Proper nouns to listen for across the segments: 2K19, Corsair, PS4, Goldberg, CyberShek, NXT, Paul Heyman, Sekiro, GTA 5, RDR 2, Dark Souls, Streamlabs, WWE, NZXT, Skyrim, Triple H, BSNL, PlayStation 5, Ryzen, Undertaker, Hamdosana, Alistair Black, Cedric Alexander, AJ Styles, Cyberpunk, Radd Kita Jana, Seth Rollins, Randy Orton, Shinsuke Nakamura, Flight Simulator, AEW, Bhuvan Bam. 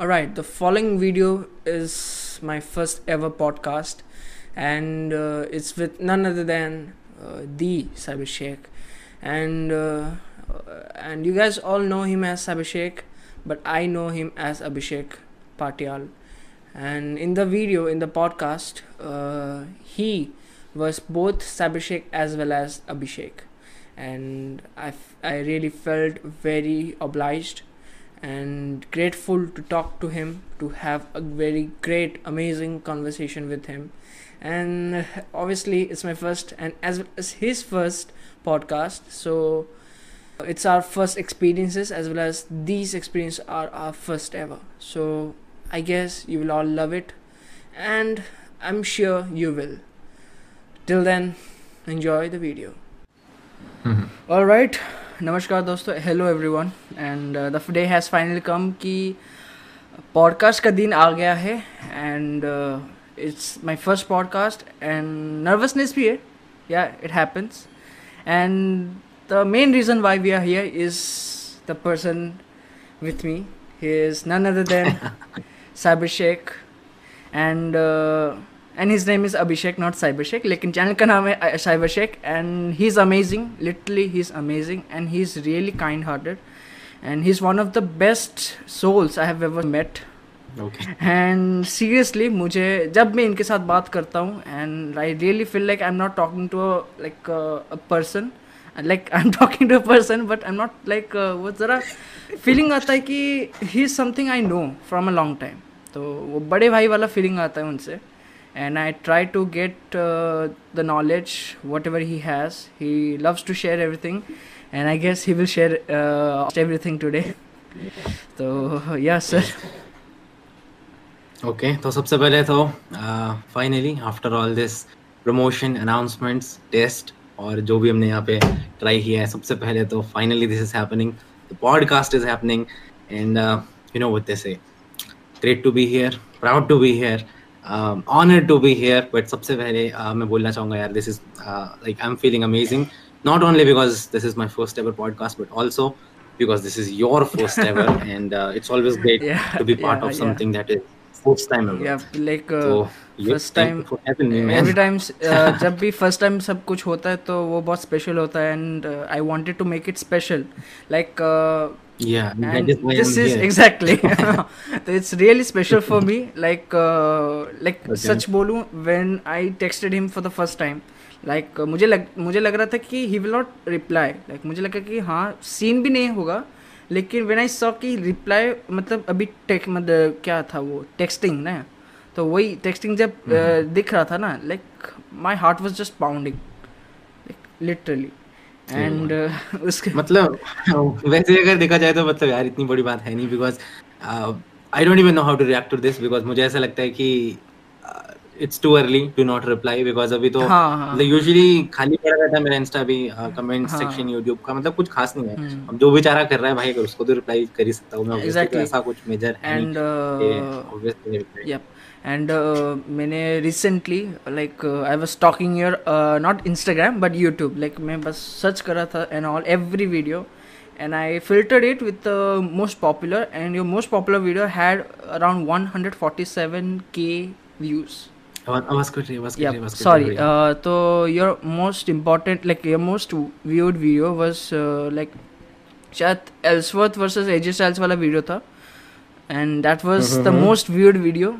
Alright, the following video is my first ever podcast, and it's with none other than the CyberShek, and you guys all know him as CyberShek, but I know him as Abhishek Patial. And in the video, in the podcast, he was both CyberShek as well as Abhishek, and I really felt very obliged and grateful to talk to him, to have a very great, amazing conversation with him. And obviously it's my first and as well as his first podcast, so it's our first experiences, as well as these experiences are our first ever. So I guess you will all love it, and I'm sure you will. Till then, enjoy the video. All right, नमस्कार दोस्तों, hello everyone, and the day has finally come कि podcast का दिन आ गया है, and it's my first podcast and nervousness भी है, या it happens, and the main reason why we are here is the person with me, he is none other than CyberShek, and his name is Abhishek, not CyberShek, लेकिन channel का नाम है CyberShek, and he's amazing, literally he's amazing, and he's really kind hearted, and he's one of the best souls I have ever met. Okay. And seriously, मुझे जब मैं इनके साथ बात करता हूँ, and I really feel like I'm not talking to a person, like I'm talking to a person, but I'm not like वो ज़रा feeling आता है कि he's something I know from a long time, तो वो बड़े भाई वाला feeling आता है उनसे. And I try to get the knowledge, whatever he has. He loves to share everything, and I guess he will share everything today. So, yeah, sir. Okay, so सबसे पहले तो finally after all this promotion, announcements, test और जो भी हमने यहाँ पे try किया है, सबसे पहले तो finally this is happening. The podcast is happening, and you know what they say. Great to be here. Proud to be here. Honored to be here, but सबसे पहले मैं बोलना चाहूँगा यार, this is like I'm feeling amazing, not only because this is my first ever podcast, but also because this is your first ever, and it's always great to be part of something that is first time ever. Yeah, like so, first time. Every time जब भी first time सब कुछ होता है तो वो बहुत special होता है, and I wanted to make it special, like. Yeah, and this is here. Exactly. It's really special for me. Like okay. Such bolu when I texted him for the first time. Like मुझे लग रहा था कि he will not reply. Like मुझे लगा कि हाँ scene भी नहीं होगा. लेकिन when I saw कि reply मतलब अभी text मतलब क्या था वो texting ना, तो वही texting जब दिख रहा था ना, like my heart was just pounding, like literally. And उसके मतलब वैसे अगर देखा जाए तो मतलब यार इतनी बड़ी बात है नहीं, because I don't even know how to react to this, because मुझे ऐसा लगता है कि it's too early to not reply, because अभी तो मतलब usually खाली पड़ा रहता है मेरा इंस्टा भी, कमेंट सेक्शन यूट्यूब का मतलब कुछ खास नहीं है. अब जो बेचारा कर रहा है भाई, अगर उसको तो रिप्लाई कर ही सकता हूँ मैं, obviously ऐसा कुछ मेजर है नहीं. And मैंने recently like I was stalking your not Instagram but YouTube, like मैं बस search कर रहा था and all every video, and I filtered it with the most popular, and your most popular video had around 147k views. Sorry, so your most important like your most viewed video was like शायद Ellsworth versus AJ Styles वाला video था, and that was the most viewed video.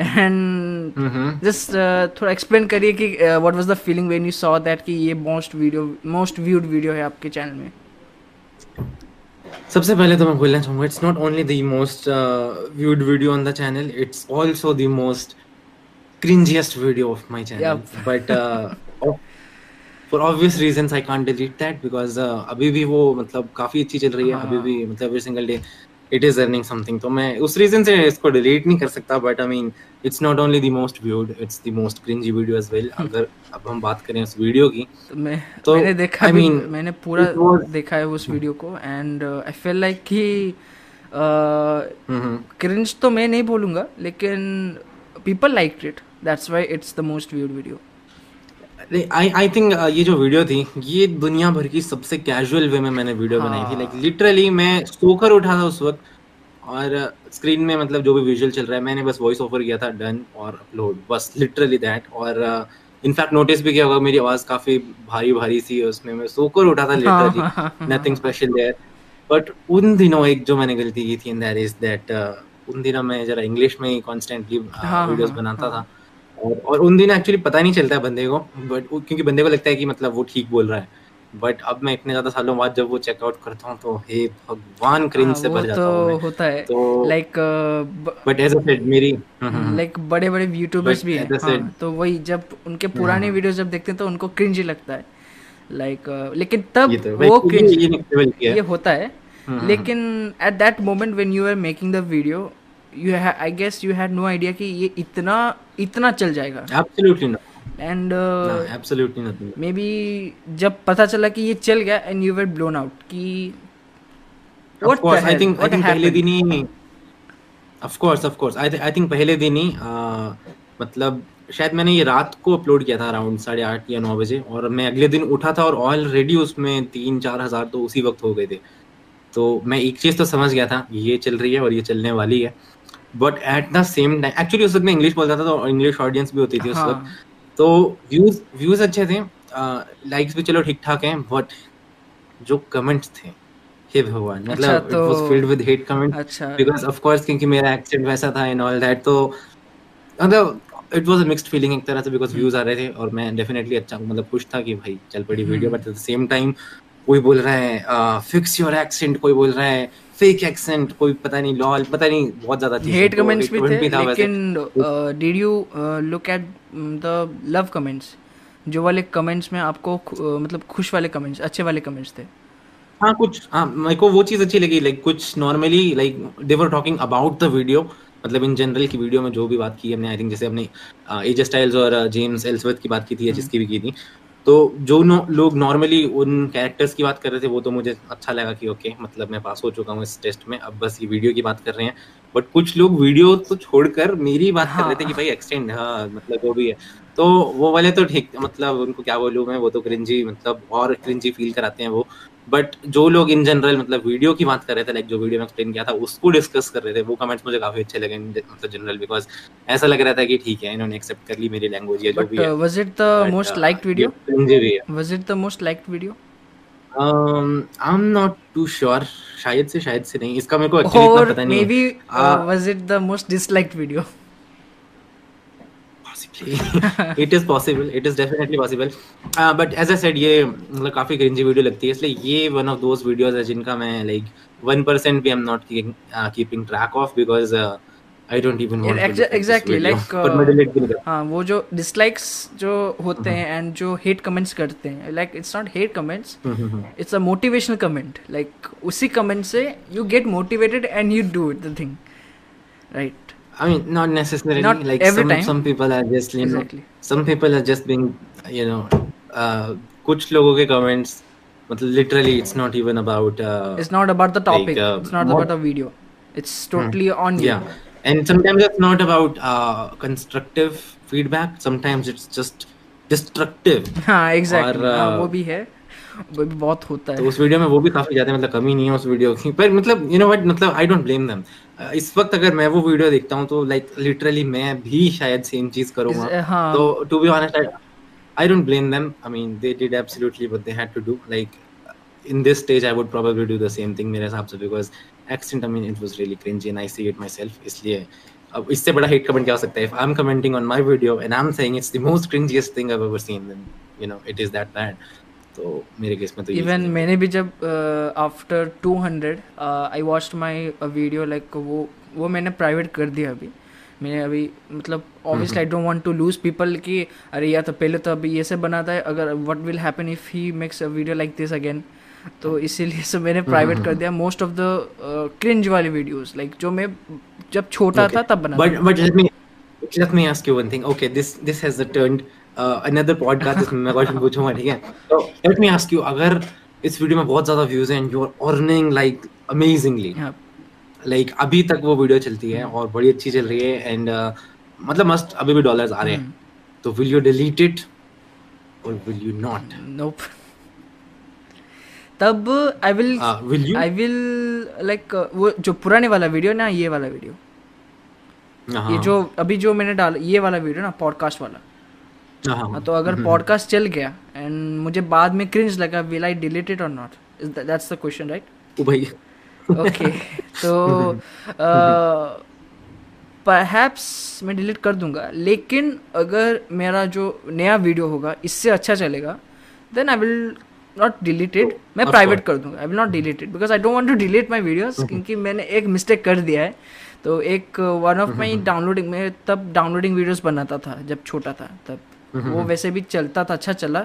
And just थोड़ा explain करिए कि what was the feeling when you saw that कि ये most viewed video है आपके चैनल में. सबसे पहले तो मैं बोलना चाहूँगा, it's not only the most viewed video on the channel, it's also the most cringiest video of my channel. Yep. But for obvious reasons I can't delete that, because अभी भी वो मतलब काफी अच्छी चल रही है, अभी भी मतलब every single day it is earning something, तो मैं उस रीजन से इसको डिलीट नहीं कर सकता. But I mean it's not only the most viewed, it's the most cringey video as well. अगर अब हम बात करें उस वीडियो की, तो मैंने देखा, आई मीन मैंने पूरा देखा है उस वीडियो को, एंड आई फील लाइक कि क्रिंज तो मैं नहीं बोलूँगा, लेकिन people liked it, that's why it's the most viewed video. I think ये जो वीडियो थी, ये दुनिया भर की सबसे कैजुअल वे में मैंने वीडियो बनाई थी, लाइक लिटरली मैं सोकर उठा था उस वक्त, और स्क्रीन में मतलब जो भी विजुअल चल रहा है, मैंने बस वॉइस ओवर किया था, डन और अपलोड, बस लिटरली दैट। और इनफैक्ट नोटिस भी किया होगा मेरी आवाज़ काफ़ी भारी भारी सी है उसमें, मैं सोकर उठा था literally, nothing special there. But उन दिनों एक जो मैंने गलती की थी, एंड दैट इज दैट उन दिनों मैं जरा इंग्लिश में ही कॉन्स्टेंटली वीडियोस बनाता था, और उन दिन एक्चुअली पता नहीं चलता है बंदे को, बट क्योंकि बंदे को लगता है कि मतलब वो ठीक बोल रहा है। बट अब मैं इतने ज़्यादा सालों बाद जब वो चेकआउट करता हूँ तो हे भगवान, क्रिंज से भर जाता हूँ मैं। होता है like, but as a said मेरी लाइक बड़े बड़े यूट्यूबर्स भी हैं, तो वही जब उनके पुराने वीडियोस जब देखते हैं तो उनको क्रिंज लगता है लाइक, लेकिन तब वो क्रिंज ये होता है, लेकिन at that moment when you are making the video, you I guess you had no idea कि ये इतना चल जाएगा। Absolutely no. And absolutely nothing. Maybe जब पता चला कि ये चल गया and you were blown out कि what happened? I think पहले दिन ही, of course I think पहले दिन ही मतलब शायद मैंने ये रात को अपलोड किया था अराउंड 8:30 या 9 बजे, और मैं अगले दिन उठा था और ऑलरेडी उसमें 3-4 हज़ार तो उसी वक्त हो गए थे। तो मैं एक चीज़ तो समझ गया था, ये चल रही है और ये चलने वाली है। But at the same time actually उस वक्त मैं इंग्लिश बोलता था, तो इंग्लिश ऑडियंस भी होती थी उस वक्त, तो व्यूज अच्छे थे, लाइक्स भी चलो ठीक ठाक हैं, बट जो कमेंट्स थे, हे भगवान, मतलब it was filled with hate comments because of course क्योंकि मेरा एक्सेंट वैसा था एंड ऑल दैट। तो मतलब it was a mixed feeling एक तरह से, बिकॉज़ व्यूज आ रहे थे और मैं डेफिनेटली अच्छा मतलब खुश था कि भाई चल पड़ी video. But at the same time कोई बोल रहा है फिक्स योर एक्सेंट, कोई बोल रहा है फेक एक्सेंट, कोई पता नहीं लॉल, पता नहीं, बहुत ज्यादा थी हेट कमेंट्स भी थे। लेकिन did you look at the love comments? जो वाले कमेंट्स में आपको मतलब खुश वाले कमेंट्स, अच्छे वाले कमेंट्स थे? हाँ कुछ, हाँ मेरे को वो चीज़ अच्छी लगी, लाइक कुछ normally like they were talking about the video, मतलब इन जनरल की वीडियो में जो भी बात की हमने, आई थिंक जैसे हमने एजे स्टाइल्स और जेम्स एल्सवर्थ की बात की थी, जिसकी भी की थी, तो जो लोग नॉर्मली उन कैरेक्टर्स की बात कर रहे थे, वो तो मुझे अच्छा लगा कि ओके मतलब मैं पास हो चुका हूँ इस टेस्ट में, अब बस ये वीडियो की बात कर रहे हैं। बट कुछ लोग वीडियो तो छोड़कर मेरी बात कर रहे थे कि भाई एक्सटेंड, हाँ मतलब वो भी है, तो वो वाले तो ठीक, मतलब उनको क्या बोलूँ मैं, वो तो क्रिंजी, मतलब और क्रिंजी फील कराते हैं वो। बट जो लोग इन जनरल मतलब वीडियो की बात कर रहे थे, लाइक जो वीडियो में एक्सप्लेन किया था उसको डिस्कस कर रहे थे, वो कमेंट्स मुझे काफ़ी अच्छे लगे मतलब जनरल, बिकॉज ऐसा लग रहा था कि ठीक है इन्होंने एक्सेप्ट कर ली मेरी लैंग्वेज या जो भी है। Was it the most liked video? Was it the most liked video? I am not too sure, शायद से नहीं, इसका मेरे को एक्चुअली इतना पता नहीं। Maybe was it the most disliked video? It is definitely possible. But as I said, ये मतलब काफी क्रिंजी वीडियो लगती है, इसलिए ये one of those videos है जिनका मैं like 1% भी I'm not keeping track of because I don't even want to do exactly like हाँ वो जो dislikes जो होते हैं and जो hate comments करते हैं, like it's not hate comments, it's a motivational comment, like उसी comment से you get motivated and you do it the thing, right? I mean, not necessarily. Not like every time. Some people are just, you know, exactly. Some people are just being, you know, कुछ लोगों के comments, मतलब literally, it's not even about. It's not about the topic. Like, it's not about the video. It's totally on you. Yeah, and sometimes it's not about constructive feedback. Sometimes it's just destructive. हाँ, exactly. हाँ, वो भी है. बहुत होता है। तो उस वीडियो में वो भी काफी ज्यादा मतलब कमी नहीं है उस वीडियो की, पर मतलब यू नो व्हाट, मतलब आई डोंट ब्लेम देम। इस वक्त अगर मैं वो वीडियो देखता हूं तो लाइक लिटरली मैं भी शायद सेम चीज करूंगा। हाँ। तो to be honest I don't blame them. I mean they did absolutely what they had to do. Like in this stage I would probably do the same thing मेरे हिसाब से, because accent, I mean it was really cringey and I see it myself. इसलिए अब इससे बड़ा hate comment क्या हो सकता है? If I am commenting on my video and I am saying it's the most cringiest thing I have ever seen, then you know it is that bad. तो मेरे केस में तो इवन मैंने भी जब after 200 I watched my video, like वो मैंने private कर दिया। अभी मतलब obviously I don't want to lose people कि अरे यार तो पहले तो अभी ये से बनाता है, अगर what will happen if he makes a video like this again. तो इसीलिए सब मैंने प्राइवेट कर दिया मोस्ट ऑफ द क्रिंज वाले वीडियोस, लाइक जो मैं जब छोटा था तब बनाता। But let me ask you one thing. Okay, this has turned another podcast, इसमें मैं क्वेश्चन पूछूंगा, ठीक है? तो लेट मी आस्क यू, अगर इस वीडियो में बहुत ज़्यादा व्यूज़ हैं and you are earning like amazingly, like अभी तक वो वीडियो चलती है और बड़ी अच्छी चल रही है एंड मतलब मस्त अभी भी डॉलर्स आ रहे हैं, तो विल यू डिलीट इट और विल यू नॉट? नोप। तब आई विल लाइक वो जो पुराने वाला वीडियो ना, ये वाला वीडियो, ये जो अभी जो मैंने डाला ये वाला वीडियो ना पॉडकास्ट वाला, तो अगर पॉडकास्ट चल गया एंड मुझे बाद में क्रिंज लगा, विल आई डिलीट इट और not, that's the question right? ओ भाई ओके, तो परहैप्स मैं डिलीट कर दूंगा, लेकिन अगर मेरा जो नया वीडियो होगा इससे अच्छा चलेगा then I will not delete it, मैं प्राइवेट कर दूंगा, I will not delete it because I don't want to delete my videos, क्योंकि मैंने एक मिस्टेक कर दिया है। तो एक वन ऑफ माय डाउनलोडिंग, मैं तब डाउनलोडिंग वीडियोस बनाता था जब छोटा था, तब वो वैसे भी चलता था, अच्छा चला,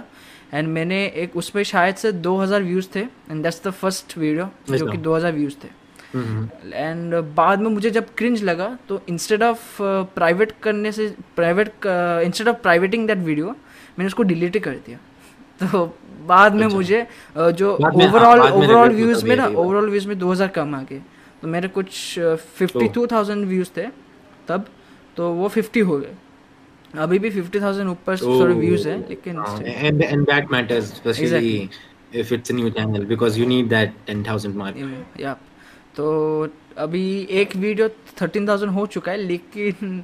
एंड मैंने एक उस पर शायद से 2000 व्यूज़ थे and that's the first video जो कि 2000 व्यूज़ थे। एंड बाद में मुझे जब क्रिंज लगा तो इंस्टेड ऑफ प्राइवेट करने से, private instead of privating that video मैंने उसको डिलीट कर दिया। तो बाद में मुझे जो ओवरऑल व्यूज़ में ना, ओवरऑल व्यूज़ में 2000 कम आ गए, तो मेरे कुछ 52,000 व्यूज़ थे तब, तो वो 50 हो गए, अभी भी 50,000 ऊपर थोड़े व्यूज़ हैं, लेकिन and that matters, specially if it's a new channel because you need that 10,000 mark. या तो अभी एक वीडियो 13,000 हो चुका है, लेकिन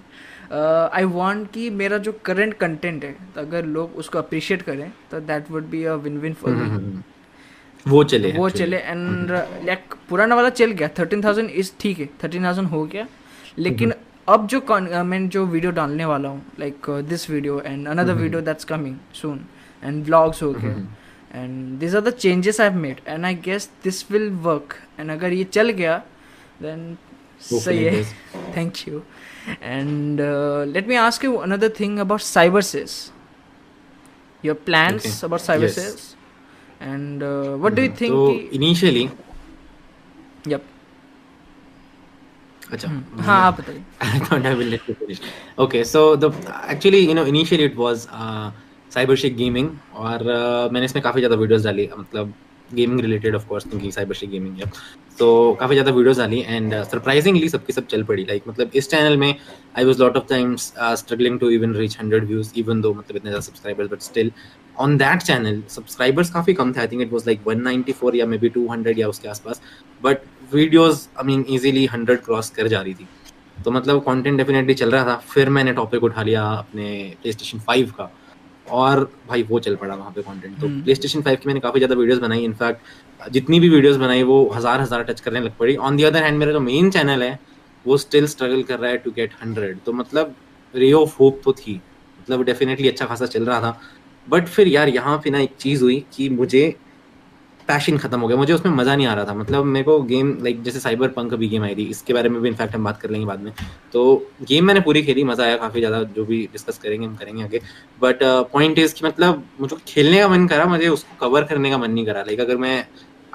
आई वांट कि मेरा जो करंट कंटेंट है तो अगर लोग उसको अप्रिशिएट करें तो that would be a win win for me, वो चले, वो चले। एंड लाइक पुराना वाला चल गया, 13,000 इज ठीक है, 13,000 हो गया, लेकिन अब जो मैं जो वीडियो डालने वाला हूँ like this video and another video that's coming soon and vlogs हो गए, and these are the changes I've made and I guess this will work, and agar ye chal gaya then sahi hai, thank you. And let me ask you another thing about cybersales, your plans about cybersales, and what do you think? So initially I thought I will let you finish. Okay, so the actually you know initially it was CyberShek gaming, और मैंने इसमें काफ़ी ज़्यादा videos डाली, मतलब gaming related of course, thinking CyberShek gaming, तो काफ़ी ज़्यादा वीडियोस डाली एंड सरप्राइजिंगली सबकी सब चल पड़ी। लाइक मतलब इस चैनल में I was lot of times struggling to even reach 100 views, even दो मतलब इतने ज़्यादा subscribers, but still on that channel subscribers काफ़ी कम थे, I think it was like 194 या मे बी 200 या उसके आसपास, but videos I mean easily 100 cross कर जा रही थी, तो मतलब कॉन्टेंट डेफिनेटली चल रहा था। फिर मैंने टॉपिक उठा लिया अपने PlayStation 5 का, और भाई वो चल पड़ा वहाँ पे कंटेंट। तो PlayStation 5 की मैंने काफ़ी ज़्यादा वीडियोस बनाई, इनफैक्ट जितनी भी वीडियोस बनाई वो हज़ार टच करने लग पड़ी। ऑन दी अदर हैंड मेरा जो मेन चैनल है वो स्टिल स्ट्रगल कर रहा है टू गेट 100, तो मतलब रे ऑफ होप तो थी, मतलब डेफिनेटली अच्छा खासा चल रहा था। बट फिर यार यहाँ पे ना एक चीज़ हुई कि मुझे पैशन खत्म हो गया, मुझे उसमें मज़ा नहीं आ रहा था। मतलब मेरे को गेम लाइक जैसे Cyberpunk अभी गेम आई थी, इसके बारे में भी इनफैक्ट हम बात कर लेंगे बाद में। तो गेम मैंने पूरी खेली, मज़ा आया काफ़ी ज़्यादा, जो भी डिस्कस करेंगे हम करेंगे आगे। बट पॉइंट इज़ कि मतलब मुझे खेलने का मन करा, मुझे उसको कवर करने का मन नहीं करा। लाइक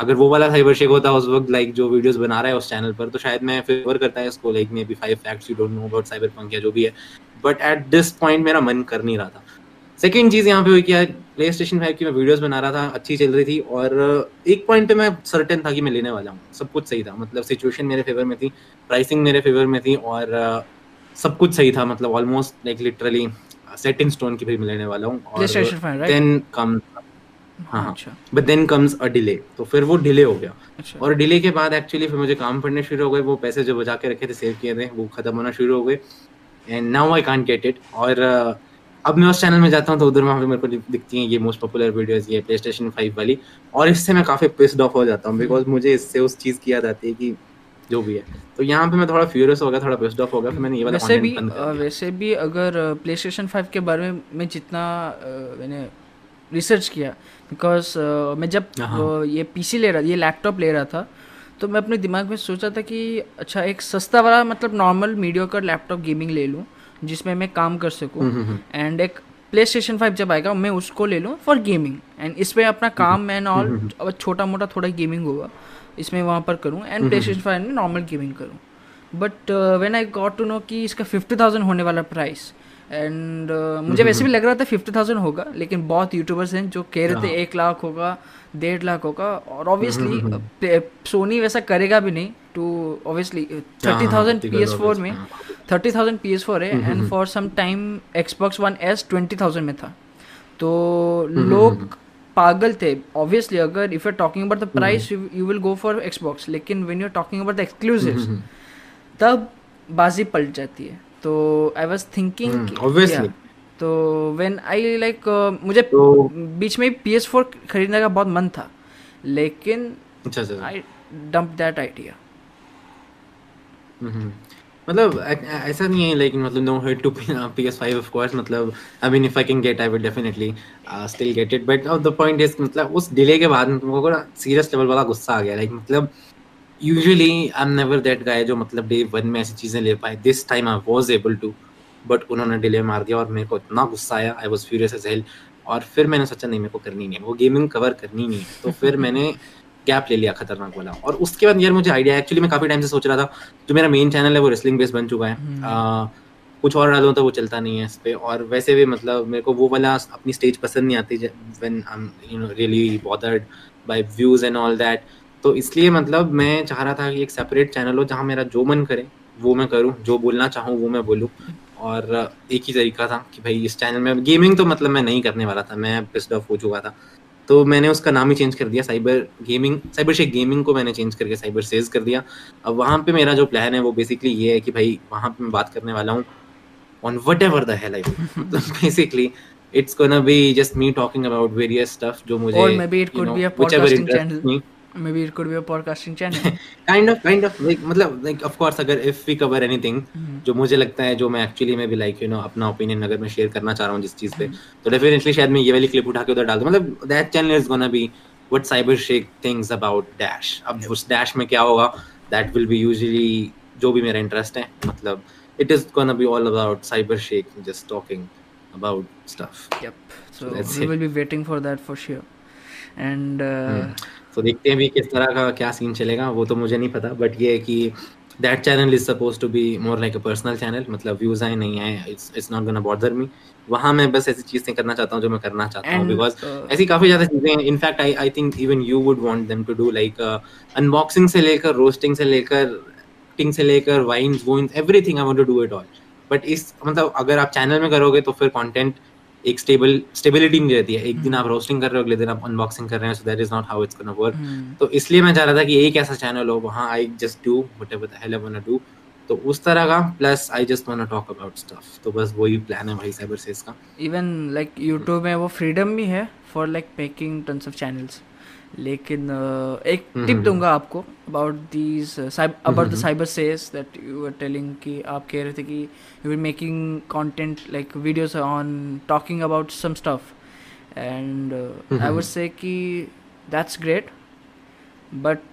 अगर वो वाला CyberShek होता उस वक्त, लाइक जो वीडियोज़ बना रहा है उस चैनल पर, तो शायद मैं फेवर करता है इसको, like may be 5 facts you don't know about Cyberpunk या जो भी है। बट एट दिस पॉइंट मेरा मन कर नहीं रहा था। सेकेंड चीज़ यहाँ पे हुई कि यार PlayStation 5 की मैं वीडियोस बना रहा था, अच्छी चल रही थी, और एक पॉइंट पे मैं सर्टेन था कि मैं लेने वाला हूँ, सब कुछ सही था, मतलब सिचुएशन मेरे फेवर में थी, प्राइसिंग मेरे फेवर में थी, और सब कुछ सही था, मतलब almost like literally set in stone की भी मैं लेने वाला हूँ। But then comes a delay, तो फिर वो डिले हो गया, और डिले के बाद एक्चुअली फिर मुझे काम पड़ने शुरू हो गए, वो पैसे जो बचा के रखे थे, सेव किए थे, वो खत्म होना शुरू हो गए, and now I can't get it. और अब मैं उस चैनल में जाता हूँ तो उधर वहाँ पे मेरे को दिखती हैं ये मोस्ट पॉपुलर वीडियोस, ये PlayStation 5 वाली, और इससे मैं काफ़ी पिस्ड ऑफ हो जाता हूँ, बिकॉज मुझे इससे उस चीज़ की याद आती है कि जो भी है। तो यहाँ पे मैं थोड़ा फ्यूरियस हो गया, थोड़ा पिस्ड ऑफ हो गया, फिर मैंने ये वाला कंटेंट बंद कर दिया। वैसे भी अगर PlayStation 5 के बारे में मैं जितना मैंने रिसर्च किया, बिकॉज मैं जब ये PC ले रहा था, ये लैपटॉप ले रहा था, तो मैं अपने दिमाग में सोचा था कि अच्छा एक सस्ता वाला मतलब नॉर्मल मीडियो का लैपटॉप गेमिंग ले लूँ जिसमें मैं काम कर सकूँ, एंड एक PlayStation 5 जब आएगा मैं उसको ले लूँ फॉर गेमिंग, एंड इसमें अपना काम एंड ऑल, अब छोटा मोटा थोड़ा गेमिंग होगा इसमें वहाँ पर करूँ, एंड PlayStation 5 में नॉर्मल गेमिंग करूँ। But when I got to know कि इसका 50,000 होने वाला प्राइस, एंड मुझे वैसे भी लग रहा था 50,000 होगा, लेकिन बहुत यूट्यूबर्स हैं जो कह रहे थे 1 लाख होगा, 1.5 लाख होगा, और ऑब्वियसली सोनी वैसा करेगा भी नहीं टू, ऑब्वियसली 30,000 PS4 में 30,000 PS4 है, and for some time Xbox One S 20,000 में था, तो लोग पागल थे. ऑब्वियसली अगर if you are talking about the price you will go for Xbox, लेकिन when you are talking about the exclusives तब बाजी पलट जाती है. तो आई वाज थिंकिंग ऑब्वियसली, तो व्हेन आई लाइक मुझे बीच में PS4 खरीदने का बहुत मन था, लेकिन आई डंप दैट आइडिया. मतलब ऐसा नहीं है, लेकिन मतलब no hate to PS5 of course, मतलब I mean if I can get I will definitely still get it, but the point is मतलब उस डिले के बाद मेरे को सीरियस लेवल वाला गुस्सा आ गया. लाइक मतलब usually I am never that guy जो मतलब डे वन में ऐसी चीज़ें ले पाए. This time I was able to, but उन्होंने डिले मार दिया और मेरे को इतना गुस्सा आया, I was furious as hell. और फिर मैंने सोचा नहीं, मेरे को करनी नहीं है वो गेमिंग, कवर करनी नहीं है. तो फिर मैंने गैप ले लिया खतरनाक वाला. और उसके बाद यार मुझे आइडिया एक्चुअली मैं काफ़ी टाइम से सोच रहा था जो मेरा मेन चैनल है वो रेसलिंग बेस बन चुका है. कुछ और डालूँ तो वो चलता नहीं है इस पर. और वैसे भी मतलब मेरे को वो वाला अपनी स्टेज पसंद नहीं आती when I am you know really bothered by views and all that. तो इसलिए मतलब मैं चाह रहा था कि एक सेपरेट चैनल हो जहाँ मेरा जो मन करे वो मैं करूँ, जो बोलना चाहूँ वो मैं बोलूँ. और एक ही तरीका था कि भाई इस चैनल में गेमिंग तो मतलब मैं नहीं करने वाला था, मैं पिस्ड ऑफ हो चुका था. तो मैंने उसका नाम ही चेंज कर दिया, साइबर गेमिंग, साइबरशेक गेमिंग को मैंने चेंज करके साइबर सेज कर दिया. अब वहाँ पे मेरा जो प्लान है वो बेसिकली ये है कि भाई वहाँ पे मैं बात करने वाला हूँ on whatever the hell I do. तो basically it's gonna be just me talking about various stuff जो मुझे, और may be it could be a podcasting channel, maybe it could be a podcasting channel kind of like, मतलब like of course अगर if we cover anything जो मुझे लगता है, जो मैं एक्चुअली मैं भी लाइक यू नो अपना ओपिनियन अगर मैं शेयर करना चाह रहा हूँ जिस चीज़ पे, तो डेफिनेटली शायद मैं ये वाली क्लिप उठा के उधर डाल दूँ. मतलब that channel is gonna be what साइबरशेक things about dash. अब उस डैश में क्या होगा दैट विल बी यूजुअली जो भी मेरा इंटरेस्ट है. मतलब it is gonna be all about साइबरशेक just talking about stuff. Yup, so we will be waiting for that for sure. And तो देखते हैं भी किस तरह का क्या सीन चलेगा वो तो मुझे नहीं पता, बट ये है कि that channel is suppose to be more like a personal channel. मतलब व्यूज़ आए नहीं आए it's not gonna bother me. वहाँ मैं बस ऐसी चीज़ें करना चाहता हूँ जो मैं करना चाहता हूँ, बिकॉज ऐसी काफ़ी ज़्यादा चीज़ें हैं. In fact I think even you would want them to do, like unboxing से लेकर रोस्टिंग से लेकर कुकिंग से लेकर वाइन्स वोइन्स everything I want to do it all. But इस मतलब अगर आप चैनल में करोगे तो फिर कॉन्टेंट एक स्टेबिलिटी में रहती है. एक दिन आप रोस्टिंग कर रहे हो, अगले दिन आप अनबॉक्सिंग कर रहे हैं, so that is not how it's gonna work. तो इसलिए मैं चाह रहा था कि एक ऐसा चैनल हो वहाँ I just do whatever the hell I want to do. तो उस तरह का plus I just want to talk about stuff. तो बस वही प्लान है भाई साइबर सेज का. इवन लाइक यूट्यूब में वो फ्रीडम भी है for like making tons of channels. लेकिन एक टिप दूंगा आपको about these about the cyber says that you are telling कि आप कह रहे थे कि you are making content like videos on talking about some stuff. And I would say कि that's great, but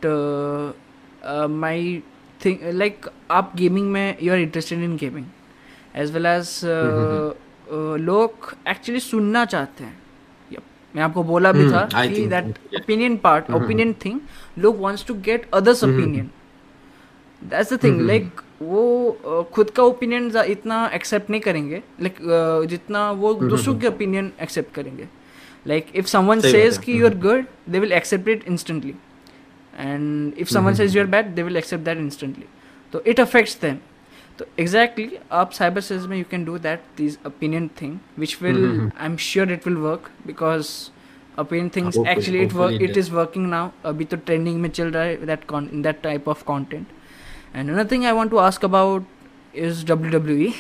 my thing like आप gaming में you are interested in gaming as well as लोग एक्चुअली सुनना चाहते हैं. मैं आपको बोला भी था कि that opinion part, opinion thing, लोग wants to get others opinion. That's the thing. Like वो खुद का ओपिनियन इतना एक्सेप्ट नहीं करेंगे लाइक जितना वो दूसरों के ओपिनियन एक्सेप्ट करेंगे. लाइक इफ समवन सेज कि you are good they will accept it instantly, and if someone says you are bad they will accept that instantly. तो इट अफेक्ट्स देम. तो एग्जैक्टली आप cyber sales में you can do that this opinion thing which will, I am sure it will work, because opinion things actually it is working now. अभी तो trending में चल रहा है that type of content. And another thing I want to ask about is WWE.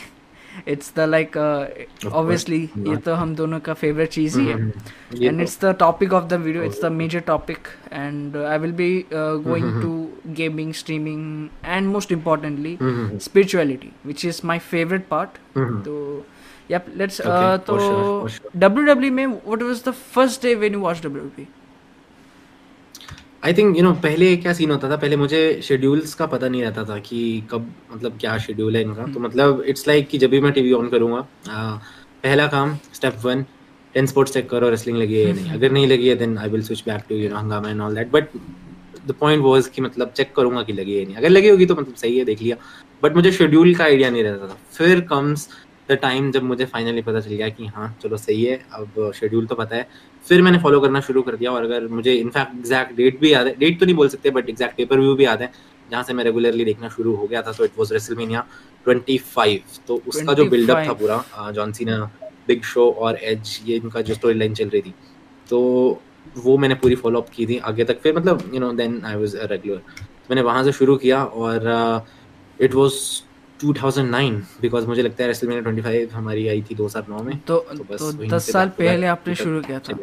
It's the like obviously ये तो हम दोनों का फेवरेट चीज़ ही है, and it's the topic of the video, it's the major topic. And I will be going to gaming, streaming, and most importantly spirituality, which is my favorite part. So yep, let's so for sure. WWE में what was the first day when you watched WWE? I think you know पहले क्या scene होता था, पहले मुझे schedules का पता नहीं रहता था कि कब मतलब क्या schedule है इनका. तो मतलब it's like कि जब भी मैं टीवी ऑन करूँगा पहला काम step 1 10 sports check करो wrestling लगी है या नहीं. अगर नहीं लगी है then I will switch back to you know हंगामा and all that. But the point was कि मतलब चेक करूंगा कि लगी है नहीं, अगर लगी होगी तो मतलब सही है देख लिया. बट मुझे शेड्यूल का आइडिया नहीं रहता था. फिर कम्स द टाइम जब मुझे फाइनली पता चल गया कि हाँ चलो सही है, अब शेड्यूल तो पता है, फिर मैंने फॉलो करना शुरू कर दिया. और अगर मुझे इनफैक्ट एग्जैक्ट डेट भी याद है, डेट तो नहीं बोल सकते बट एग्जैक्ट पेपर व्यू भी याद है जहाँ से मैं रेगुलरली देखना शुरू हो गया था. So it was WrestleMania 25. तो उसका जो बिल्डअप था पूरा, जॉन सीना, बिग शो और एज, ये इनका जो स्टोरी लाइन चल रही थी, तो वो मैंने पूरी फॉलो अप की थी आगे तक, फिर मतलब you know then I was a regular, मैंने वहाँ से शुरू किया और इट वाज 2009 बिकॉज मुझे लगता है रेसलमेनिया 25 हमारी आई थी 2009 में, तो 10 साल पहले आपने शुरू किया था।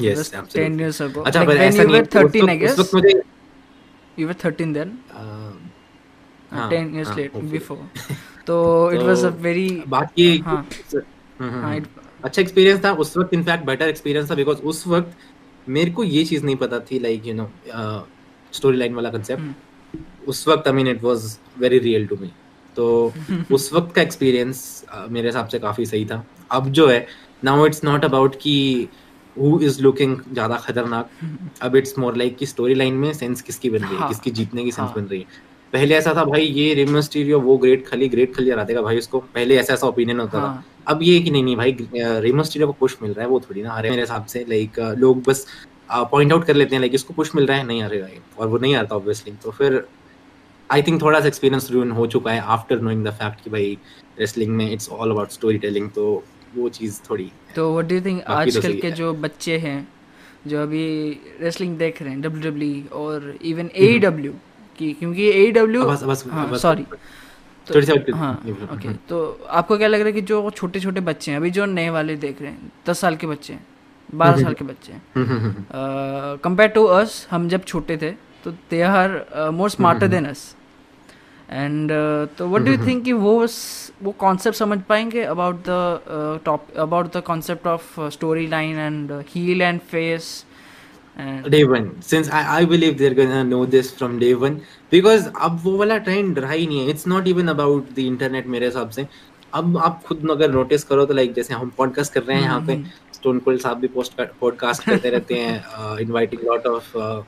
Yes, 10 years ago. अच्छा, पर ऐसा नहीं, 13 I guess. उस वक्त मुझे you were 13 then. 10 years later before. तो it was a very बाकी अच्छा एक्सपीरियंस था उस वक्त, इनफैक्ट बेटर एक्सपीरियंस था बिकॉज उस वक्त मेरे को ये चीज़ नहीं पता थी like you know story line वाला कंसेप्ट उस वक्त, I mean it was very real to me, तो उस वक्त का एक्सपीरियंस मेरे हिसाब से काफ़ी सही था। अब जो है नाउ इट्स नॉट अबाउट कि हु इज़ लुकिंग ज़्यादा खतरनाक, अब इट्स मोर लाइक कि स्टोरी लाइन में सेंस किसकी बन रही है, किसकी जीतने की सेंस बन रही है। पहले ऐसा था भाई ये रे मिस्टीरियो वो ग्रेट खली रातेगा भाई उसको, पहले ऐसा ओपिनियन होता था। अब ये कि नहीं भाई रे मिस्टीरियो को पुश मिल रहा है वो थोड़ी ना हारे, मेरे हिसाब से लाइक लोग बस पॉइंट आउट कर लेते हैं लाइक इसको पुश मिल रहा है नहीं हारेगा ये, और वो नहीं हारता ऑब्वियसली। तो फिर आई थिंक थोड़ा सा एक्सपीरियंस रूइन हो चुका है आफ्टर नोइंग द फैक्ट कि भाई रेसलिंग में it's all about story telling, तो वो चीज़ थोड़ी। तो व्हाट डू यू थिंक आजकल के जो बच्चे हैं जो अभी रेसलिंग देख रहे हैं WWE और इवन AEW की, क्योंकि AEW सॉरी ओके, तो आपको क्या लग रहा है कि जो छोटे छोटे बच्चे हैं अभी जो नए वाले देख रहे हैं 10 साल के बच्चे हैं 12 साल के बच्चे हैं कंपेयर टू अस, हम जब छोटे थे तो they are more smarter than us and, तो व्हाट डू यू थिंक कि वो कॉन्सेप्ट समझ पाएंगे about the concept of story line and heel and face? Day one, since I believe they're gonna know this from day one, because अब वो वाला trend रहा ही नहीं है। It's not even about the internet मेरे हिसाब से। अब आप खुद अगर नोटिस करो तो लाइक जैसे हम पॉडकास्ट कर रहे हैं यहाँ पे, स्टोन कोल्ड साहब भी पॉडकास्ट करते रहते हैं, इनवाइटिंग लॉट ऑफ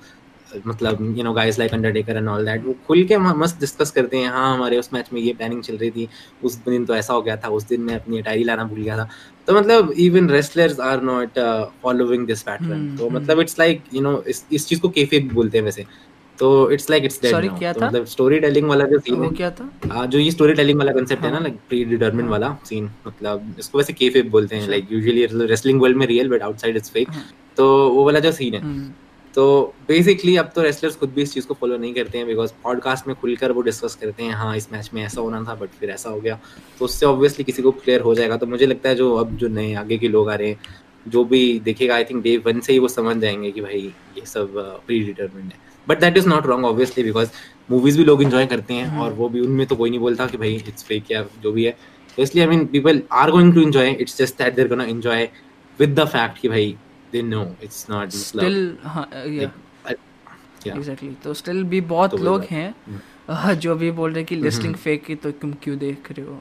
मतलब you know guys like Undertaker and all that, वो खुल के मस्त डिस्कस करते हैं। हाँ हमारे उस मैच में ये प्लानिंग चल रही थी, उस दिन तो ऐसा हो गया था, उस दिन मैं अपनी डायरी लाना भूल गया था। तो मतलब even wrestlers are not following this pattern, तो मतलब इट्स लाइक यू नो इस चीज़ को केफेब बोलते हैं वैसे, तो it's like it's dead now. तो मतलब स्टोरी टेलिंग वाला जो सीन है क्या था, जो ये स्टोरी टेलिंग वाला कंसेप्ट है ना लाइक प्री डिटरमिन वाला सीन, मतलब इसको वैसे केफेब बोलते हैं लाइक यूजुअली रेसलिंग वर्ल्ड में real but outside it's fake, तो वो वाला जो सीन है। तो बेसिकली अब तो रेसलर्स खुद भी इस चीज़ को फॉलो नहीं करते हैं बिकॉज पॉडकास्ट में खुलकर वो डिस्कस करते हैं, हाँ इस मैच में ऐसा होना था बट फिर ऐसा हो गया, तो उससे ऑब्वियसली किसी को क्लियर हो जाएगा। तो मुझे लगता है जो नए आगे के लोग आ रहे हैं, जो भी देखेगा आई थिंक डे वन से ही वो समझ जाएंगे कि भाई ये सब प्री डिटरमिन्ड है। But that is not wrong obviously, because movies भी लोग इन्जॉय करते हैं और वो भी, उनमें तो कोई नहीं बोलता कि भाई इट्स फेक या जो भी है। तो इसलिए I mean people are going to enjoy, it's just that they are gonna enjoy with the fact कि भाई they know it's not still yeah exactly, तो still भी बहुत लोग हैं जो भी बोल रहे हैं कि रेसलिंग फेक है तो तुम क्यों देख रहे हो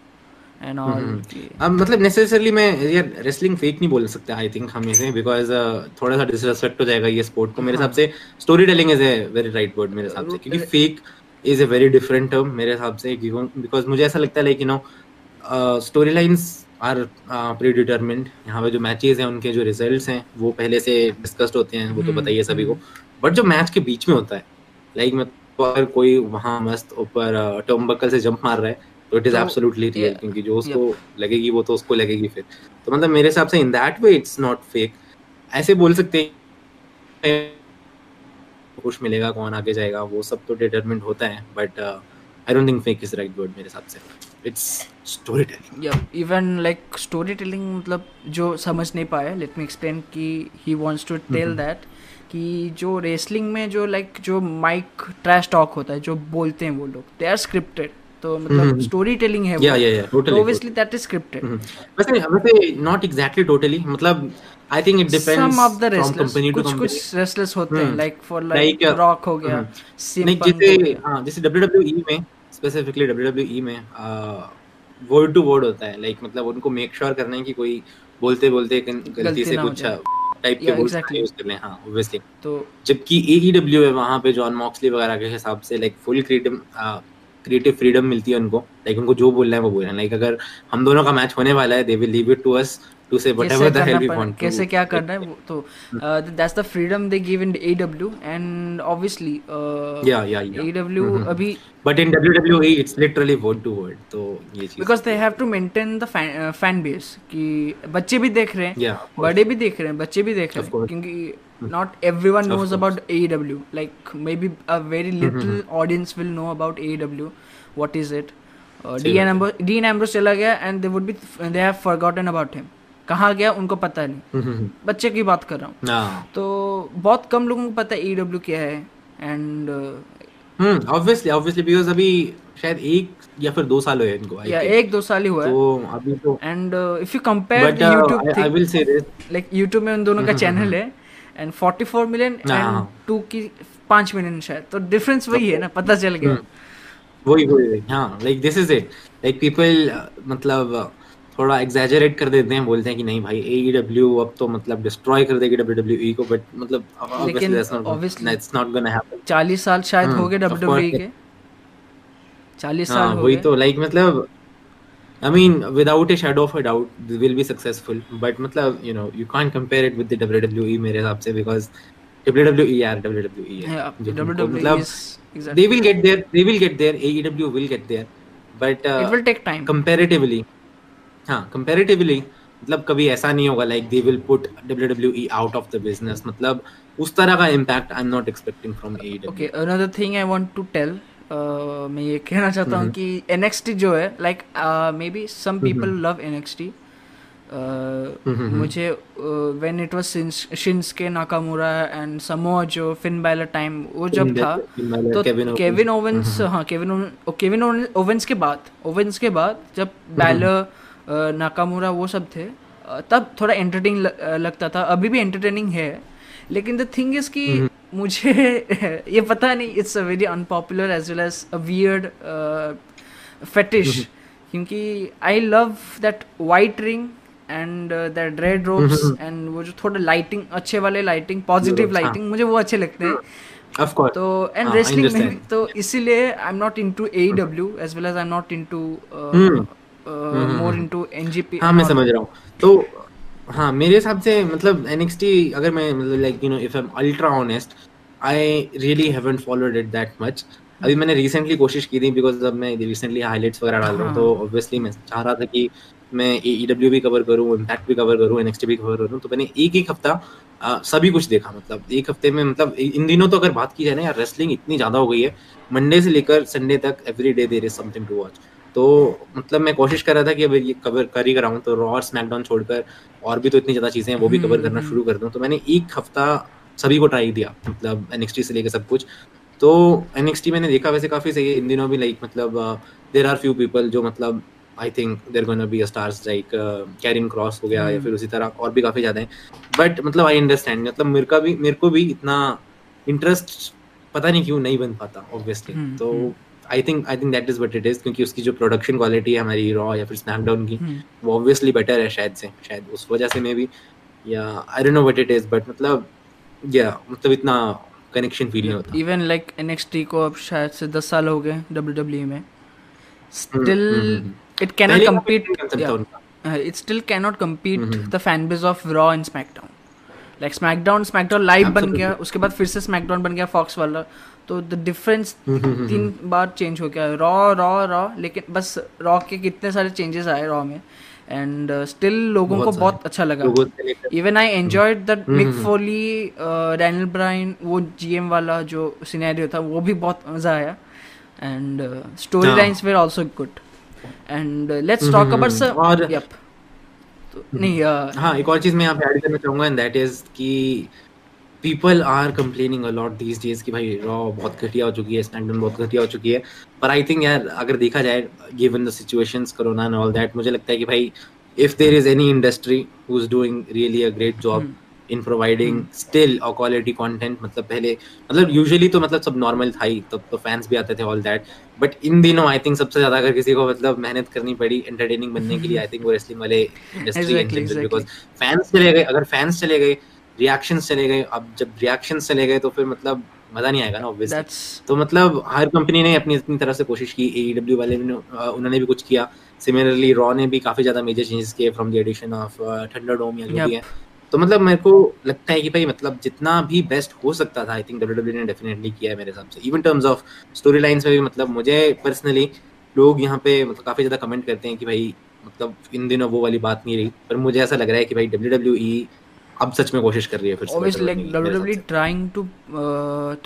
एंड ऑल। अब मतलब नेसेसरली मैं यार रेसलिंग फेक नहीं बोल सकता आई थिंक हम इसे, बिकॉज थोड़ा सा डिसरेस्पेक्ट हो जाएगा ये स्पोर्ट को मेरे हिसाब से। Story telling is a very right word मेरे हिसाब से, क्योंकि fake is a very different term मेरे हिसाब से, बिकॉज मुझे ऐसा लगता है like you know story lines are predetermined. यहाँ पे जो मैचेस हैं उनके जो रिजल्ट्स हैं वो पहले से डिस्कस्ड होते हैं, वो तो बताइए सभी को, बट जो मैच के बीच में होता है लाइक मतलब कोई वहाँ मस्त ऊपर टर्मबकल से जंप मार रहा है तो इट इज़ एब्सोल्युटली रियल, क्योंकि जो उसको लगेगी वो तो उसको लगेगी फिर। तो मतलब मेरे हिसाब से in that way it's not fake, ऐसे बोल सकते हैं कुछ मिलेगा कौन आगे जाएगा वो सब तो डिटरमिन्ड होता है, but I don't think fake is right word मेरे हिसाब से, इट्स स्टोरी टेलिंग। या इवन लाइक स्टोरी टेलिंग मतलब जो समझ नहीं पाया, लेट मी एक्सप्लेन कि he wants to tell that कि जो रेसलिंग में जो लाइक जो माइक ट्रैश टॉक होता है जो बोलते हैं वो लोग, दे आर स्क्रिप्टेड, तो मतलब स्टोरी टेलिंग है वो, ऑब्वियसली दैट इज स्क्रिप्टेड। वैसे नॉट एग्जैक्टली टोटली, मतलब I think it depends from company to company. कुछ रेसलर्स होते हैं लाइक फॉर लाइक रॉक हो गया, जैसे WWE में स्पेसिफिकली WWE में वर्ड टू वर्ड होता है, लाइक मतलब उनको मेक श्योर करना है कि कोई बोलते बोलते गलती से कुछ टाइप के वर्ड्स यूज कर लें। हां ऑब्वियसली, तो जबकि AEW है वहां पे जॉन मॉक्सली वगैरह के हिसाब से लाइक फुल क्रिएटिव फ्रीडम मिलती है उनको, लाइक उनको जो बोलना है वो बोलना है। लाइक अगर हम दोनों का मैच होने वाला है they will leave it to us to say whatever the hell we want to. कैसे क्या करना है तो that's the freedom they give in AEW and obviously AEW अभी but in WWE it's literally word to word तो ये चीज़ because they have to maintain the fan base कि बच्चे भी देख रहे हैं बड़े भी देख रहे हैं बच्चे भी देख रहे हैं क्योंकि not everyone knows about AEW like maybe a very little audience will know about AEW what is it Dean Ambrose चला गया and they have forgotten about him कहाँ गया उनको पता नहीं बच्चे की बात कर रहा हूँ तो बहुत कम लोगों को पता है AEW क्या है and obviously because अभी शायद एक या फिर 2 साल हुए इनको या 1-2 साल ही हुआ है तो अभी तो and if you compare YouTube I will say this like YouTube में उन दोनों का चैनल है and 44 million and 2 की 5 million शायद तो difference वही है ना पता चल गया वही हाँ like this is it like people मतलब थोड़ा exaggerate कर देते हैं बोलते हैं कि नहीं भाई AEW अब तो मतलब destroy कर देगी WWE को but मतलब लेकिन obviously it's not gonna happen 40 साल शायद हो गए WWE के 40 साल हो गए वही तो like मतलब I mean, without a shadow of a doubt, they will be successful. But, matlab, you know, you can't compare it with the WWE, मेरे हिसाब से, because WWE. Yeah, WWE is exactly. They will get there. AEW will get there. But it will take time. Comparatively, मतलब कभी ऐसा नहीं होगा like they will put WWE out of the business. मतलब उस तरह का impact I'm not expecting from AEW. Okay, another thing I want to tell. मैं ये कहना चाहता हूँ कि NXT जो है like may be some people love NXT मुझे when it was Shinsuke Nakamura and Samoa Joe Finn Balor time वो जब था तो केविन ओवेंस के बाद जब बैलर नाकामुरा वो सब थे तब थोड़ा एंटरटेनिंग लगता था अभी भी एंटरटेनिंग है लेकिन द थिंग इज कि मुझे ये पता नहीं it's a very unpopular as well as a weird fetish क्योंकि I love that white ring and that red ropes and वो जो थोड़ा लाइटिंग अच्छे वाले लाइटिंग पॉजिटिव लाइटिंग मुझे वो अच्छे लगते हैं ऑफ कोर्स तो एंड रेसलिंग में तो इसीलिए I am not into AEW as well as I am not into more into NGP हां मैं समझ रहा हूं तो हाँ मेरे हिसाब से मतलब NXT अगर मैं मतलब like you know if I am ultra honest I really haven't followed it that much अभी मैंने रिसेंटली कोशिश की थी बिकॉज अब मैं रिसेंटली हाईलाइट्स वगैरह डाल रहा हूँ तो ऑब्वियसली मैं चाह रहा था कि मैं AEW भी कवर करूँ इम्पैक्ट भी कवर करूँ NXT भी कवर करूँ तो मैंने एक हफ्ता सभी कुछ देखा मतलब एक हफ्ते में मतलब इन दिनों तो अगर बात की जाए ना यार रेसलिंग इतनी ज़्यादा हो गई है मंडे से लेकर संडे तक every day there is something to watch तो मतलब मैं कोशिश कर रहा था कि अब ये कवर कर ही कराऊँ तो रॉ और स्मैकडाउन छोड़कर और भी तो इतनी ज़्यादा चीज़ें हैं वो भी कवर करना शुरू कर दूँ तो मैंने एक हफ्ता सभी को ट्राई दिया मतलब NXT से लेकर सब कुछ तो NXT मैंने देखा वैसे काफ़ी सही है इन दिनों भी लाइक मतलब देर आर फ्यू पीपल जो मतलब I think there gonna be a stars like Karrion Kross हो गया या फिर उसी तरह और भी काफ़ी ज़्यादा हैं बट मतलब आई अंडरस्टैंड मतलब मेरे को भी इतना इंटरेस्ट पता नहीं क्यों नहीं बन पाता ऑब्वियसली तो I think that is what it is क्योंकि उसकी जो प्रोडक्शन क्वालिटी है हमारी रॉ या फिर स्नैपडाउन की वो ऑब्वियसली बेटर है शायद उस वजह से मे बी या I don't know what it is but मतलब या मतलब इतना कनेक्शन फील नहीं होता इवन लाइक NXT को अब शायद से 10 साल हो गए WWE में still it can not compete it still can not compete the fan base of Raw and SmackDown like SmackDown live बन गया उसके बाद फिर से स्मैकडाउन बन गया फॉक्स वाला तो द डिफरेंस 3 बार चेंज हो गया रॉ लेकिन बस रॉ के कितने सारे चेंजेस आए रॉ में एंड स्टिल लोगों को बहुत अच्छा लगा even I enjoyed that Mick Foley Daniel Bryan वो GM वाला जो सिनेरियो था वो भी बहुत मजा आया and story lines were also good and let's talk about some yup नहीं हाँ एक और चीज मैं यहाँ पे ऐड करना चाहूंगा एंड दैट इज कि people are complaining a lot these days कि भाई रॉ बहुत घटिया हो चुकी है स्नैकडाउन बहुत घटिया हो चुकी है पर आई थिंक यार अगर देखा जाए given the situations corona and all that मुझे लगता है कि भाई if there is any industry who is doing really a great job in providing still a quality content मतलब पहले मतलब यूजुअली तो मतलब सब नॉर्मल था ही तब तो फैंस भी आते थे ऑल दैट बट इन दिनों आई थिंक सबसे ज्यादा अगर किसी को मतलब मेहनत करनी पड़ी एंटरटेनिंग बनने के लिए आई थिंक वो रेसलिंग वाले इंडस्ट्री बिकॉज फैंस चले गए अगर फैंस चले गए रिएक्शंस चले गए अब जब रिएक्शंस चले गए तो फिर मतलब मज़ा नहीं आएगा ना ऑब्वियसली तो मतलब हर कंपनी ने अपनी तरफ से कोशिश की AEW वाले ने उन्होंने भी कुछ किया सिमिलरली रॉ ने भी काफी ज्यादा मेजर चेंजेस किए from the addition of ThunderDome या जो भी है। तो मतलब मेरे को लगता है कि भाई मतलब जितना भी बेस्ट हो सकता था आई थिंक WWE ने डेफिनेटली किया है मेरे हिसाब से। Even terms of story lines में भी मतलब मुझे पर्सनली लोग यहाँ पे मतलब काफी ज्यादा कमेंट करते हैं कि भाई मतलब इन दिनों वो वाली बात नहीं रही, पर मुझे ऐसा लग रहा है कि भाई WWE अब सच में कोशिश कर रही है फिर से। Like WWE trying to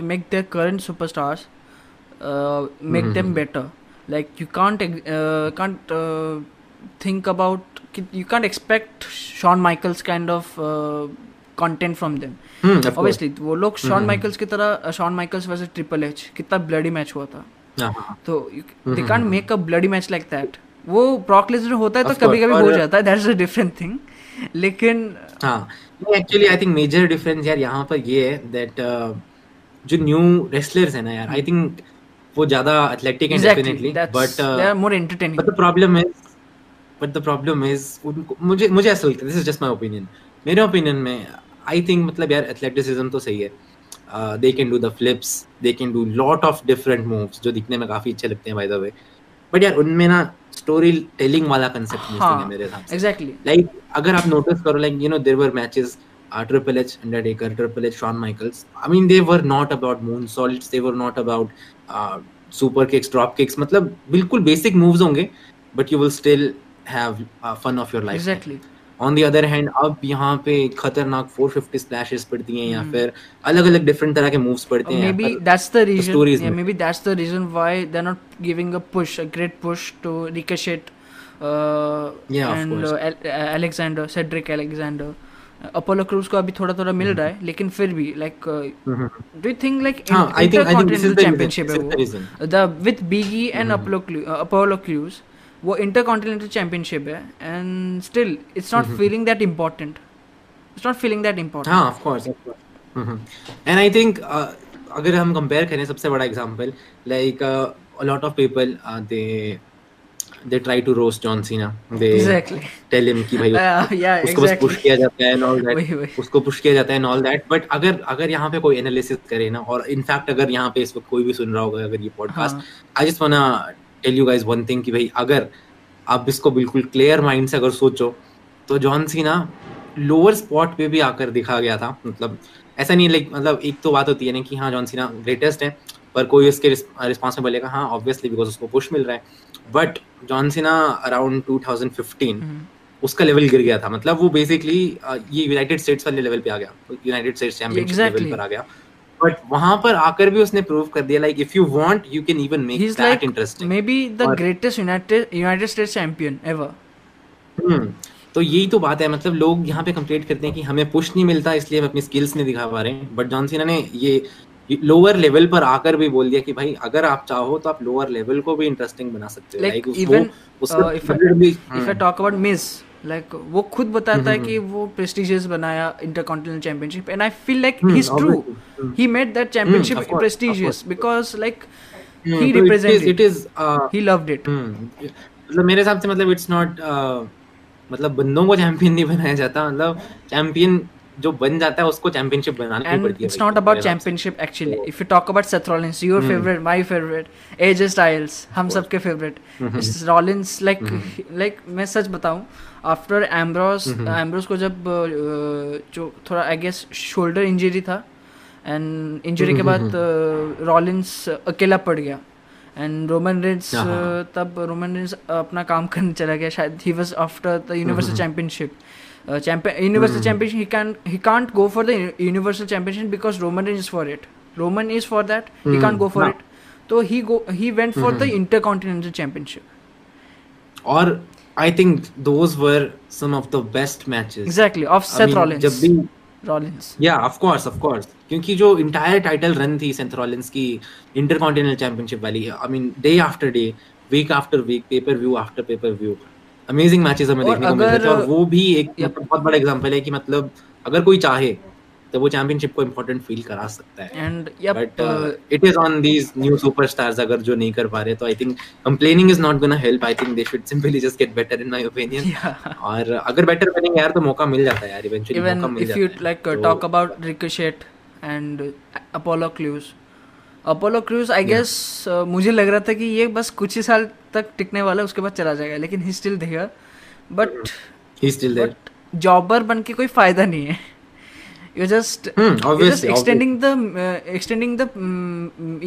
make their current superstars make them better. Like you can't think about, you can't expect Shawn Michaels kind of content from them. Of obviously course. वो लोग Shawn Michaels की तरह Shawn Michaels versus Triple H कितना bloody match हुआ था, तो they can't make a bloody match like that. वो Brock Lesnar होता है तो कभी कभी हो जाता है, that's a different thing. लेकिन हाँ actually I think major difference यार यहाँ पर ये है that जो new wrestlers है ना यार I think वो ज्यादा athletic and definitely but they are more entertaining. But the problem is मुझे ऐसा लगता है, this is just my opinion, मेरे ओपिनियन में आई थिंक मतलब यार एथलेटिसिज्म तो सही है, they can do the flips, they can do lot of different moves जो दिखने में काफी अच्छे लगते हैं बाय द वे, बट यार उनमें ना स्टोरी टेलिंग वाला कांसेप्ट मिसिंग है मेरे हिसाब से। एग्जैक्टली, लाइक अगर आप नोटिस करो like you know there were matches Triple H Undertaker, Triple H Shawn Michaels, I mean they were not about moonsaults, they were not about super kicks, drop kicks, मतलब बिल्कुल basic moves होंगे but you will still have fun of your life. Exactly. On the other hand, अब यहाँ पे खतरनाक 450 slashes पड़ती हैं या फिर अलग-अलग different तरह के moves पड़ते हैं। Maybe that's the reason. Maybe that's the reason why they're not giving a push, a great push to Ricochet and Alexander, Cedric Alexander. Apollo Crews को अभी थोड़ा-थोड़ा मिल रहा है, लेकिन फिर भी like do you think like Intercontinental Championship है वो? The with Big E and Apollo Crews. वो इंटरकॉन्टिनेंटल चैंपियनशिप है and still it's not feeling that important, it's not feeling that important. हाँ, of course, of course. And I think अगर हम compare करें सबसे बड़ा example like a lot of people they try to roast John Cena, they tell him कि भाई उसको बस पुश किया जाता है एंड ऑल दैट, उसको पुश किया जाता है एंड ऑल दैट, बट अगर अगर यहाँ पे कोई एनालिसिस करे ना, और इनफैक्ट अगर यहाँ पे इस वक्त कोई भी सुन रहा होगा अगर ये podcast, I just want to tell you guys one thing कि भाई अगर आप इसको बिल्कुल क्लियर माइंड से अगर सोचो तो जॉन सीना लोअर स्पॉट पे भी आकर दिखा गया था। मतलब ऐसा नहीं लाइक मतलब एक तो बात होती है ना कि हाँ जॉन सीना ग्रेटेस्ट है, पर कोई उसके रिस्पॉन्स में बोलेगा हाँ ऑब्वियसली बिकॉज उसको पुश मिल रहा है, बट जॉन सीना अराउंड 2015 उसका लेवल गिर गया था। मतलब वो बेसिकली ये यूनाइटेड स्टेट्स वाले लेवल पे आ गया, यूनाइटेड स्टेट्स चैंपियनशिप लेवल पर आ गया, बट वहां पर आकर भी उसने प्रूव कर दिया like if you want you can even make that interesting, may be the greatest United States champion ever. तो यही तो बात है, मतलब लोग यहाँ पे कंप्लेंट करते हैं कि हमें पुश नहीं मिलता इसलिए हम अपनी स्किल्स नहीं दिखा पा रहे हैं, बट जॉन सीना ने ये लोअर लेवल पर आकर भी बोल दिया कि भाई अगर आप चाहो तो आप लोअर लेवल को भी इंटरेस्टिंग बना सकते हो। Like even if I talk about Miz, like वो खुद बताता है कि वो प्रेस्टिजियस बनाया intercontinental championship, and I feel like he is true, he made that championship prestigious because like he represented it, is he loved it. मतलब मेरे हिसाब से मतलब इट्स नॉट मतलब बंदों को चैंपियन नहीं बनाया जाता, मतलब चैंपियन जो बन जाता है उसको चैंपियनशिप बनानी पड़ती है। It's not about championship actually, if you talk about Seth Rollins, your favourite, my favourite, AJ Styles, हम सबके फेवरेट रॉलिन्स, लाइक मैं सच बताऊं आफ्टर एम्ब्रोस को जब जो थोड़ा आई गेस शोल्डर इंजरी था एंड इंजरी के बाद रॉलिन्स अकेला पड़ गया एंड रोमन रेंस अपना काम करने चला गया, शायद he was after the universal championship he can't go for the universal championship because Roman is for it. Roman is for that. He can't go for it. So he went for the intercontinental championship. Or I think those were some of the best matches. Exactly of Seth Rollins. Rollins. Yeah, of course. क्योंकि जो entire title run थी Seth Rollins की intercontinental championship वाली, I mean day after day, week after week, pay per view after pay per view. Amazing matches हमें देखने को मिलते थे, और वो भी एक बहुत बड़ा एग्जांपल है कि मतलब अगर कोई चाहे तो वो चैंपियनशिप को इम्पोर्टेंट फील करा सकता है। And but it is on these new superstars अगर जो नहीं कर पा रहे, तो I think complaining is not gonna help, I think they should simply just get better in my opinion. और अगर बेटर बनेंगे यार तो मौका मिल जाता है यार, इवेंचुअली मौका मिल जाता है। If you like talk about Ricochet and Apollo Crews, Apollo Crews I guess मुझे लग रहा था कि ये बस कुछ ही साल तक टिकने वाला है, उसके बाद चला जाएगा, लेकिन he still there, but he still there, jobber बन के कोई फायदा नहीं है. You're just extending the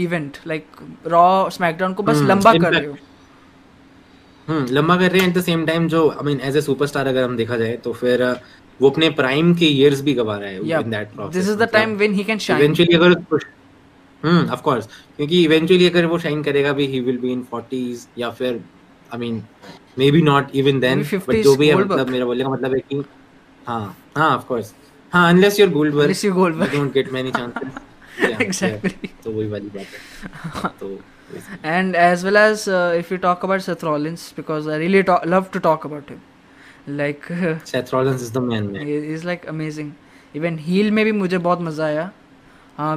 event, like Raw, SmackDown को बस लंबा कर रहे हो. लंबा कर रहे हैं. एट द सेम टाइम जो I mean as a superstar अगर हम देखा जाए तो फिर वो अपने प्राइम के इयर्स भी गवा रहा है in that process. This is the time when he can shine eventually, अगर ऑफ कोर्स, क्योंकि इवेंचुअली अगर वो शाइन करेगा भी, he will be in 40s या फिर I mean may be not even then, but जो भी है, मतलब मेरा बोलने का मतलब है कि हां ऑफ कोर्स, हाँ, unless you're Goldberg, you don't get many chances. Yeah, exactly. So वही वाली बात है. So and as well as if you talk about Seth Rollins, because I really love to talk about him. Like Seth Rollins is the man. He's like amazing. Even heel में भी मुझे बहुत मजा आया. हाँ,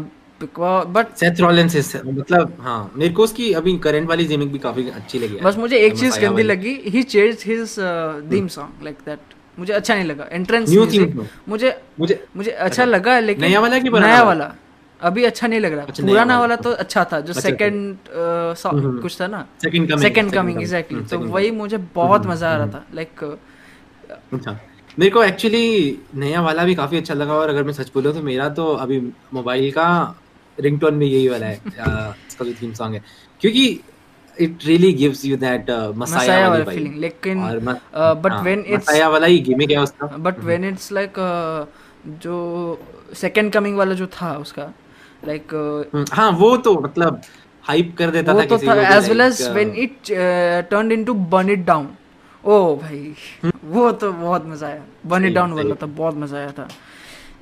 but Seth Rollins is, मतलब हाँ, मेरे को उसकी अभी current वाली gimmick भी काफी अच्छी लगी. बस मुझे एक चीज गंदी लगी. He changed his theme song like that. मुझे अच्छा नहीं लगा एंट्रेंस म्यूजिक. मुझे अच्छा लगा, लेकिन नया वाला अभी अच्छा नहीं लग रहा. पुराना वाला तो अच्छा था, जो सेकंड कुछ था ना, सेकंड कमिंग, एग्जैक्टली. तो वही मुझे बहुत मजा आ रहा था, लाइक मेरे को एक्चुअली नया वाला भी काफी अच्छा लगा. और अगर मैं सच बोलूं तो मेरा तो अभी मोबाइल का रिंगटोन में यही वाला है, इसका जो थीम सॉन्ग है, क्योंकि it really gives you that Messiah वाली फीलिंग. लेकिन but when it's Messiah वाला ही gimmick है उसका, but when it's like जो second coming वाला जो था उसका, like हाँ वो तो मतलब hype कर देता था किसी को, as well as when it turned into burn it down. ओ भाई वो तो बहुत मजा आया. burn it down वाला तो बहुत मजा आया था.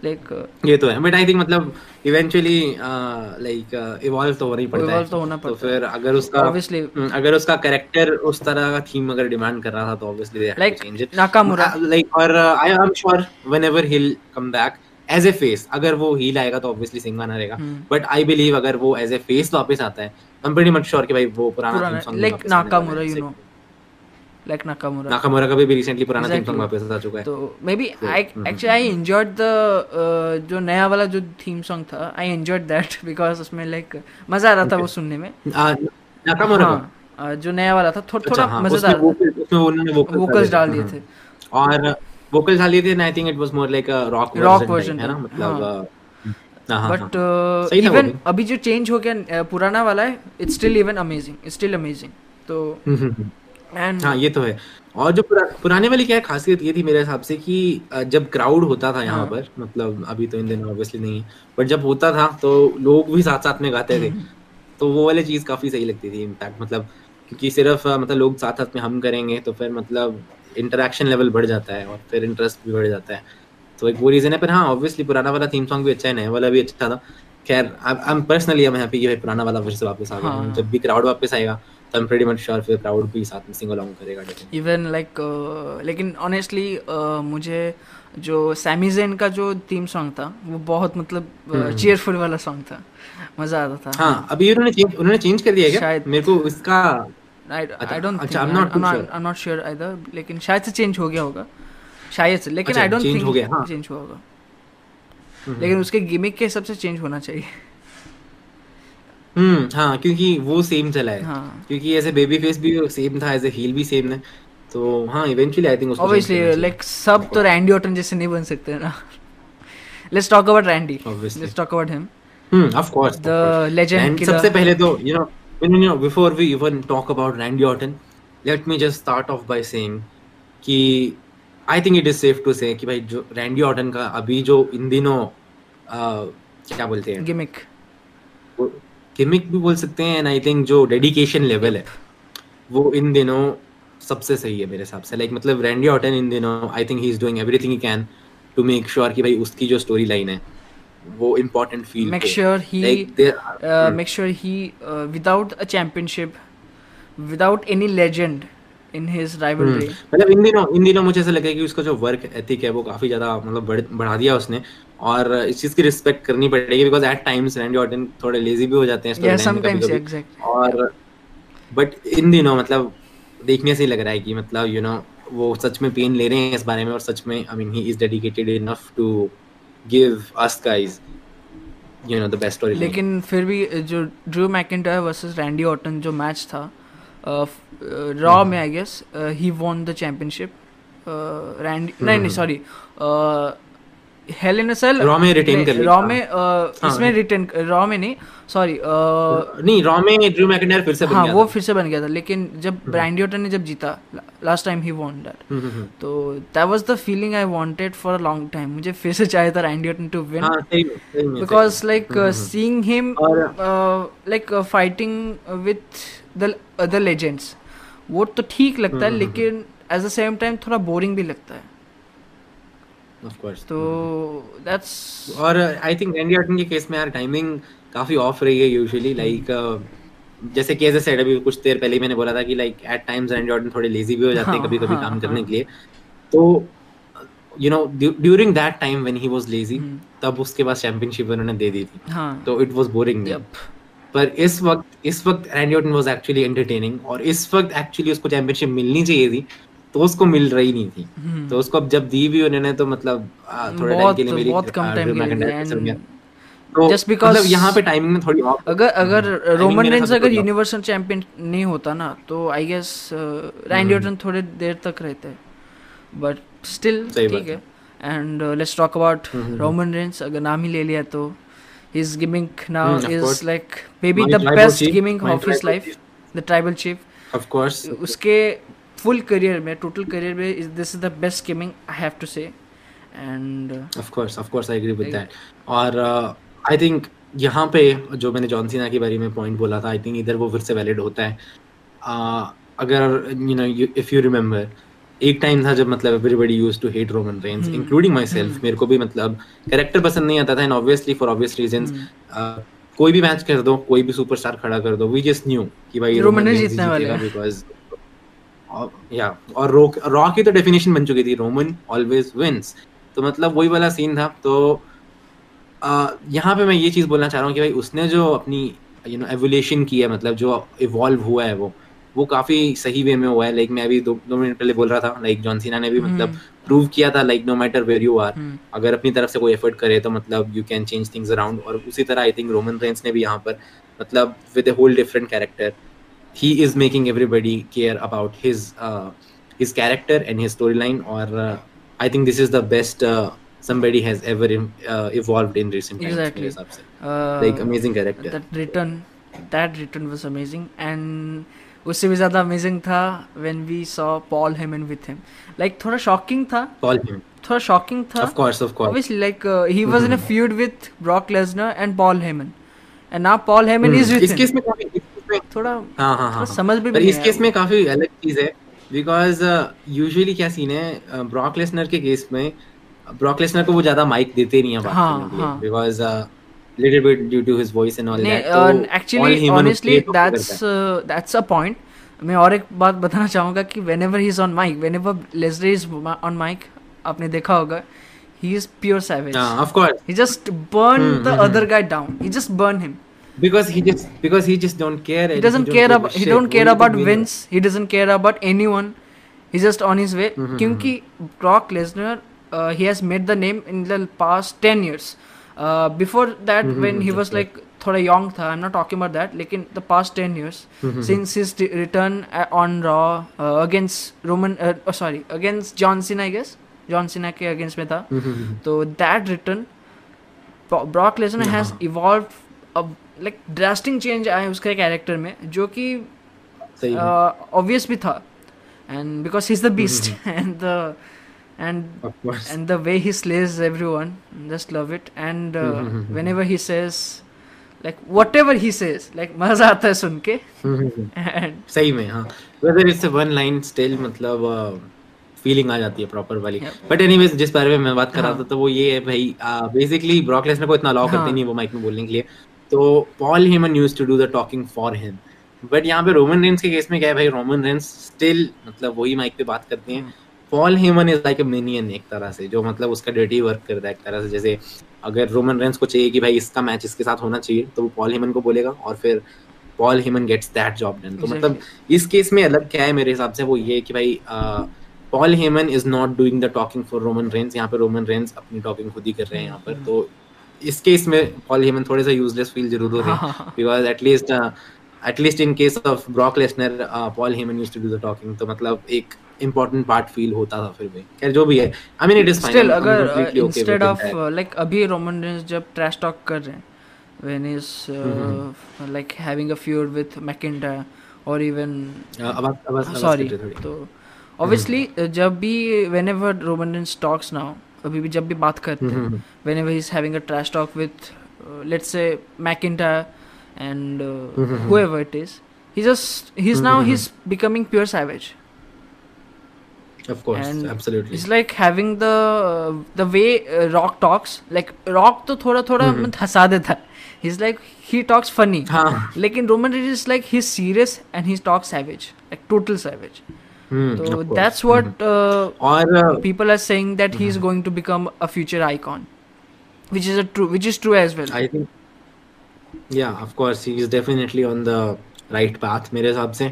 Like, ये तो है, बट आई थिंक मतलब इवेंचुअली लाइक इवॉल्व तो होना ही पड़ता है. तो फिर अगर उसका ऑब्वियसली अगर उसका कैरेक्टर उस तरह का थीम अगर डिमांड कर रहा था तो obviously they have to change it. Nakamura like, और I am sure whenever he will come back as a face, अगर वो हील आएगा तो ऑब्वियसली सिंह गाना रहेगा, बट आई बिलीव अगर वो एज ए फेस वापस आता है, I am pretty much sure कि भाई वो पुराना theme song like Nakamura, you know, like Nakamura का भी recently पुराना theme song वापस आ चुका है. तो maybe I actually I enjoyed the जो नया वाला जो theme song था, I enjoyed that because उसमें like मजा आ रहा था वो सुनने में. Nakamura का जो नया वाला था थोड़ा मजेदार था, उसमें उन्होंने vocals डाल दिए थे, और vocals डाल दिए थे, and I think it was more like a rock version है ना, मतलब. बट even अभी जो change हो गया पुराना वाला है, it's still even amazing, it's still amazing. तो हाँ ये तो है. और जो पुराने वाली क्या खासियत ये थी मेरे हिसाब से कि जब क्राउड होता था यहाँ पर, मतलब अभी तो इन दिनों ऑब्वियसली नहीं है, बट जब होता था तो लोग भी साथ साथ में गाते थे, तो वो वाली चीज काफी सही लगती थी इम्पैक्ट, मतलब क्योंकि सिर्फ मतलब लोग साथ साथ में हम करेंगे तो फिर मतलब इंटरेक्शन लेवल बढ़ जाता है और फिर इंटरेस्ट भी बढ़ जाता है, तो एक वो रीजन है. पर हाँ ऑब्वियसली पुराना वाला थीम सॉन्ग भी अच्छा है, नया वाला भी अच्छा था. खैर I am personally I am happy कि पुराना वाला फिर से वापस आ गया. जब भी क्राउड वापस आएगा I'm pretty much sure फिर crowd भी साथ में sing along करेगा. Even like लेकिन honestly मुझे जो Sami Zayn का जो theme song था वो बहुत मतलब cheerful वाला song था, मजा आता था. हाँ अभी उन्होंने change कर दिया क्या? मेरे को इसका I don't think, I'm not sure either, लेकिन शायद से change हो गया होगा, शायद से, लेकिन I don't think change हुआ होगा, लेकिन उसके gimmick के हिसाब से change होना चाहिए. हाँ क्योंकि वो सेम चला है, क्योंकि ऐसे बेबी फेस भी सेम था, ऐसे हील भी सेम है, तो हाँ इवेंचुअली आई थिंक उसको ऑब्वियसली लाइक सब तो रैंडी ऑर्टन जैसे नहीं बन सकते ना. Let's talk about Randy, let's talk about him. Of course the legend. सबसे पहले तो you know before we even talk about Randy Orton, let me just start off by saying कि I think it is safe to say कि भाई जो Randy Orton का अभी जो इन दिनों क्या बोलते हैं गिमिक, गिमिक भी बोल सकते हैं, एंड आई थिंक जो डेडिकेशन लेवल है वो इन दिनों सबसे सही है मेरे हिसाब से. लाइक मतलब रैंडी ऑर्टन इन दिनों I think he is doing everything he can to make sure कि भाई उसकी जो स्टोरी लाइन है वो important feel, make sure he without a championship, without any legend in his rivalry, मतलब इन दिनों मुझे ऐसा लगा कि उसका जो वर्क एथिक है वो काफी ज्यादा मतलब बढ़ा दिया उसने, और इस चीज की रिस्पेक्ट करनी पड़ेगी because at times Randy Orton थोड़े लेजी भी हो जाते हैं, और बट इन दिनों मतलब देखने से ही लग रहा है कि मतलब यू नो वो सच में पेन ले रहे हैं इस बारे में, और सच में I mean he is dedicated enough to give us guys you know the best story. लेकिन फिर भी जो Drew McIntyre versus Randy Orton जो मैच था रॉ में I guess he won the championship. Randy नहीं sorry Hell in a Cell Raw में retain कर रॉ में इसमें रिटेन रॉ में नहीं सॉरी नहीं रॉ में ड्रू मैकिंटायर फिर से बन गया. हाँ वो फिर से बन गया था लेकिन जब रैंडी ऑर्टन ने जब जीता last time he won that तो that was the feeling I wanted for a long time. मुझे फिर से चाहिए था Randy Orton to win because like seeing him like fighting with the legends वो तो ठीक लगता है लेकिन एट द सेम टाइम थोड़ा बोरिंग भी लगता है. Of course. So that's. और I think Randy Orton के केस में यार टाइमिंग काफी ऑफ रही है usually like जैसे कि ऐसे said अभी कुछ देर पहले मैंने बोला था कि like at times Randy Orton थोड़े लेजी भी हो जाते हैं कभी कभी काम करने के लिए. तो you know during that time when he was lazy तब उसके पास championship उन्होंने दे दी थी. तो it was boring. पर इस वक्त Randy Orton was actually entertaining और इस वक्त actually उसको championship मिलनी चाहिए थी तो उसको मिल रही नहीं थी. तो उसको अब जब दी भी उन्होंने तो मतलब थोड़े टाइम के लिए मिली बहुत कम टाइम के लिए तो जस्ट बिकॉज़ यहाँ पे टाइमिंग में थोड़ी ऑफ. अगर रोमन रेंस अगर यूनिवर्सल चैंपियन नहीं होता ना तो आई गेस रैंडी ऑर्टन थोड़े देर तक रहते बट स्टिल ठीक है. And let's talk about Roman Reigns. अगर नाम ही ले लिया तो his gimmick now is like maybe the best gimmick of his life the tribal chief. Of course उसके full career में total career में is this is the best gaming I have to say and of course I agree with that. और I think यहाँ पे जो मैंने John Cena के बारे में point बोला था I think इधर वो फिर से valid होता है. अगर you know if you remember एक time था जब मतलब everybody used to hate Roman Reigns including myself. मेरे को भी मतलब character पसंद नहीं आता था and obviously for obvious reasons. कोई भी match कर दो कोई भी superstar खड़ा कर दो we just knew कि भाई Roman Reigns जीतने वाला है because और रॉ की तो डेफिनेशन बन चुकी थी रोमन ऑलवेज विंस. तो मतलब वही वाला सीन था. तो यहाँ पे मैं ये चीज़ बोलना चाह रहा हूँ कि भाई उसने जो अपनी यू नो एवोल्यूशन की है मतलब जो इवॉल्व हुआ है वो काफ़ी सही वे में हुआ है. लाइक मैं अभी दो मिनट पहले बोल रहा था लाइक जॉन सीना ने भी मतलब प्रूव किया था like no matter where you are अगर अपनी तरफ से कोई एफर्ट करे तो मतलब you can change things around. और उसी तरह आई थिंक रोमन रेंस ने भी यहाँ पर मतलब with a whole different character he is making everybody care about his character and his storyline. Or I think this is the best somebody has ever evolved in recent times. Exactly. Like amazing character. That return was amazing and उससे भी ज़्यादा amazing था when we saw Paul Heyman with him. Like थोड़ा shocking था. Paul Heyman. थोड़ा shocking था. Of course. Obviously like he was in a feud with Brock Lesnar and Paul Heyman. And now Paul Heyman is with him. इस case में काफी अलग चीज है बिकॉज यूजुअली क्या सीन है ब्रॉक लेसनर के केस में ब्रॉक लेसनर को वो ज्यादा माइक देते नहीं है बात करने के लिए because little bit due to his voice and all that. Actually honestly that's a point. मैं और एक बात बताना चाहूंगा कि whenever he is on mic whenever Lesnar is on mic आपने देखा होगा he is pure savage. Of course he just burn the other guy down. He just burn him because he just don't care. He doesn't care about Vince. He doesn't care about anyone. He's just on his way. Kyunki Brock Lesnar he has made the name in the past 10 years. Before that when he was like thoda young tha. I'm not talking about that. Lekin the past 10 years since his return on Raw against John Cena I guess. John Cena के against में था तो that return Brock Lesnar has evolve like drastic change आया उसके character में जो कि obvious भी था and because he is the beast and the way he slays everyone just love it and whenever he says like whatever he says like मजा आता है सुन के एंड सही में हाँ whether it's one line still मतलब फीलिंग आ जाती है प्रॉपर वाली. बट एनीवेज जिस बारे में मैं बात कर रहा था तो वो ये है भाई बेसिकली ब्रॉक लेसनर को इतना अलाउ करते नहीं वो माइक में बोलने के लिए तो Paul Heyman used to do the talking for him. But यहाँ पे रोमन रेंस के केस में क्या है भाई रोमन रेंस स्टिल मतलब वही माइक पे बात करते हैं. Paul Heyman is like a minion एक तरह से जो मतलब उसका डर्टी वर्क करता है एक तरह से. जैसे अगर रोमन रेंस को चाहिए कि भाई इसका मैच इसके साथ होना चाहिए तो वो पॉल हेमन को बोलेगा और फिर Paul Heyman gets that job done. तो मतलब इस केस में अलग क्या है मेरे हिसाब से वो ये कि भाई Paul Heyman is not doing the talking for Roman Reigns. यहाँ पे Roman Reigns अपनी talking खुद ही कर रहे हैं यहाँ पर. तो इस केस में पॉल हेमन थोड़े से यूजलेस फील जरूर हो रहे हैं because at least in case of Brock Lesnar Paul Heyman used to do the talking, तो मतलब एक इम्पोर्टेंट पार्ट फील होता था फिर भी. खैर जो भी है, I mean it is fine. अगर इंस्टेड ऑफ लाइक अभी रोमन रेंस जब ट्रैश टॉक कर रहे हैं when is like having a feud with McIntyre और इवन सॉरी, तो ऑब्वियसली जब भी whenever Roman Reigns talks now, अभी भी जब भी बात करते हैं whenever he is having a trash talk with let's say McIntyre and whoever it is, he's now he's becoming pure savage, of course, and absolutely it's like having the way Rock talks, like Rock to thoda hasa deta, he's like he talks funny lekin Roman Reigns is like he's serious and he talks savage, like total savage. So that's what people are saying that he's going to become a future icon, which is true as well, I think. Yeah, of course, he is definitely on the right path मेरे हिसाब से.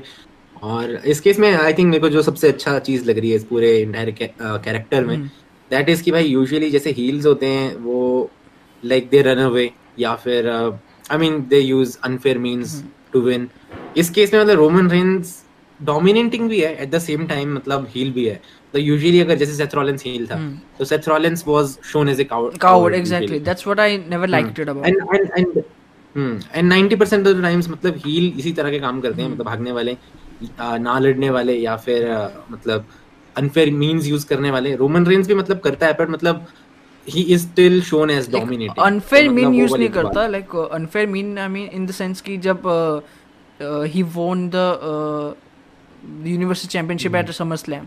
और इस case में I think मेरे को जो सबसे अच्छा चीज़ लग रही है इस पूरे इंटायर कैरेक्टर में, दैट इज़ कि भाई यूजुअली जैसे हील्स होते हैं वो लाइक दे रन अवे या फिर I mean they use unfair means to win. इस केस में मतलब रोमन रेंस डोमिनेटिंग भी है एट द सेम टाइम, मतलब हील भी है. तो यूजुअली अगर जैसे सेथ रॉलिंस हील था तो Seth Rollins was shown as a coward. Exactly, that's what I never liked it about. And and 90% of the times मतलब हील इसी तरह के काम करते हैं, मतलब भागने वाले, ना लड़ने वाले या फिर मतलब अनफेयर मीन्स यूज करने वाले. रोमन रेंस भी मतलब करता है पर मतलब he is still shown as dominating. Unfair mean use नहीं करता, like unfair mean I mean in the sense कि जब he won the universal championship at SummerSlam,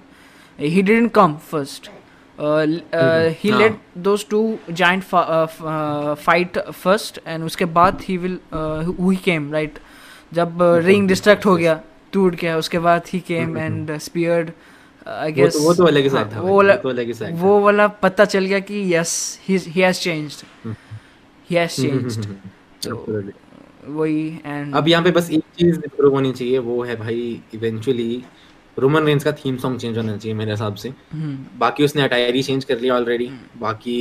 he didn't come first, he let those two giant fight first and उसके बाद he will he came right जब ring destruct हो गया, टूट गया, उसके बाद he came and speared I guess वो तो अलग ही साइड था, वो वाला पता चल गया कि yes he has changed वही. and अब यहाँ पे बस एक चीज प्रूव होनी चाहिए, वो है भाई eventually रोमन रेंस का थीम सॉन्ग चेंज होना चाहिए मेरे हिसाब से. बाकी उसने अटायर ही चेंज कर लिया ऑलरेडी, बाकी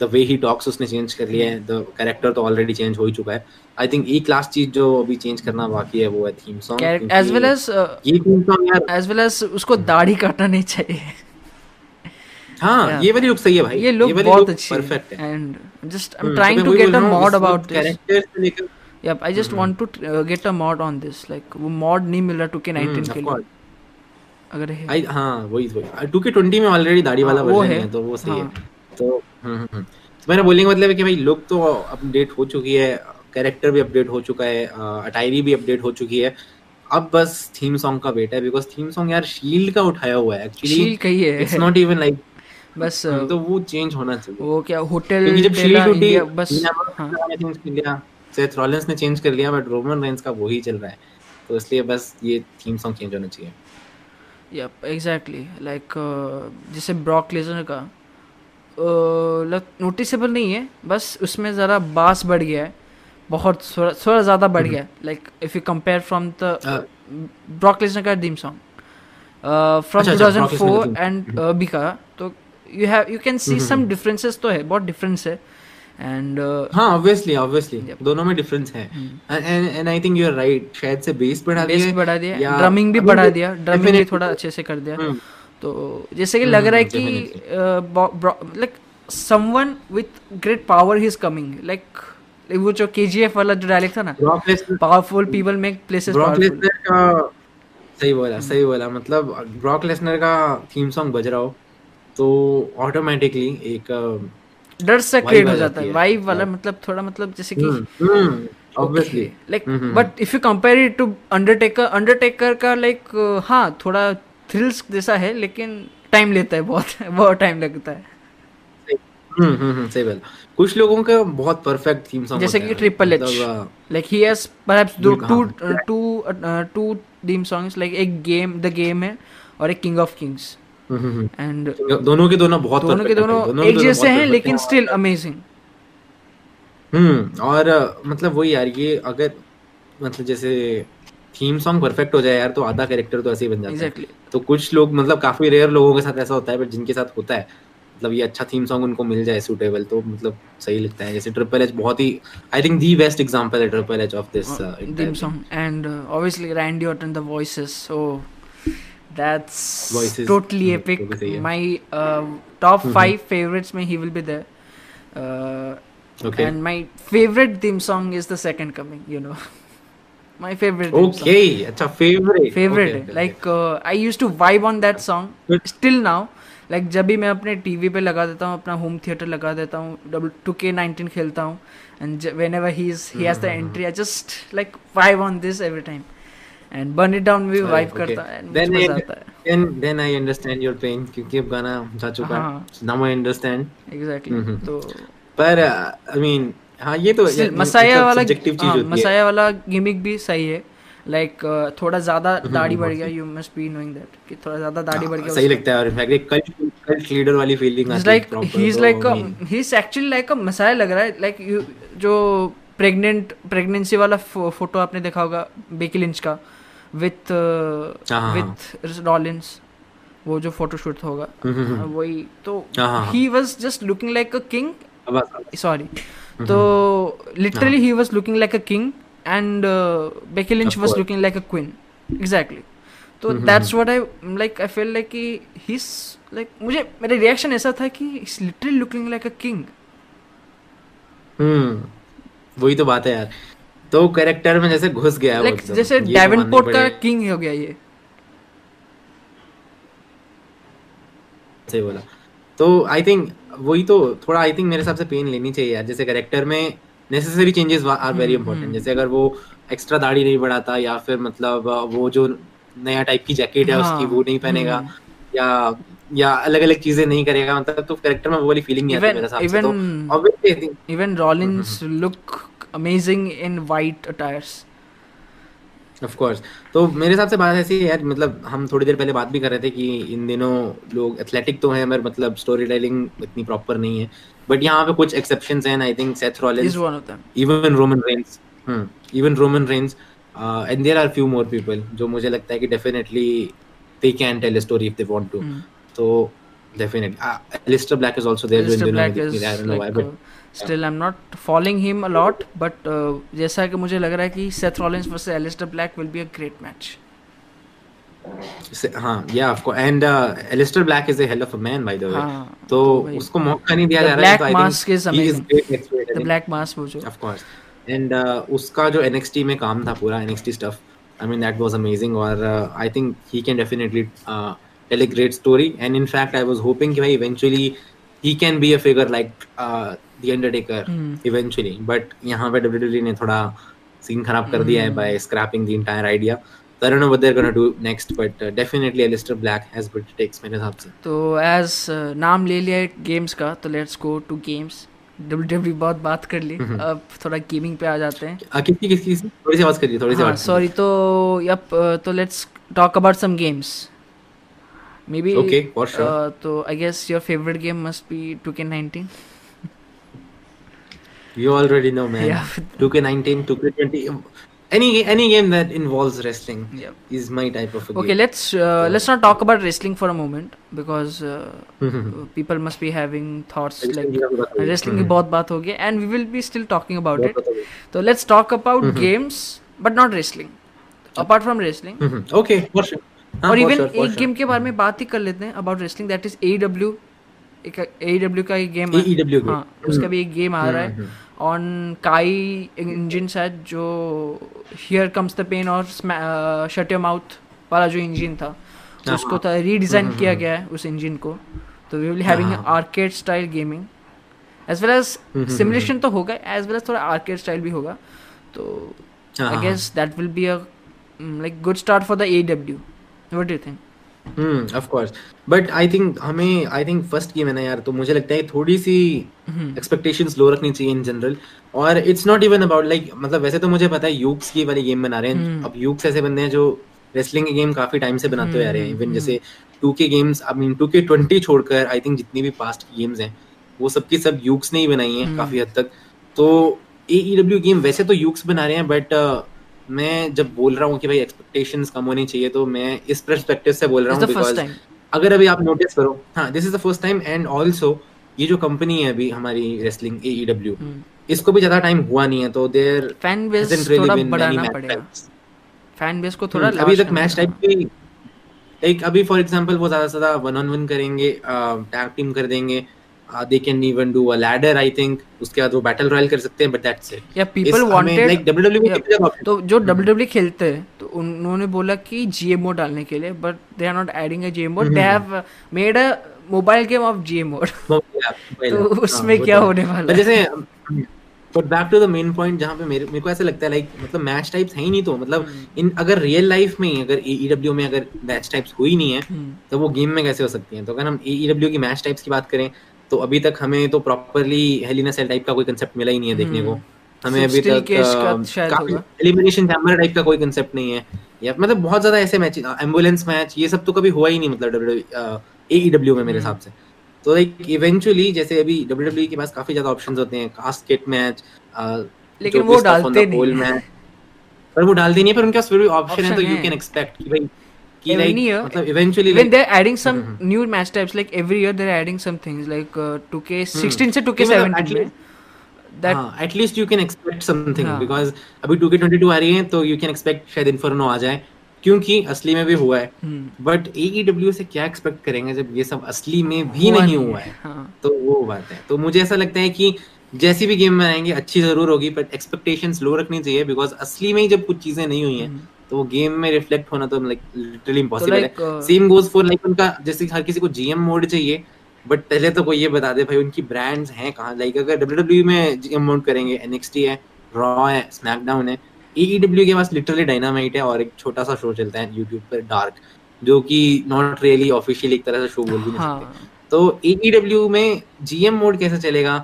द वे ही टॉक्स उसने चेंज कर लिया है, द कैरेक्टर तो ऑलरेडी चेंज हो ही चुका है. आई थिंक एक लास्ट चीज जो अभी चेंज करना बाकी है वो है theme song, as well as ये थीम सॉन्ग यार, एज वेल एज उसको दाढ़ी काटना नहीं चाहिए. हां ये वाली लुक सही है भाई, ये लुक बहुत अच्छी, परफेक्ट है. And just I am trying to get a mod about this character से लेकर, या I just want to get a mod on this, like वो मॉड नहीं मिला 2K19 के लिए. हाँ, 2K20 में ऑलरेडी दाढ़ी वाला वर्जन है तो वो सही है. तो मैंने बोलने का मतलब है कि भाई लुक तो अपडेट हो चुकी है, कैरेक्टर भी अपडेट हो चुका है, अटायरी भी अपडेट हो चुकी है, अब बस थीम सॉन्ग का वेट है. बिकॉज थीम सॉन्ग यार शील्ड का उठाया हुआ है एक्चुअली, शील्ड का ही है, इट्स नॉट इवन लाइक बस, तो वो चेंज होना चाहिए. वो क्या होटल जब शील्ड उठी बस, सेथ रॉलिंस ने चेंज कर लिया बट रोमन रेंस का वही चल रहा है, तो इसलिए बस ये थीम सॉन्ग चेंज होना चाहिए. Yep, exactly. Like जैसे ब्रॉक लेजनर का नोटिसेबल नहीं है, बस उसमें ज़रा बास बढ़ गया है, बहुत थोड़ा ज़्यादा बढ़ गया है. Like if you compare from the Brock Lesnar का थीम सॉन्ग फ्रॉम 2004 एंड अभी का, तो you can see some differences तो है, बहुत डिफरेंस है. एंड हाँ ऑब्वियसली दोनों में डिफरेंस है. And I think you are right, शायद से बेस बढ़ा दिया, ड्रमिंग भी बढ़ा दिया, ड्रमिंग भी थोड़ा अच्छे से कर दिया. तो जैसे कि लग रहा है कि like someone with great power he is coming, like वो जो केजीएफ वाला जो डायलॉग था ना, powerful people make places powerful. सही बोला मतलब ब्रॉक लेसनर का थीम सॉन्ग बज रहा हो तो ऑटोमेटिकली एक डर से क्रिएट हो जाता है वाइब वाला, मतलब थोड़ा मतलब जैसे कि obviously like, but if you compare it to Undertaker का लाइक हाँ थोड़ा थ्रिल्स जैसा है लेकिन टाइम लेता है, बहुत टाइम लगता है. सही बात. कुछ लोगों का बहुत परफेक्ट थीम सॉन्ग जैसे कि triple H, like he has perhaps two theme songs, like एक गेम द गेम है और एक किंग ऑफ किंग्स. And दोनों के दोनों एक जैसे हैं लेकिन स्टिल अमेजिंग. और मतलब वही यार, ये अगर मतलब जैसे थीम सॉन्ग परफेक्ट हो जाए यार तो आधा कैरेक्टर तो ऐसे ही बन जाता है. तो कुछ लोग मतलब काफी रेयर लोगों के साथ ऐसा होता है, बट जिनके साथ होता है मतलब ये अच्छा थीम सॉन्ग उनको मिल जाए सूटेबल तो मतलब सही लगता है. जैसे ट्रिपल एच बहुत ही I think the best example है triple H of this theme song and obviously Randy Orton the voices so that's totally epic. My top 5 favourites में he will be there. Okay. And my favorite theme song is The Second Coming, you know. My favorite theme song. Okay, it's a favorite. Favorite. Okay, like, I used to vibe on that song. Still now. Like, जब भी मैं अपने TV पे लगा देता हूँ, अपना home theater लगा देता हूँ, 2K19 खेलता हूँ, and whenever he has the entry, I just like vibe on this every time. And Burn It Down भी vibe करता है. Then I understand your pain क्योंकि अब गाना जा चुका है. Now I understand. Exactly. तो पर आई मीन हाँ ये तो मसाया वाला गिमिक भी सही है. लाइक थोड़ा ज्यादा दाढ़ी बढ़ गया you must be knowing that कि थोड़ा ज्यादा दाढ़ी बढ़ गया सही लगता है. और इनफैक्ट एक कल्ट लीडर वाली फीलिंग आती है. He is actually like a messiah लग रहा है. लाइक यू जो प्रेगनेंसी वाला फोटो आपने देखा होगा बेकी लिंच का विथ रॉलिंस वो जो फोटोशूट होगा वही तो he was just looking like a king. Sorry. So literally he was looking like a king and Becky Lynch was looking like a queen. Exactly. So that's what I feel like he's like मुझे मेरा reaction ऐसा था कि he's literally looking like a king. वही तो बात है यार. तो character में जैसे घुस गया है वो. जैसे Davenport का king हो गया ये. सही बोला. तो I think वही तो थोड़ा आई थिंक मेरे हिसाब से पेन लेनी चाहिए यार. जैसे कैरेक्टर में necessary changes are very important. जैसे अगर वो एक्स्ट्रा दाढ़ी नहीं बढ़ाता या फिर मतलब वो जो नया टाइप की जैकेट है उसकी वो नहीं पहनेगा या अलग अलग चीजें नहीं करेगा मतलब तो कैरेक्टर में वो वाली फीलिंग नहीं आती मेरे हिसाब से. तो obviously even Rollins look amazing in white attires of course. तो मेरे हिसाब से बात ऐसी है यार. मतलब हम थोड़ी देर पहले बात भी कर रहे थे कि इन दिनों लोग एथलेटिक तो हैं मगर मतलब स्टोरी टेलिंग इतनी प्रॉपर नहीं है. बट यहाँ पे कुछ एक्सेप्शंस हैं. I think Seth Rollins even Roman Reigns and there are few more people जो मुझे लगता है कि definitely they can tell a story if they want to. तो definitely Aleister Black is also there. I don't know why but Still, I'm not following him a lot, but जैसा कि मुझे लग रहा है कि Seth Rollins versus Alistair Black will be a great match. हाँ, yeah, of course. And Alistair Black is a hell of a man, by the way. तो उसको मौका नहीं दिया जा रहा है. The Black Mask is amazing. The Black Mask वो जो. Of course. And उसका जो NXT में काम था पूरा NXT stuff. I mean that was amazing. और I think he can definitely tell a great story. And in fact, I was hoping कि भाई eventually he can be a figure like The Undertaker eventually, but यहाँ पे WWE ने थोड़ा scene खराब कर दिया है by scrapping the entire idea. So I don't know what they're gonna do next, but definitely Alistair Black has big takes मेरे हिसाब से. तो as नाम ले लिया है games का, तो let's go to games. WWE बहुत बात कर ली, अब थोड़ा gaming पे आ जाते हैं. किसकी थोड़ी सी बात कर ली, थोड़ी सी बात. Sorry, तो yep, तो let's talk about some games. Maybe okay, for sure. तो I guess your favorite game must be 2K19. You already know, man. Yeah. 2K19, 2K20, any game that involves wrestling is my type of a game. Okay, let's not talk about wrestling for a moment because people must be having thoughts like wrestling की बहुत बात होगी and we will be still talking about it. So let's talk about games but not wrestling. Apart from wrestling. Okay, for sure. और even एक game के बारे में बात ही कर लेते हैं about wrestling that is AEW. AEW का एक गेम हाँ उसका भी एक गेम आ रहा है ऑन काई इंजन शायद जो हियर कम्स द पेन और शट योर माउथ वाला जो इंजन था उसको रीडिजाइन किया गया है उस इंजन को. तो we will having arcade style gaming as well as simulation तो होगा एज वेल एज थोड़ा आर्केड स्टाइल भी होगा. तो I guess that will be a like good start for the AEW. What do you think? Of course, but I think first game है ना यार. तो मुझे लगता है थोड़ी सी expectations low रखनी चाहिए in general. और it's not even about like मतलब वैसे तो मुझे पता है यूक्स की वाली गेम बना रहे हैं. अब यूक्स ऐसे बंदे हैं जो wrestling के गेम काफी टाइम से बनाते हुए आ रहे हैं. इवन जैसे 2K games I mean 2K20 छोड़कर I think जितनी भी पास्ट गेम्स हैं वो सबकी सब यूक्स ने ही बनाई हैं काफी हद तक. तो AEW गेम वैसे तो यूक्स बना रहे हैं बट मैं जब बोल रहा हूँ कि भाई एक्सपेक्टेशंस कम होनी चाहिए तो मैं इस पर्सपेक्टिव से बोल रहा हूँ बिकॉज़ अगर अभी आप नोटिस करो, हाँ, this is the first time and also ये जो कंपनी है अभी हमारी रेसलिंग AEW, इसको भी ज्यादा टाइम हुआ नहीं है, तो देयर फैन बेस थोड़ा बढ़ाना पड़ेगा, फैन बेस को थोड़ा अभी तक मैच टाइप की एक अभी फॉर एग्जांपल वो ज्यादा से ज्यादा 1-on-1 करेंगे, टैग टीम कर देंगे, they can even do a ladder I think, उसके बाद वो बैटल रॉयल कर सकते हैं, but that's it. Yeah, people wanted like WWE तो जो WWE खेलते हैं तो उन्होंने बोला कि GMO डालने के लिए, but they are not adding a GMO, they have made a mobile game of GMO. तो उसमें क्या होने वाला है? जैसे but back to the main point, जहाँ पे मेरे को ऐसा लगता है like मतलब मैच टाइप्स है ही नहीं, तो मतलब इन अगर रियल लाइफ में ही अगर AEW में अगर मैच टाइप्स हुई नहीं है तो वो गेम में कैसे हो सकती हैं? तो अगर हम AEW की मैच टाइप्स की बात करें तो अभी तक हमें तो प्रॉपर्ली हेलिना सेल टाइप का कोई कांसेप्ट मिला ही नहीं है देखने को, हमें अभी तक एलिमिनेशन चैम्बर टाइप का कोई कांसेप्ट नहीं है, या मतलब बहुत ज्यादा ऐसे मैच एम्बुलेंस मैच ये सब तो कभी हुआ ही नहीं मतलब AEW में मेरे हिसाब से। तो लाइक इवेंचुअली जैसे अभी WWE के पास काफी ज्यादा ऑप्शंस होते हैं, कास्केट मैच, लेकिन वो डालते नहीं है, पर वो डालते नहीं है, पर उनके पास फिर भी ऑप्शन है, तो यू कैन एक्सपेक्ट कि भाई कि लाइक मतलब eventually when they are adding some new match types like every year they are adding some things like 2K16 से 2K17 में that at least you can expect something, because अभी 2K22 आ रही है तो यू कैन एक्सपेक्ट शायद inferno आ जाए क्योंकि असली में भी हुआ है, बट AEW से क्या एक्सपेक्ट करेंगे जब ये सब असली में भी नहीं हुआ है। हाँ। तो वो बात है, तो मुझे ऐसा लगता है कि जैसी भी गेम बनाएंगे अच्छी जरूर होगी, बट एक्सपेक्टेशंस लो रखनी चाहिए, बिकॉज असली में ही जब कुछ चीजें नहीं हुई हैं तो वो गेम में रिफ्लेक्ट होना तो लाइक लिटरली इम्पॉसिबल है। सेम गोज फॉर लाइक उनका जैसे हर किसी को GM मोड चाहिए, बट पहले तो कोई ये बता दे भाई उनकी ब्रांड्स हैं कहाँ, लाइक अगर WWE में GM मोड करेंगे, NXT है, रॉ है, स्नैकडाउन है, AEW के पास लिटरली डायनामाइट है और एक छोटा सा शो चलता है यूट्यूब पर डार्क, जो कि नॉट रियली ऑफिशियल एक तरह से शो बोल भी नहीं सकते। तो AEW में GM मोड कैसे चलेगा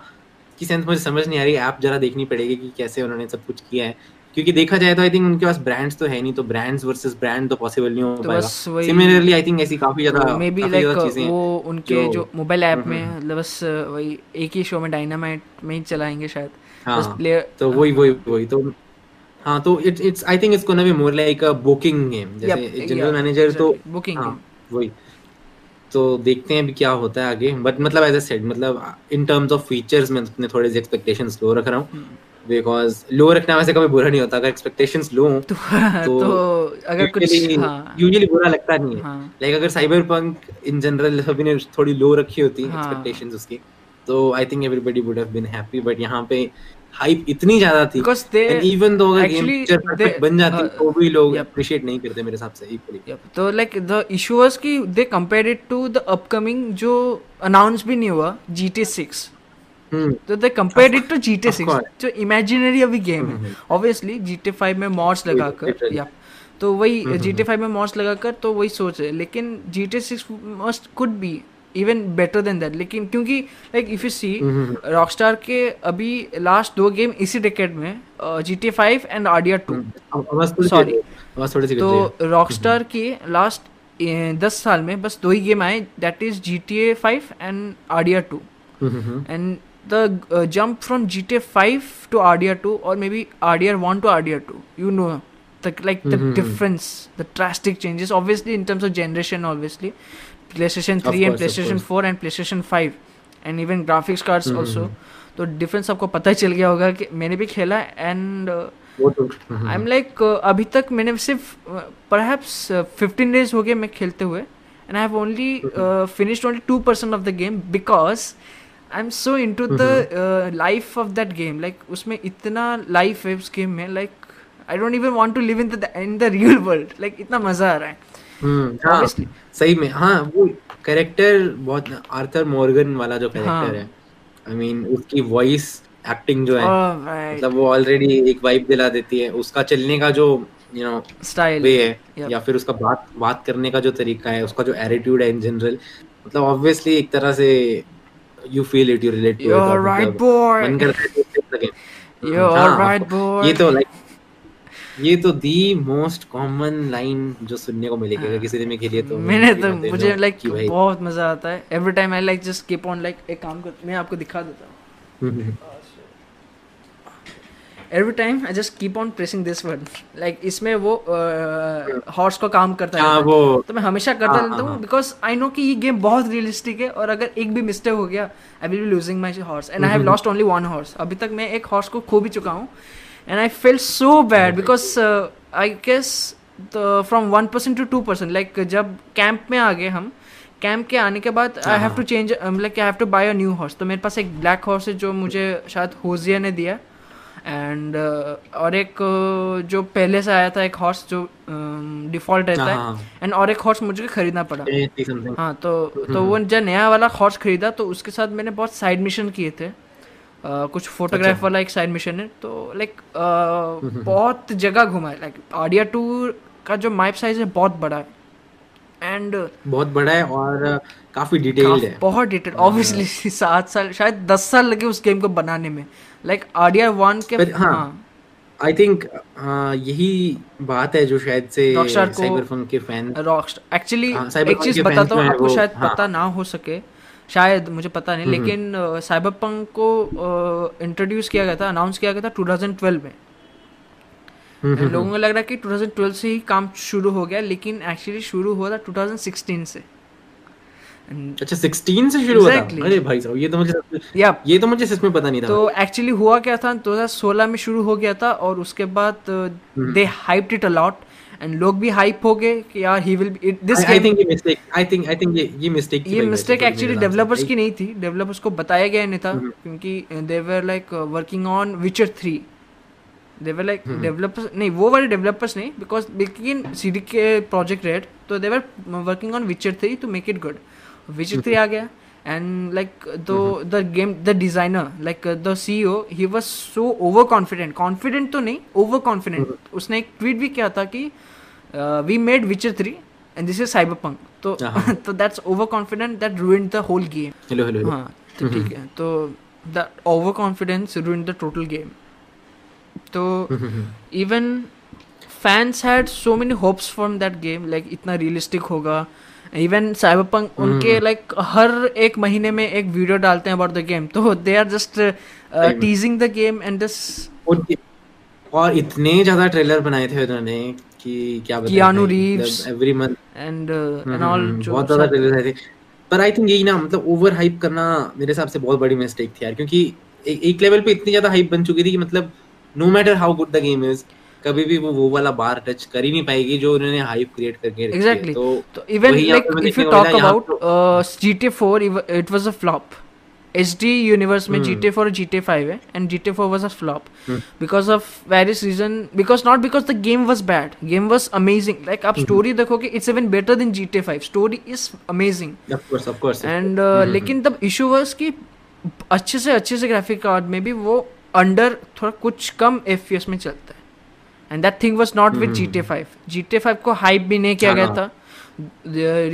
कि सेंस मुझे समझ नहीं आ रही, ऐप जरा देखनी पड़ेगी कि कैसे उन्होंने सब कुछ किया है, क्योंकि देखा जाए तो आई थिंक उनके पास ब्रांड्स तो है नहीं, तो ब्रांड्स वर्सेस ब्रांड तो पॉसिबल नहीं हो पाएगा। सिमिलरली आई थिंक ऐसी काफी ज्यादा मे बी लाइक वो उनके जो मोबाइल ऐप में मतलब बस वही एक ही शो में डायनामाइट में ही चलाएंगे शायद, बस प्लेयर तो वही तो हाँ, तो it's I think it's gonna be more like a booking game, जैसे जनरल मैनेजर तो बुकिंग वही, तो देखते हैं अभी क्या होता है आगे, बट मतलब एज अ सेड मतलब इन टर्म्स ऑफ फीचर्स मैं अपने थोड़े से एक्सपेक्टेशंस लो रख रहा हूँ, बिकॉज लो रखना वैसे कभी बुरा नहीं होता, अगर एक्सपेक्टेशंस लो हो तो अगर कुछ यूजुअली बुरा लगता नहीं है। लाइक अगर साइबरपंक इन जनरल सभी ने थोड़ी लो रखी होती एक्सपेक्टेशंस उसकी, तो I think everybody would have been happy, but यहाँ पे हाइप इतनी ज्यादा थी and even though अगर गेम परफेक्ट बन जाती तो भी लोग appreciate नहीं करते मेरे हिसाब से equally। तो like the issue was कि they compared it to the upcoming जो announce भी नहीं हुआ GTA 6, तो they compared it to GTA 6 जो imaginary अभी गेम है, obviously GTA 5 में mods लगाकर या तो वही GTA 5 में mods लगाकर तो वही सोच है, लेकिन GTA 6 must could be even better than that, लेकिन क्योंकि like if you see Rockstar के अभी लास्ट दो गेम इसी डेकेड में GTA 5 एंड RDR 2 सॉरी, तो रॉकस्टार के लास्ट 10 साल में बस 2 ही गेम आए, that is GTA 5 and RDR 2, and the jump from GTA 5 to RDR 2 और मे be RDR 1 to RDR 2, you know like the difference, the drastic changes obviously in terms of generation, obviously PlayStation 3 and PlayStation 4 and PlayStation 5 and even graphics cards also, तो difference आपको पता ही चल गया होगा कि मैंने भी खेला and I'm like अभी तक मैंने सिर्फ perhaps 15 days हो गए मैं खेलते हुए and I have only finished only 2% of the game because I'm so into the life of that game, like उसमें इतना life है उस game में, like I don't even want to live in the real world, like इतना मजा आ रहा है। हाँ, सही में हाँ, वो कैरेक्टर बहुत आर्थर मॉर्गन वाला जो कैरेक्टर है, आई मीन उसकी वॉइस एक्टिंग जो है मतलब वो ऑलरेडी एक वाइब दिला देती है, उसका चलने का जो यू नो स्टाइल वे है या फिर उसका बात करने का जो तरीका है, उसका जो एटीट्यूड है इन जनरल, मतलब ऑब्वियसली एक तरह से you feel it, you relate to it, ये तो लाइक ये तो दी मोस्ट कॉमन लाइन जो सुनने को मिलेगी अगर किसी ने खेली है तो। मैंने तो मुझे लाइक बहुत मजा आता है every time, I like just keep on like एक काम कर, मैं आपको दिखा देता हूँ every time I just keep on pressing this one. Like इसमें वो हॉर्स का काम करता है तो मैं हमेशा करता रहता हूँ because I know कि ये गेम बहुत realistic है और अगर एक भी मिस्टेक हो गया I will be losing my horse and I have lost only one horse. अभी तक मैं एक हॉर्स को खो भी चुका हूँ and I felt so bad because I guess the, from 1% to 2% like जब कैंप में आ गए हम कैंप के आने के बाद I have to change like I have to buy a new horse तो मेरे पास एक ब्लैक हॉर्स है जो मुझे शायद होजिया ने दिया एंड और एक जो पहले से आया था एक हॉर्स जो डिफॉल्ट रहता है एंड और एक हॉर्स मुझे खरीदना पड़ा हाँ तो वो जब नया वाला हॉर्स खरीदा तो उसके साथ मैंने बहुत साइड मिशन किए थे कुछ फोटोग्राफ वाला एक साइड मिशन है तो लाइक बहुत जगह घुमा लाइक आरडीआर 2 का जो मैप साइज है बहुत बड़ा है एंड बहुत बड़ा है और काफी डिटेल्ड है बहुत डिटेल ऑब्वियसली 7 साल शायद 10 साल लगे उस गेम को बनाने में लाइक आरडीआर 1 के हाँ आई थिंक यही बात है जो शायद से साइबरपंक के फैन रॉकस्टार एक्चुअली एक चीज बताता हूँ आपको शायद पता ना हो सके शायद मुझे पता नहीं लेकिन साइबरपंक को इंट्रोड्यूस किया गया था अनाउंस किया गया था 2012 में लोगों को लग रहा है कि 2012 से ही काम शुरू हो गया लेकिन एक्चुअली शुरू हुआ था 2016 से अच्छा 16 से शुरू exactly. हुआ था अरे भाई साहब ये तो मुझे सच में पता नहीं था तो एक्चुअली हुआ क्या था 2016 में शुरू हो गया था और उसके बाद they hyped it a lot and लोग भी हाइप हो गए कि यार he will this I think ये मिस्टेक एक्चुअली डेवलपर्स की नहीं थी डेवलपर्स को बताया गया नहीं था क्योंकि they were like working on Witcher 3 they were like developers नहीं वो वाले developers नहीं because लेकिन CDK project रेड तो they were working on Witcher 3 to make it good Witcher 3 आ गया and like the game the designer like the CEO he was so overconfident confident तो नहीं overconfident उसने एक tweet भी किया था कि we made Witcher 3 and this is Cyberpunk तो तो that's overconfident that ruined the whole game hello हाँ तो ठीक है तो that overconfidence ruined the total game तो even fans had so many hopes from that game like इतना realistic होगा इवन साइबरपंक उनके लाइक हर एक महीने में एक वीडियो डालते हैं अबाउट द गेम तो they are just teasing the game and और इतने ज्यादा ट्रेलर बनाए थे उन्होंने कि क्या बताएं Keanu Reeves every month and all बहुत ज्यादा ट्रेलर आए थे पर आई थिंक यही ना मतलब ओवर हाइप करना मेरे हिसाब से बहुत बड़ी मिस्टेक थी यार क्योंकि एक लेवल पे इतनी ज्यादा हाइप बन चुकी थी कि मतलब No matter how good the game is, कभी भी वो वाला बार टच कर ही नहीं पाएगी जो उन्होंने हाइप क्रिएट करके रखी है। Exactly. तो even like if you talk about GTA 4, it was a flop. HD universe में GTA 4 और GTA 5 है, and GTA 4 was a flop because of various reason. Because not because the game was bad, game was amazing. Like आप story देखोगे, it's even better than GTA 5. Story is amazing. Of course. And लेकिन तब issue was कि अच्छे से graphic card में भी वो अंडर थोड़ा कुछ कम FPS में चलता है and that thing was not with GTA 5 को हाइप भी नहीं किया गया था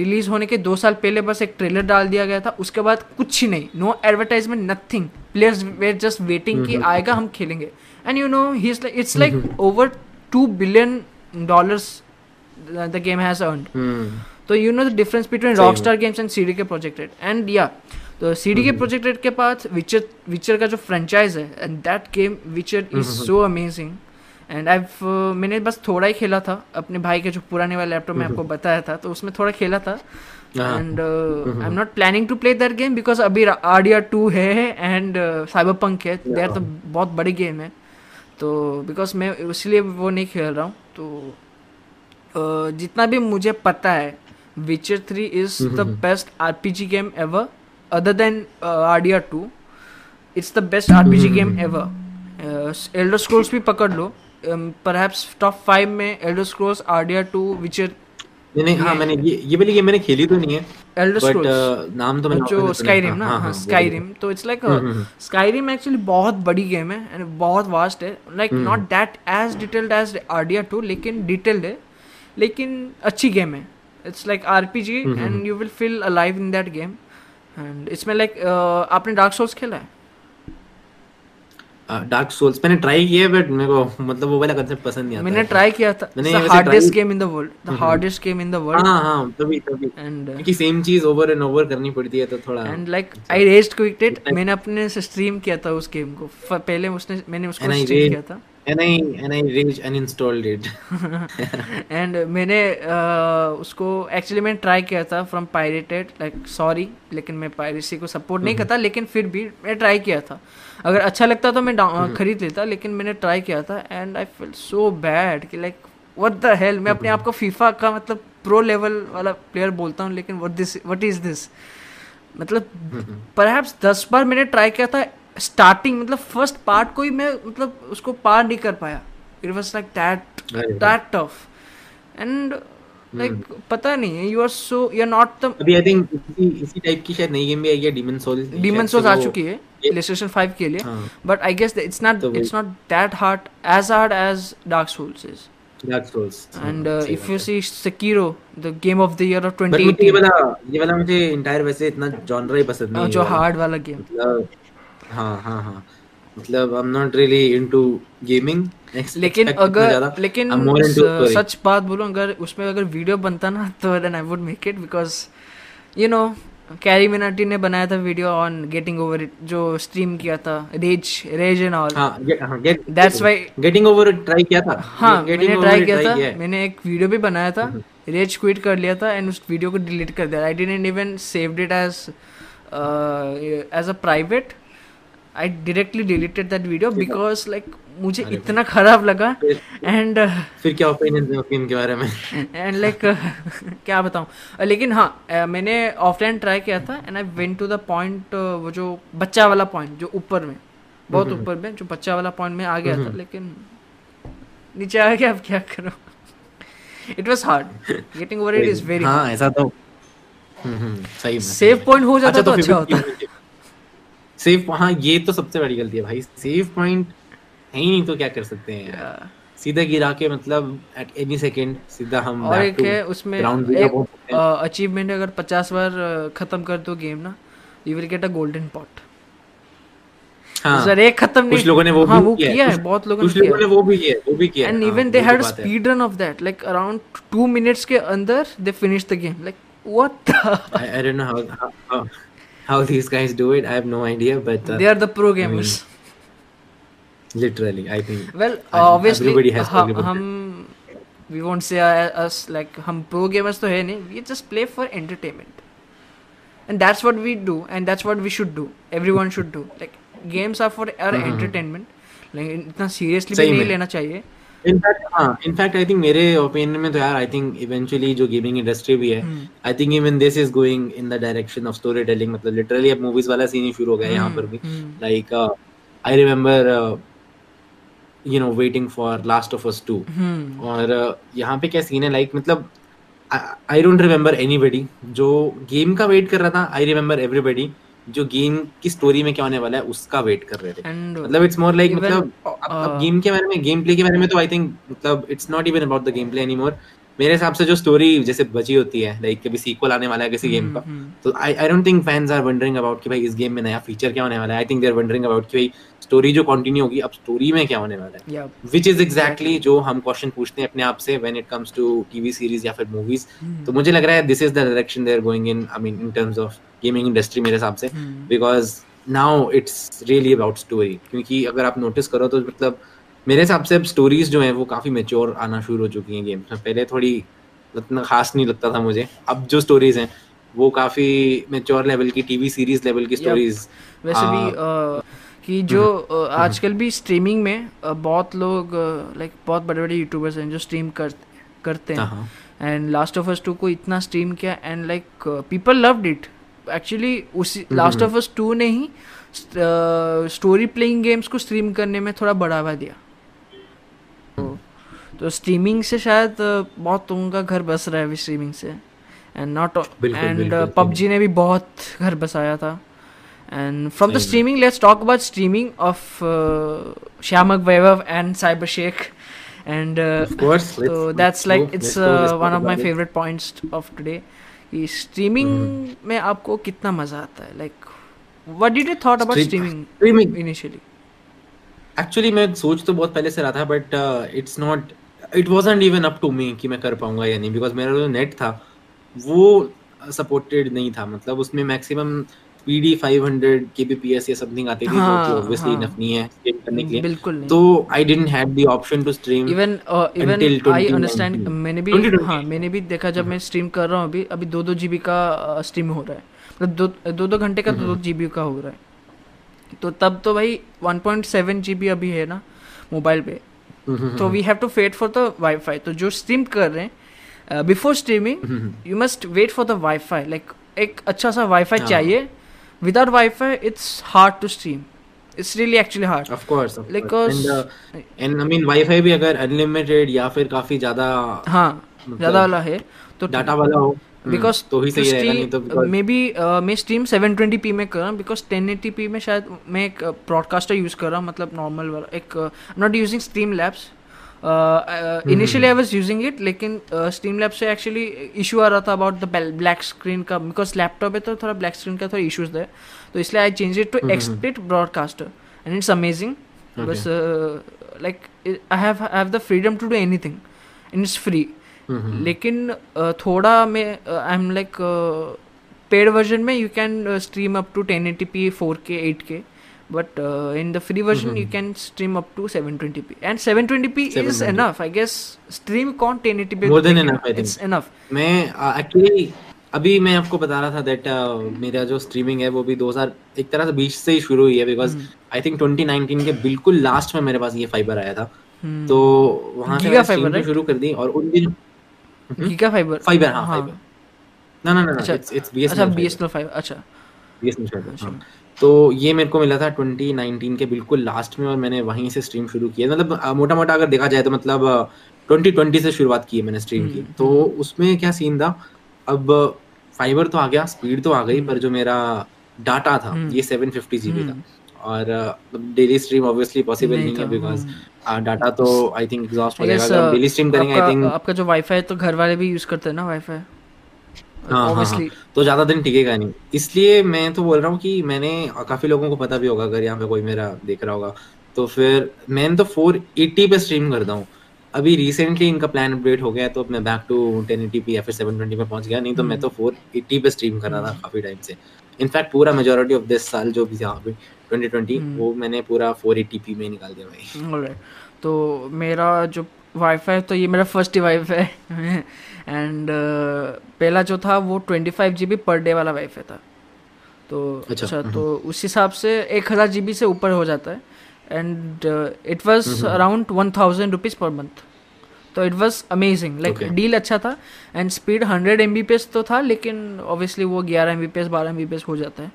रिलीज होने के 2 साल पहले बस एक ट्रेलर डाल दिया गया था उसके बाद कुछ ही नहीं no advertisement nothing players were just waiting कि आएगा हम खेलेंगे and you know he it's like over $2 billion the game has earned तो you know the difference between Rockstar games and CDK project Red and या तो CDK project red के पास विचर का जो फ्रेंचाइज है and that game Witcher is so amazing and मैंने बस थोड़ा ही खेला था अपने भाई के जो पुराने वाले लैपटॉप में आपको बताया था तो उसमें थोड़ा खेला था and I am not planning to play that game because अभी आरडीआर 2 है एंड साइबरपंक है दे आर तो बहुत बड़े गेम है तो बिकॉज मैं इसलिए वो नहीं खेल रहा हूँ तो जितना भी मुझे पता है Witcher 3 is the best RPG game ever other than RDR 2 it's the best RPG game ever Elder Scrolls भी पकड़ लो perhaps top 5 में Elder Scrolls RDR 2 Witcher मैंने ये वाली गेम मैंने खेली तो नहीं है Elder Scrolls but नाम तो मैंने जो Skyrim ना हाँ Skyrim तो it's like Skyrim actually बहुत बड़ी गेम है and बहुत vast है like not that as detailed as RDR 2 लेकिन detailed है लेकिन अच्छी गेम है it's like RPG and you will feel alive in that game and इसमें लाइक आपने डार्क सोल्स खेला है डार्क सोल्स मैंने ट्राई किया बट मेरे को मतलब वो वाला कंसेप्ट पसंद नहीं आता। मैंने ट्राई किया था, hardest game in the world, the hardest game in the world. हां तभी क्योंकि सेम चीज ओवर एंड ओवर करनी पड़ती है तो थोड़ा and like I raged quit it. मैंने अपने से स्ट्रीम किया था उस गेम को पहले, उसने मैंने उसको स्ट्रीम किया था and I rage uninstalled it and मैंने उसको एक्चुअली मैंने ट्राई किया था फ्रॉम पायरेटेड लाइक सॉरी, लेकिन मैं पायरेसी को सपोर्ट नहीं करता, लेकिन फिर भी मैं ट्राई किया था। अगर अच्छा लगता तो मैं खरीद लेता, लेकिन मैंने ट्राई किया था and I feel so bad कि लाइक व्हाट द हेल। मैं अपने आप को फीफा का मतलब प्रो लेवल वाला प्लेयर बोलता हूँ, लेकिन व्हाट इज दिस मतलब। परहैप्स 10 बार मैंने ट्राई किया था स्टार्टिंग मतलब फर्स्ट पार्ट को ही मैं मतलब उसको पार नहीं कर पाया। It was like that tough and like पता नहीं you are so you are not the. अभी आई थिंक इसी टाइप की शायद नई गेम भी आई है, डीमन सोल्स आ चुकी है प्लेस्टेशन 5 के लिए, but I guess it's not that hard as Dark Souls is. Dark Souls and if you see Sekiro the game of the year of 2018 but ये वाला मुझे entire वैसे इतना genre ही पसंद नहीं है जो hard वाला game। हाँ मतलब I'm not really into gaming लेकिन सच बात बोलूं अगर उसमें अगर वीडियो बनता ना तो then I would make it because you know carry Minati ने बनाया था video on getting over it जो स्ट्रीम किया था rage and all. That's why getting over it try किया था। हाँ मैंने ट्राई किया था, मैंने एक वीडियो भी बनाया था, रेज क्विट कर लिया था एंड उस वीडियो को डिलीट कर दिया। I didn't even saved it as a private, I directly deleted that video because like मुझे इतना खराब लगा एंड फिर क्या ओपिनियन है गेम के बारे में एंड लाइक क्या बताऊं। लेकिन हाँ मैंने ऑफलाइन ट्राई किया था and I went to the point, वो जो बच्चा वाला पॉइंट जो ऊपर में बहुत ऊपर में जो बच्चा वाला पॉइंट में आ गया था, लेकिन नीचे आ गया अब क्या करो। It was hard, getting over it is very हां। ऐसा तो सही में सेव पॉइंट हो जाता तो अच्छा होता। सेव हाँ ये तो सबसे बड़ी गलती है भाई, सेव पॉइंट है ही नहीं तो क्या कर सकते हैं यार। सीधा गिरा के मतलब एट एनी सेकंड सीधा हम और एक है उसमें अचीवमेंट अगर 50 बार खत्म कर दो गेम ना you will get a golden pot. हाँ सर एक खत्म नहीं कुछ लोगों ने वो किया है, बहुत लोगों ने वो भी किया and even they had speed run of that like around 2 minutes के अंदर they finish the game like what I don't know how how these guys do it, I have no idea but they are the pro gamers, I mean, literally I think well obviously everybody has we won't say us like hum pro gamers to hai nahi, we just play for entertainment and that's what we do and that's what we should do, everyone should do like games are for our entertainment like itna seriously bhi nahi lena chahiye। In fact I think मेरे opinion में तो यार I think eventually जो gaming industry भी है I think even this is going in the direction of storytelling मतलब literally अब movies वाला scene ही शुरू हो गया है यहाँ पर भी like I remember you know waiting for Last of Us 2 और यहाँ पे क्या scene है like मतलब I don't remember anybody जो game का wait कर रहा था, I remember everybody जो गेम की स्टोरी में क्या होने वाला है उसका वेट कर रहे थे। मतलब इट्स मोर लाइक मतलब अब गेम के बारे में गेम प्ले के बारे में तो आई थिंक मतलब it's not even about the game play anymore मेरे हिसाब से। जो स्टोरी जैसे बची होती है लाइक कभी सीक्वल आने वाला है किसी गेम का तो I don't think fans are wondering about कि भाई इस गेम में नया फीचर क्या होने वाला है। I think they are wondering about कि भाई स्टोरी जो कंटिन्यू होगी अब स्टोरी में क्या होने वाला है, विच इज एग्जैक्टली जो हम क्वेश्चन पूछते हैं अपने आप से when it comes to TV series या फिर मूवीज। तो मुझे लग रहा है this is the direction they are going in, I mean in terms of gaming industry मेरे हिसाब से, because now it's really about story. क्योंकि अगर आप नोटिस करो तो मतलब मेरे हिसाब से अब स्टोरीज जो हैं वो काफ़ी मेच्योर आना शुरू हो चुकी हैं गेम्स में। पहले थोड़ी उतना खास नहीं लगता था मुझे, अब जो स्टोरीज हैं वो काफ़ी मेच्योर लेवल की टीवी सीरीज लेवल की स्टोरीज वैसे भी कि जो आजकल भी स्ट्रीमिंग में बहुत लोग लाइक बहुत बड़े बड़े यूट्यूबर्स हैं जो स्ट्रीम करते हैं एंड लास्ट ऑफ अस 2 को इतना स्ट्रीम किया and like people loved it. Actually उसी लास्ट ऑफ अस 2 ने ही स्टोरी प्लेइंग गेम्स को स्ट्रीम करने में थोड़ा बढ़ावा दिया। तो स्ट्रीमिंग से शायद बहुत लोगों का घर बस रहा है अभी स्ट्रीमिंग से एंड नॉट एंड पबजी ने भी बहुत घर बसाया था and from the streaming let's talk about streaming of Shyamak Vaibhav and CyberShek and तो that's like it's one of my favourite points of today कि स्ट्रीमिंग में आपको कितना मजा आता है। Like what did you thought about streaming initially? Actually मैं सोच तो बहुत पहले से रहा था but it wasn't even up to me कि मैं कर पाऊंगा या नहीं, बिकॉज मेरा जो नेट था वो सपोर्टेड नहीं था, मतलब उसमें मैक्सिमम पीडी 500 kbps या समथिंग आती थी, तो ऑब्वियसली इनफ नहीं है स्ट्रीम करने के लिए, तो I didn't have the option to stream even I understand. मैंने भी देखा जब मैं स्ट्रीम कर रहा हूं अभी 2-2 GB का स्ट्रीम हो रहा है, मतलब 2-2 घंटे का 2-2 GB का हो रहा है, तो तब तो भाई 1.7 GB अभी है ना मोबाइल पे, तो we have to wait for the wifi. तो जो स्ट्रीम कर रहे हैं before streaming you must wait for the wifi, like एक अच्छा सा वाईफाई चाहिए। Without Wi-Fi, it's hard to stream. It's really actually hard. Of course. Because and I mean Wi-Fi भी अगर unlimited या फिर काफी ज़्यादा ज़्यादा वाला है तो डाटा वाला हो because तो ही सही रहेगा, नहीं तो maybe मैं स्ट्रीम 720p में कर रहा हूँ because 1080p में शायद मैं एक ब्रॉडकास्टर यूज कर रहा हूँ, मतलब नॉर्मल वाला एक, I'm not using Streamlabs. Initially I was using it, लेकिन Streamlabs से actually issue आ रहा था about the black screen का, because laptop है तो थोड़ा black screen का थोड़ा issues है, तो इसलिए I changed it to XSplit broadcaster and it's amazing. बस like I have the freedom to do anything and it's free. लेकिन थोड़ा मैं I'm like paid version में you can stream up to 1080p, 4K, 8K. But in the free version you can stream up to 720p and 720p is enough, I guess. Stream con 1080p more than enough, I think it's enough. मैं actually अभी मैं आपको बता रहा था that मेरा जो streaming है वो भी 2000 एक तरह से 20 से ही शुरू हुई है, because I think 2019 के बिल्कुल लास्ट में मेरे पास ये फाइबर आया था, तो वहाँ से स्ट्रीमिंग शुरू कर दी। और उन दिन गीगा फाइबर हाँ फाइबर ना it's BSNL फाइबर अच्छा BSNL, तो ये मेरे को मिला था 2019 के बिल्कुल लास्ट में और मैंने वहीं से स्ट्रीम शुरू किया, मतलब मोटा मोटा अगर देखा जाए तो मतलब 2020 से शुरुआत की है मैंने स्ट्रीम की। तो उसमें क्या सीन था, अब फाइबर तो आ गया, स्पीड तो आ गई, पर जो मेरा डाटा था ये 750 जीबी था और डेली स्ट्रीम ऑब्वियसली पॉसिबल नहीं है, बिकॉज डाटा तो आई थिंक एग्जॉस्ट हो जाएगा डेली स्ट्रीम करेंगे। आई थिंक आपका जो वाईफाई तो घर वाले भी यूज करते हैं ना वाईफाई, तो ज्यादा दिन टिकेगा नहीं, इसलिए मैं तो बोल रहा हूँ कि मैंने काफी लोगों को पता भी होगा अगर यहाँ पे कोई मेरा देख रहा होगा, तो फिर मैं तो 480 पे स्ट्रीम करता हूँ। अभी रिसेंटली इनका प्लान अपडेट हो गया तो अब मैं बैक टू 1080p या फिर 720 पे पहुंच गया, नहीं तो मैं तो 480 पे स्ट्रीम कर रहा था काफी टाइम से। इनफैक्ट पूरा मेजॉरिटी ऑफ दिस साल जो भी यहाँ पे 2020 वो मैंने पूरा 480p में निकाल दिया भाई। ऑलराइट, तो मेरा जो वाईफाई तो ये मेरा फर्स्ट वाईफाई है एंड पहला जो था वो 25 जीबी पर डे वाला वाईफाई था, तो अच्छा तो उस हिसाब से 1000 जीबी से ऊपर हो जाता है and it was around 1000 rupees per month, तो it was amazing, like deal अच्छा था एंड स्पीड 100 एमबीपीएस तो था, लेकिन ऑब्वियसली वो 11 एमबीपीएस 12 एमबीपीएस हो जाता है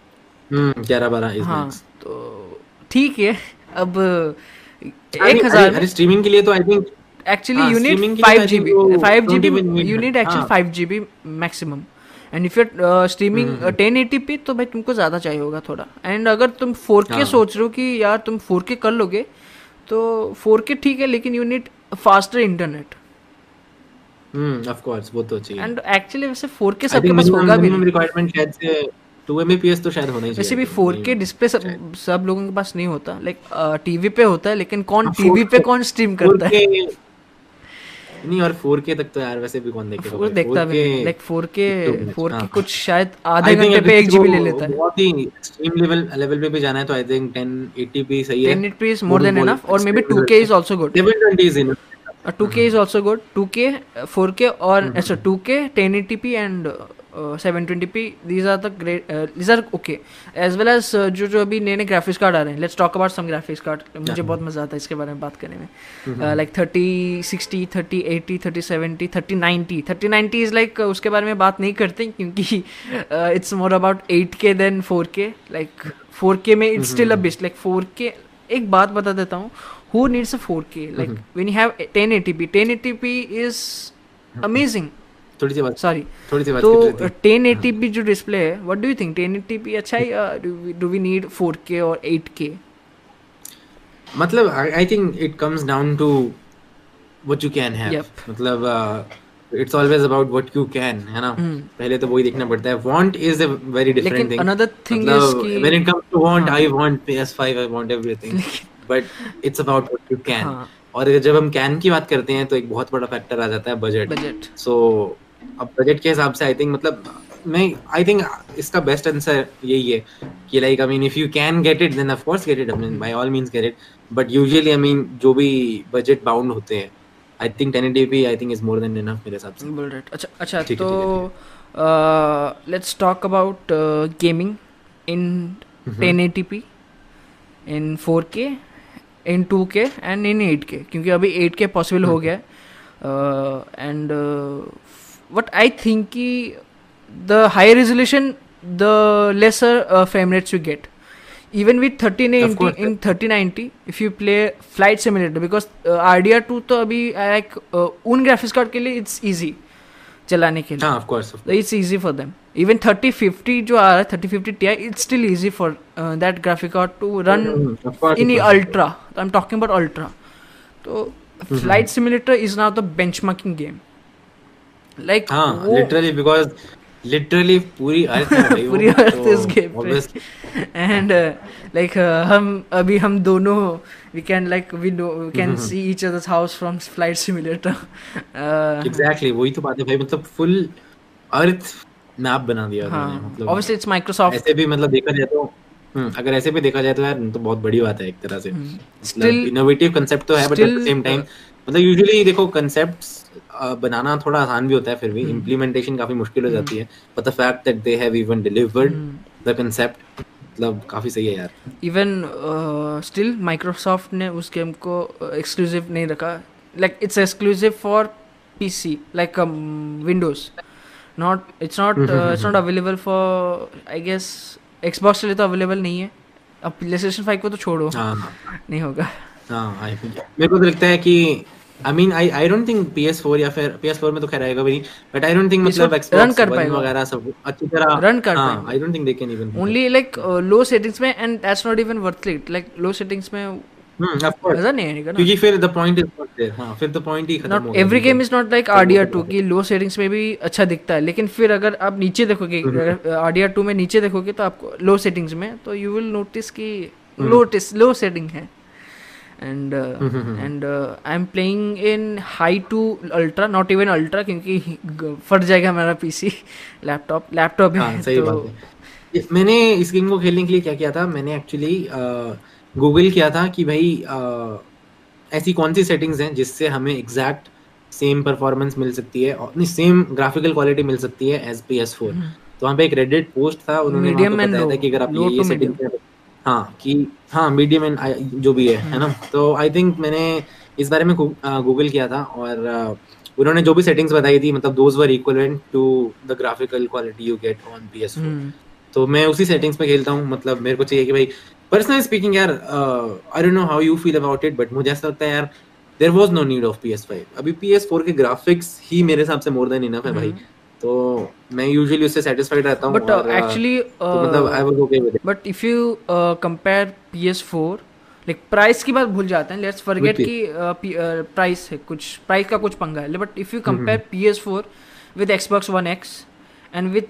11-12 हाँ, तो ठीक है। अब 1000 स्ट्रीमिंग के लिए तो I think actually you need 5GB you need actually 5GB maximum and if you're streaming 1080p तो भाई तुमको ज़्यादा चाहिए होगा थोड़ा। and अगर तुम 4K सोच रहे हो कि यार तुम 4K कर लोगे तो 4K ठीक है, लेकिन you need faster internet of course वो तो चाहिए and actually वैसे 4K सबके पास होगा भी नहीं, requirement शायद से 2 Mbps तो शायद होना ही चाहिए। वैसे भी 4K डिस्प्ले सब लोगों के पास नहीं होता, लाइक टीवी पे होता है, लेकिन कौन टीवी पे कौन स्ट्रीम करता है नहीं, और 4K तक तो यार वैसे भी कौन देखेगा, वो देखता भी नहीं, लाइक 4K कुछ शायद आधे घंटे पे 1 GB ले लेता है, बहुत ही एक्सट्रीम लेवल पे भी जाना है तो आई थिंक 1080p सही है, 1080p is more than enough और may be 2K is also good, 720 is enough, 2K is also good, 2K 4K और अच्छा 2K 1080p and 720p these are the great these are okay as well as जो अभी नए graphics card आ रहे हैं, let's talk about some graphics card। मुझे बहुत मजा आता है इसके बारे में बात करने में, like 3060 3080 3070 3090 3090 is like उसके बारे में बात नहीं करते क्योंकि it's more about 8K than 4K, like 4K में it's still a beast, like 4K एक बात बता देता हूँ, who needs a 4K like when you have 1080p is amazing। तो 1080p जो डिस्प्ले है, what do you think 1080p अच्छा है, डू वी नीड 4K और 8K? मतलब I think it comes down to what you can have, मतलब it's always about what you can, है ना, पहले तो वही देखना पड़ता है। Want is a very different thing, लेकिन अनदर थिंग इज कि when it comes to want, I want PS5, I want everything but it's about what you can. और जब हम कैन की बात करते हैं तो एक बहुत बड़ा फैक्टर आ जाता है बजट. सो अब बजट के हिसाब से आई थिंक मतलब मैं आई थिंक इसका बेस्ट आंसर यही है कि like I mean if you can get it then of course get it, I mean by all means get it. But usually I mean जो भी बजट बाउंड होते हैं I think 1080p I think is more than enough मेरे हिसाब से. अच्छा अच्छा, तो let's talk about gaming in 1080p, in 4K, in 2K and in 8K, क्योंकि अभी 8K पॉसिबल हो गया है. एंड वट आई थिंक कि the higher resolution the lesser frame rates you get even with 3090 if you play Flight Simulator because RDR 2 तो अभी like उन graphics card के लिए it's easy चलाने के लिए. हाँ, of course, of course. It's easy for them. Even 3050 जो आ रहा है 3050 Ti it's still easy for that graphic card to run in ultra. I'm talking about ultra. तो Flight Simulator is now the benchmarking game. Like हाँ, literally because literally पूरी earth इस game पे. And like हम दोनों we can see each others house from flight simulator. Exactly वही तो बात है भाई, मतलब फुल अर्थ मैप बना दिया उन्होंने. मतलब ऑब्वियसली इट्स माइक्रोसॉफ्ट. ऐसे भी मतलब देखा जाए तो अगर ऐसे भी देखा जाए तो यार तो बहुत बड़ी बात है एक तरह से. स्टिल इनोवेटिव कांसेप्ट तो है but at the same time मतलब यूजुअली देखो कांसेप्ट्स बनाना थोड़ा आसान भी होता है, फिर भी इम्प्लीमेंटेशन काफी मुश्किल हो जाती है. But the fact that they have even delivered the concept मतलब काफी सही है यार. इवन स्टिल माइक्रोसॉफ्ट ने उस गेम को एक्सक्लूसिव नहीं रखा, like it's exclusive for PC like Windows, not it's not available for I guess Xbox के लिए तो अवेलेबल नहीं है. अब प्लेस्टेशन 5 को तो छोड़ो, नहीं होगा. हां आई थिंक मेरे को लगता है कि I mean, I don't think PS4 या फिर PS4 में तो खैर आएगा भी नहीं, but I don't think मतलब Xbox One वगैरह सब अच्छी तरह run कर पाएगा. I don't think they can even only like low settings में, and that's not even worth it. Like low settings में मजा नहीं आएगा ना, क्योंकि फिर the point is not there. हाँ, फिर the point ही खत्म हो गया. Every game is not like RDR 2 कि low settings में भी अच्छा दिखता है, लेकिन फिर अगर आप नीचे देखोगे RDR 2 में नीचे देखोगे तो आपको low settings में तो you will notice कि low setting है. And I am playing in high to ultra, not even ultra, क्योंकि फट जाएगा हमारा पीसी. लैपटॉप है सही बात है. मैंने इस गेम को खेलने के लिए क्या किया था, मैंने एक्चुअली गूगल किया था कि भाई ऐसी कौन सी सेटिंग्स हैं जिससे हमें एग्जैक्ट सेम परफॉर्मेंस मिल सकती है, अपनी सेम ग्राफिकल क्वालिटी मिल सकती है एज PS4. तो वहाँ पे एक रेडिट पोस्ट था, उन्होंने बताया था कि अगर आप ये सेटिंग हाँ कि हाँ मीडियम एंड जो भी है ना. तो आई थिंक मैंने इस बारे में गूगल किया था और उन्होंने जो भी सेटिंग्स बताई थी मतलब those were equivalent to the graphical quality you get on PS4. तो मैं उसी सेटिंग्स में खेलता हूँ. मतलब मेरे को चाहिए कि भाई पर्सनली स्पीकिंग यार I don't know how you feel about it but मुझे ऐसा लगता है यार there was no need of PS5. अभी PS4 के ग्राफिक्स ही मेरे हिसाब से मोर देन इनफ है भाई. तो मैं यूजुअली उससे सेटिस्फाइड रहता हूँ. बट एक्चुअली मतलब I was okay with it. But if you compare PS4 like price की बात भूल जाते हैं, लेट्स फॉरगेट कि प्राइस है, कुछ प्राइस का कुछ पंगा है. But if you compare PS4 with Xbox One X and with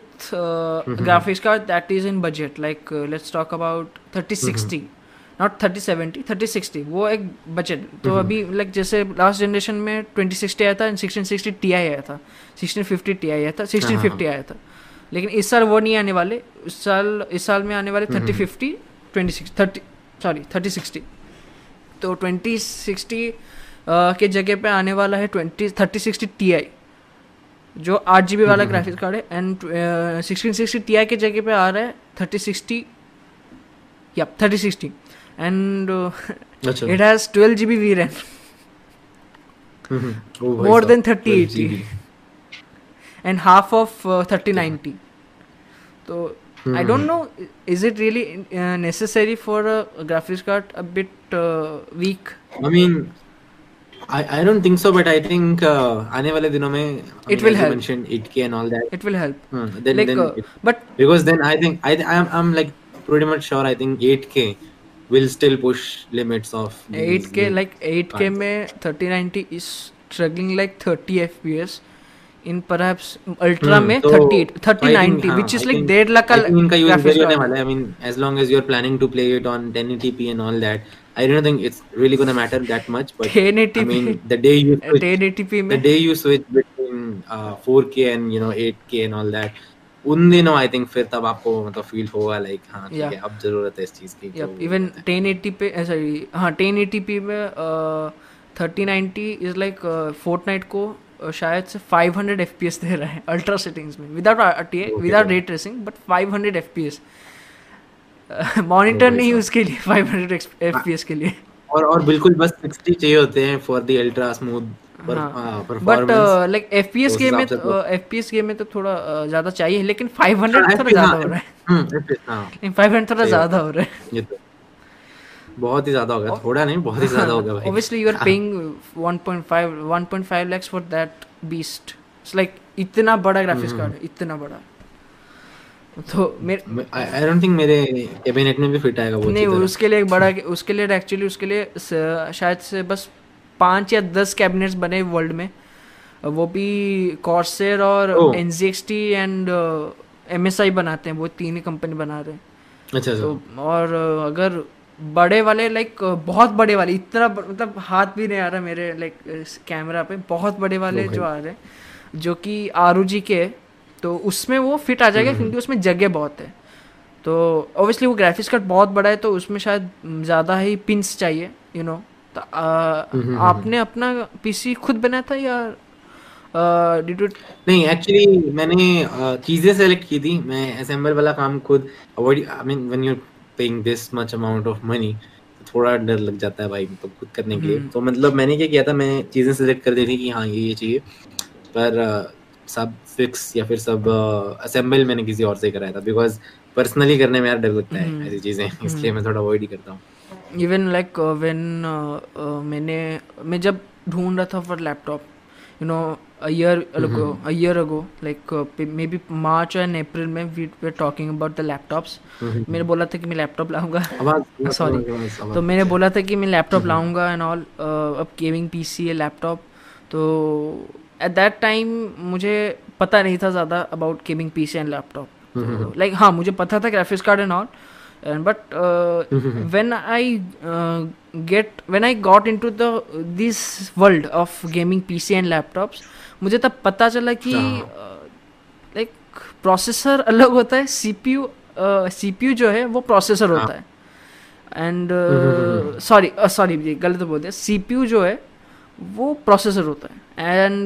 graphics card that is in budget, like let's talk about 3060 not 3070, 3060 वो एक बजट. तो अभी लाइक जैसे लास्ट जनरेशन में 2060 आया था एंड 1660 Ti आया था, 1650 Ti आया था, 1650 आया था. लेकिन इस साल वो नहीं आने वाले, इस साल में आने वाले 3050 3060. तो 2060 के जगह पे आने वाला है 3060 Ti जो 8GB वाला ग्राफिक्स कार्ड है एंड 1660 Ti के जगह पे आ रहा है 3060 and it has 12GB VRAM more than 3080 and half of 3090. So I don't know, is it really necessary for a graphics card a bit weak? I mean I don't think so, but I think aane wale dino mein it will help. Mentioned 8K and all that, it will help but because then I think I'm like pretty much sure I think 8K will still push limits of 8K. Like 8K में 3090 is struggling like 30 FPS in perhaps Ultra mein 3090, which is like 1.5 lakh ka graphics. I mean, as long as you're planning to play it on 1080p and all that, I don't think it's really going to matter that much. But 1080p, I mean, the day you switch, 1080p the day you switch between 4K and, you know, 8K and all that, उन दिनों I think फिर तब आपको मतलब feel होगा like हाँ ठीक है अब जरूरत है इस चीज की. इवन 1080 पे सॉरी हाँ 1080p में 3090 इज लाइक फोर्टनाइट को शायद से 500 FPS दे रहा है अल्ट्रा सेटिंग्स में without RTA without ray tracing but 500 FPS monitor नहीं उसके लिए 500 FPS के लिए और बिल्कुल बस 60 चाहिए होते हैं for the ultra smooth. But like FPS game में तो थोड़ा ज्यादा चाहिए लेकिन 500 थोड़ा ज्यादा हो रहा है. 500 थोड़ा ज्यादा हो रहा है, बहुत ही ज्यादा हो गया. थोड़ा नहीं बहुत ही ज्यादा हो गया भाई. Obviously you are paying 1.5 lakh for that beast. It's like इतना बड़ा ग्राफिक्स कार्ड है, इतना बड़ा तो आई डोंट थिंक मेरे कैबिनेट में भी फिट आएगा वो. नहीं उसके लिए एक बड़ा उसके लिए एक्चुअली उसके लिए शायद से बस 5 या 10 कैबिनेट्स बने वर्ल्ड में, वो भी कॉर्सेर और NZXT एंड MSI बनाते हैं, वो तीन ही कंपनी बना रहे हैं. अच्छा तो और अगर बड़े वाले लाइक बहुत बड़े वाले इतना मतलब हाथ भी नहीं आ रहा मेरे लाइक कैमरा पे, बहुत बड़े वाले जो आ रहे हैं जो कि ROG के है तो उसमें वो फिट आ जाएगा क्योंकि उसमें जगह बहुत है. तो ऑब्वियसली वो ग्राफिक्स कार्ड बहुत बड़ा है तो उसमें शायद ज़्यादा ही पिंस चाहिए यू नो. तो आपने अपना पीसी खुद बनाया था या नहीं? एक्चुअली मैंने चीजें सेलेक्ट की थी, मैं असेंबल वाला काम खुद avoid. I mean when you are paying this much amount of money थोड़ा डर लग जाता है भाई तो खुद करने के लिए. तो मतलब मैंने क्या किया था, मैं चीजें सेलेक्ट कर दी थी कि हाँ ये चाहिए, पर सब फिक्स या फिर सब असेंबल मैंने किसी और से कराया था बिकॉज पर्सनली करने में यार डर लगता है ऐसी चीजें, इसलिए मैं थोड़ा अवॉइड ही करता हूँ. इवन लाइक व्हेन मैं जब ढूंढ रहा था for laptop you know a year ago like may be March and April में we were talking about the laptops. मैंने बोला था कि मैं लैपटॉप लाऊंगा, सॉरी तो मैंने बोला था कि मैं लैपटॉप लाऊंगा एंड ऑल, अब गेमिंग पीसी है लैपटॉप. तो एट दैट टाइम मुझे पता नहीं था ज़्यादा about gaming PC and laptop. Like हाँ मुझे पता था graphics card and all but when I got into this world of gaming PC and laptops, मुझे तब पता चला कि like प्रोसेसर अलग होता है, CPU जो है वो प्रोसेसर होता है and sorry गलत बोल दिया, CPU जो है वो प्रोसेसर होता है and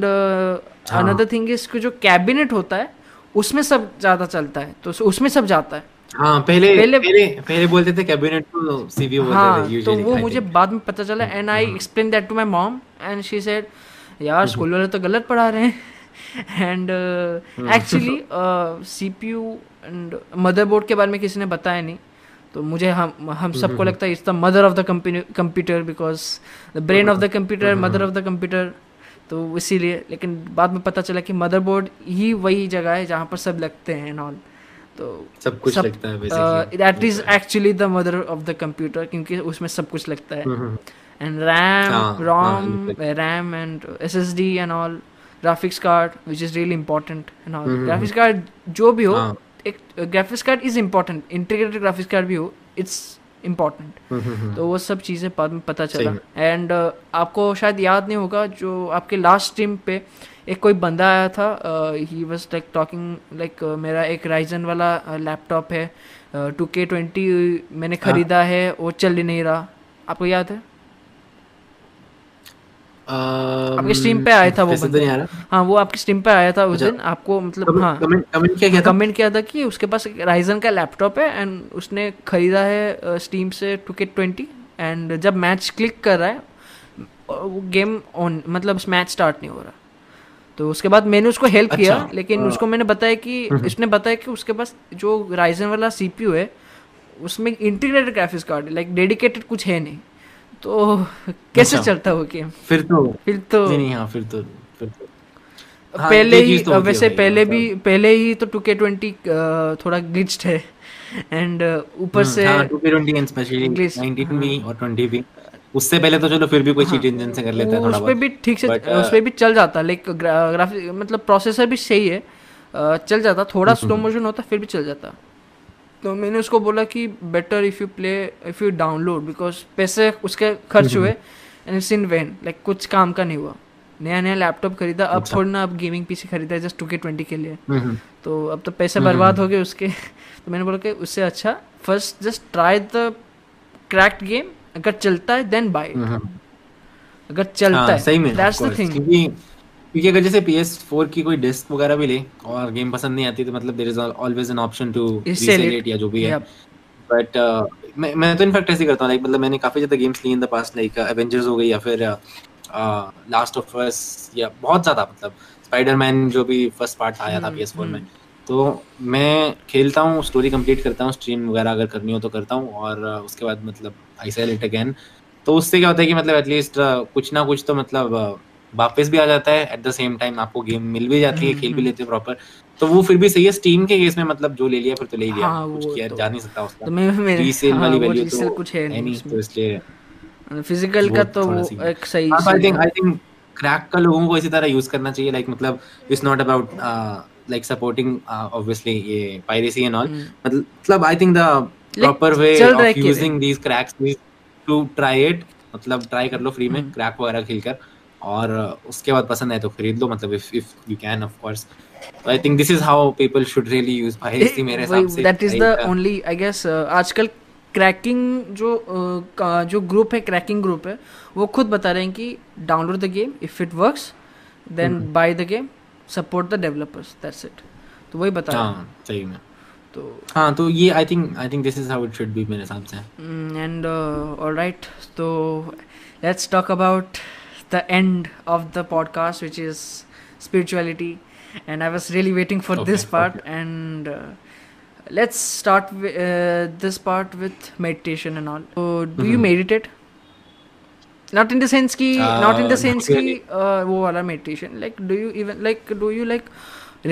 another thing is कि जो कैबिनेट होता है उसमें सब ज़्यादा चलता है तो उसमें सब जाता है. हाँ पहले बोलते थे कैबिनेट को सीपीयू बोलते थे यूजुअली. तो वो मुझे बाद में पता चला and I explain that to my mom and she said यार स्कूल वाले तो गलत पढ़ा रहे हैं. And actually CPU and motherboard के बारे में किसी ने बताया नहीं तो मुझे हम सबको लगता है it's the mother of the computer because the brain of the computer mother of the computer तो इसीलिए. लेकिन बाद में पता चला कि मदरबोर्ड ही वही जगह है जहाँ पर सब लगते हैं एंड ऑल. तो सब कुछ लगता है basically, that is actually the mother of the computer क्योंकि उसमें सब कुछ लगता है and RAM and SSD and all, graphics card which is really important and all. Graphics card जो भी हो, एक graphics card is important, integrated graphics card भी हो इट्स इंपॉर्टेंट. तो वो सब चीज़ें बाद में पता चला एंड आपको शायद याद नहीं होगा जो आपके लास्ट स्ट्रीम पे एक कोई बंदा आया था, he was like talking like मेरा एक Ryzen वाला लैपटॉप है 2K20 मैंने खरीदा है वो चल ही नहीं रहा. आपको याद है? आपके स्ट्रीम पे आया था वो बंदा. हाँ वो आपके स्ट्रीम पे आया था उस दिन, आपको मतलब हाँ कमेंट किया था कि उसके पास Ryzen का लैपटॉप है एंड उसने खरीदा है स्टीम से 2K20 एंड जब मैच क्लिक कर रहा है वो गेम ऑन मतलब मैच स्टार्ट नहीं हो रहा. तो उसके बाद मैंने उसको हेल्प किया लेकिन उसको मैंने बताया कि इसने बताया कि उसके पास जो Ryzen वाला CPU है उसमें इंटीग्रेटेड ग्राफिक्स कार्ड है लाइक डेडिकेटेड कुछ है नहीं तो कैसे चलता हो गेम. फिर तो पहले ही वैसे पहले ही तो 2K20 थोड़ा ग्लिच्ड है एंड ऊपर से 2K20 स्पेशली 19 भी और 20 भी उससे पहले तो चलो फिर भी कोई चीट इंजन से कर लेता है, थोड़ा बहुत उस पे भी ठीक से उस पे भी चल जाता है, लाइक ग्राफिक मतलब प्रोसेसर भी सही है, चल जाता, थोड़ा स्लो मोशन होता फिर भी चल जाता। तो मैंने उसको बोला कि better if you play if you download, because पैसे उसके खर्च हुए and it's in vain, like कुछ काम का नहीं हुआ। नया नया लैपटॉप खरीदा, अब थोड़ी ना अब गेमिंग पीसी खरीदा है जस्ट 2K20 के लिए, तो अब तो पैसे बर्बाद हो गए उसके। तो मैंने बोला कि उससे अच्छा first just try the cracked game, अगर चलता है देन बाय इट, अगर चलता है दैट्स द थिंग। क्योंकि अगर जैसे PS4 की कोई डिस्क वगैरह भी ले और गेम पसंद नहीं आती तो मतलब there is always an option to resell it या जो भी है। बट मैं तो इनफैक्ट ऐसे करता हूं, लाइक मतलब मैंने काफी ज्यादा गेम्स लिए in the past, like Avengers हो गई या फिर लास्ट ऑफ अस या बहुत ज्यादा, मतलब स्पाइडरमैन जो भी फर्स्ट पार्ट आया था PS4 में, तो मैं खेलता हूं, स्टोरी कंप्लीट करता हूं, स्ट्रीम वगैरह अगर करनी हो तो करता हूं, और उसके बाद मतलब आई सेल इट अगेन। तो उससे क्या होता है कि मतलब एटलीस्ट कुछ ना कुछ तो मतलब वापस भी आ जाता है, एट द सेम टाइम आपको गेम मिल भी जाती है, खेल भी लेते हैं प्रॉपर, तो वो फिर भी सही है। स्टीम के केस में मतलब जो ले लिया फिर तो ले लिया, कुछ किया जा नहीं सकता उसका, तो रीसेल वाली वैल्यू तो कुछ है नहीं, तो इसलिए फिजिकल का तो एक सही। आई थिंक क्रैक का लोगों को इसी तरह यूज करना चाहिए, लाइक मतलब it's not about like supporting obviously ये पायरेसी एंड ऑल, मतलब I think the proper way of using these cracks is to try it, मतलब ट्राई कर लो फ्री में क्रैक वगैरह खेलकर, और उसके बाद पसंद आए तो खरीद लो, मतलब if you can of course. So I think this is how people should really use piracy मेरे हिसाब से। That is the only I guess आजकल cracking जो group है, cracking group है, वो खुद बता रहे हैं कि download the game if it works, then buy the game, support the developers, that's it। तो वही बता रहे हैं। सही में। तो हाँ, तो ये I think this is how it should be मेरे हिसाब से। And all right, so let's talk about the end of the podcast, which is spirituality, and I was really waiting for this part. Okay. And let's start this part with meditation and all. So, do you meditate? Not in the sense ki, wo wala meditation. Like, do you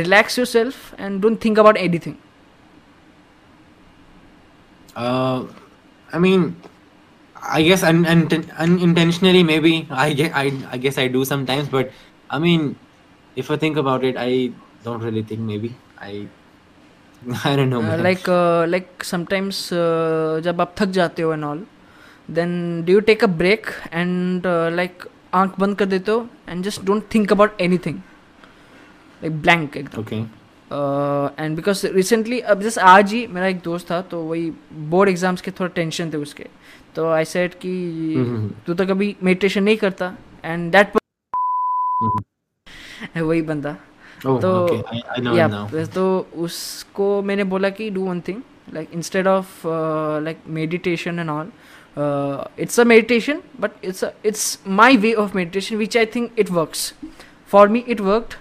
relax yourself and don't think about anything? I mean. I guess unintentionally maybe I guess I do sometimes, but I mean if I think about it I don't really think, maybe I don't know like sometimes जब आप थक जाते हो and all, then do you take a break and like आँख बंद कर देते हो and just don't think about anything, like blank एकदम. Okay. And because recently अब जस्ट आज ही मेरा एक दोस्त था, तो वही बोर्ड एग्जाम्स के थोड़ा टेंशन थे उसके, तो आई सेड कि तू तो कभी मेडिटेशन नहीं करता, एंड दैट वही बंदा, तो उसको मैंने बोला कि do one thing, like instead of like meditation and all, it's a meditation but it's my way of meditation which I think it works for me, it worked,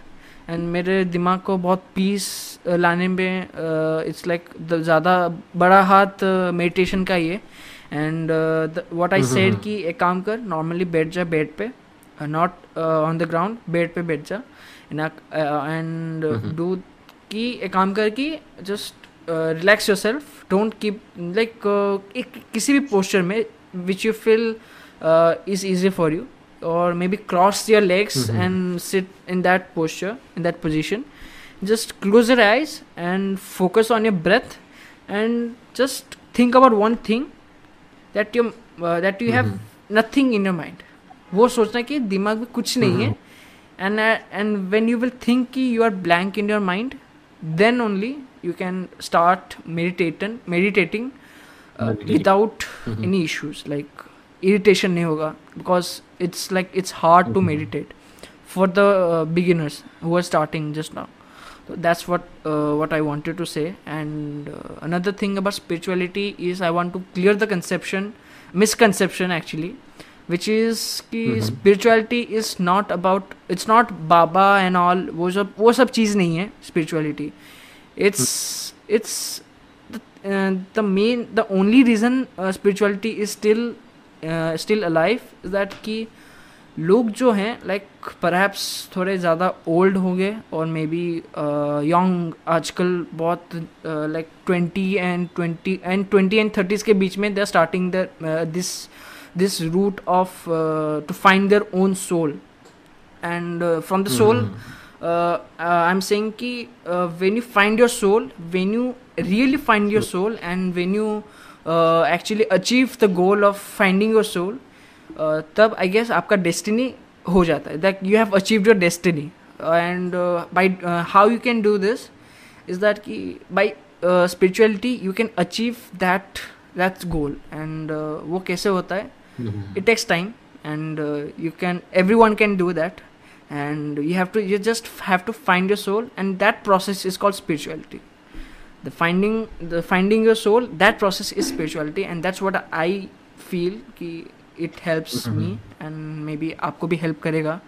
and मेरे दिमाग को बहुत पीस लाने में इट्स लाइक ज़्यादा बड़ा हाथ meditation का ही है। एंड व्हाट आई सेड कि एक काम कर, नॉर्मली बैठ जा बेड पे, not on the ground, bed पे बैठ जा, एंड डू कि एक काम कर कि just relax yourself, don't keep like किसी भी पोस्चर में which you feel is easy for you, or maybe cross your legs and sit in that posture, in that position, just close your eyes and focus on your breath and just think about one thing that you have nothing in your mind, wo sochna ki dimag mein kuch nahi hai, and when you will think ki you are blank in your mind, then only you can start meditating without any issues, like irritation nahi hoga, because it's hard to meditate for the beginners who are starting just now. So that's what I wanted to say. And another thing about spirituality is I want to clear the misconception actually, which is ki spirituality is not about, it's not baba and all, wo sab cheez nahi hai spirituality. It's the only reason spirituality is still alive is that कि लोग जो हैं like perhaps थोड़े ज़्यादा old हो गए और maybe young आजकल बहुत like 20 and 30s के बीच में they are starting this this route of to find their own soul, and from the soul I'm saying ki when you find your soul, when you really find your soul, and when you actually achieve the goal of finding your soul, तब I guess आपका destiny हो जाता है, that you have achieved your destiny. And by how you can do this is that ki by spirituality you can achieve that goal, and वो कैसे होता है, it takes time, and everyone can do that, and you just have to find your soul, and that process is called spirituality. The finding your soul, that process is spirituality, and that's what I feel ki it helps me, and maybe आपको भी help करेगा.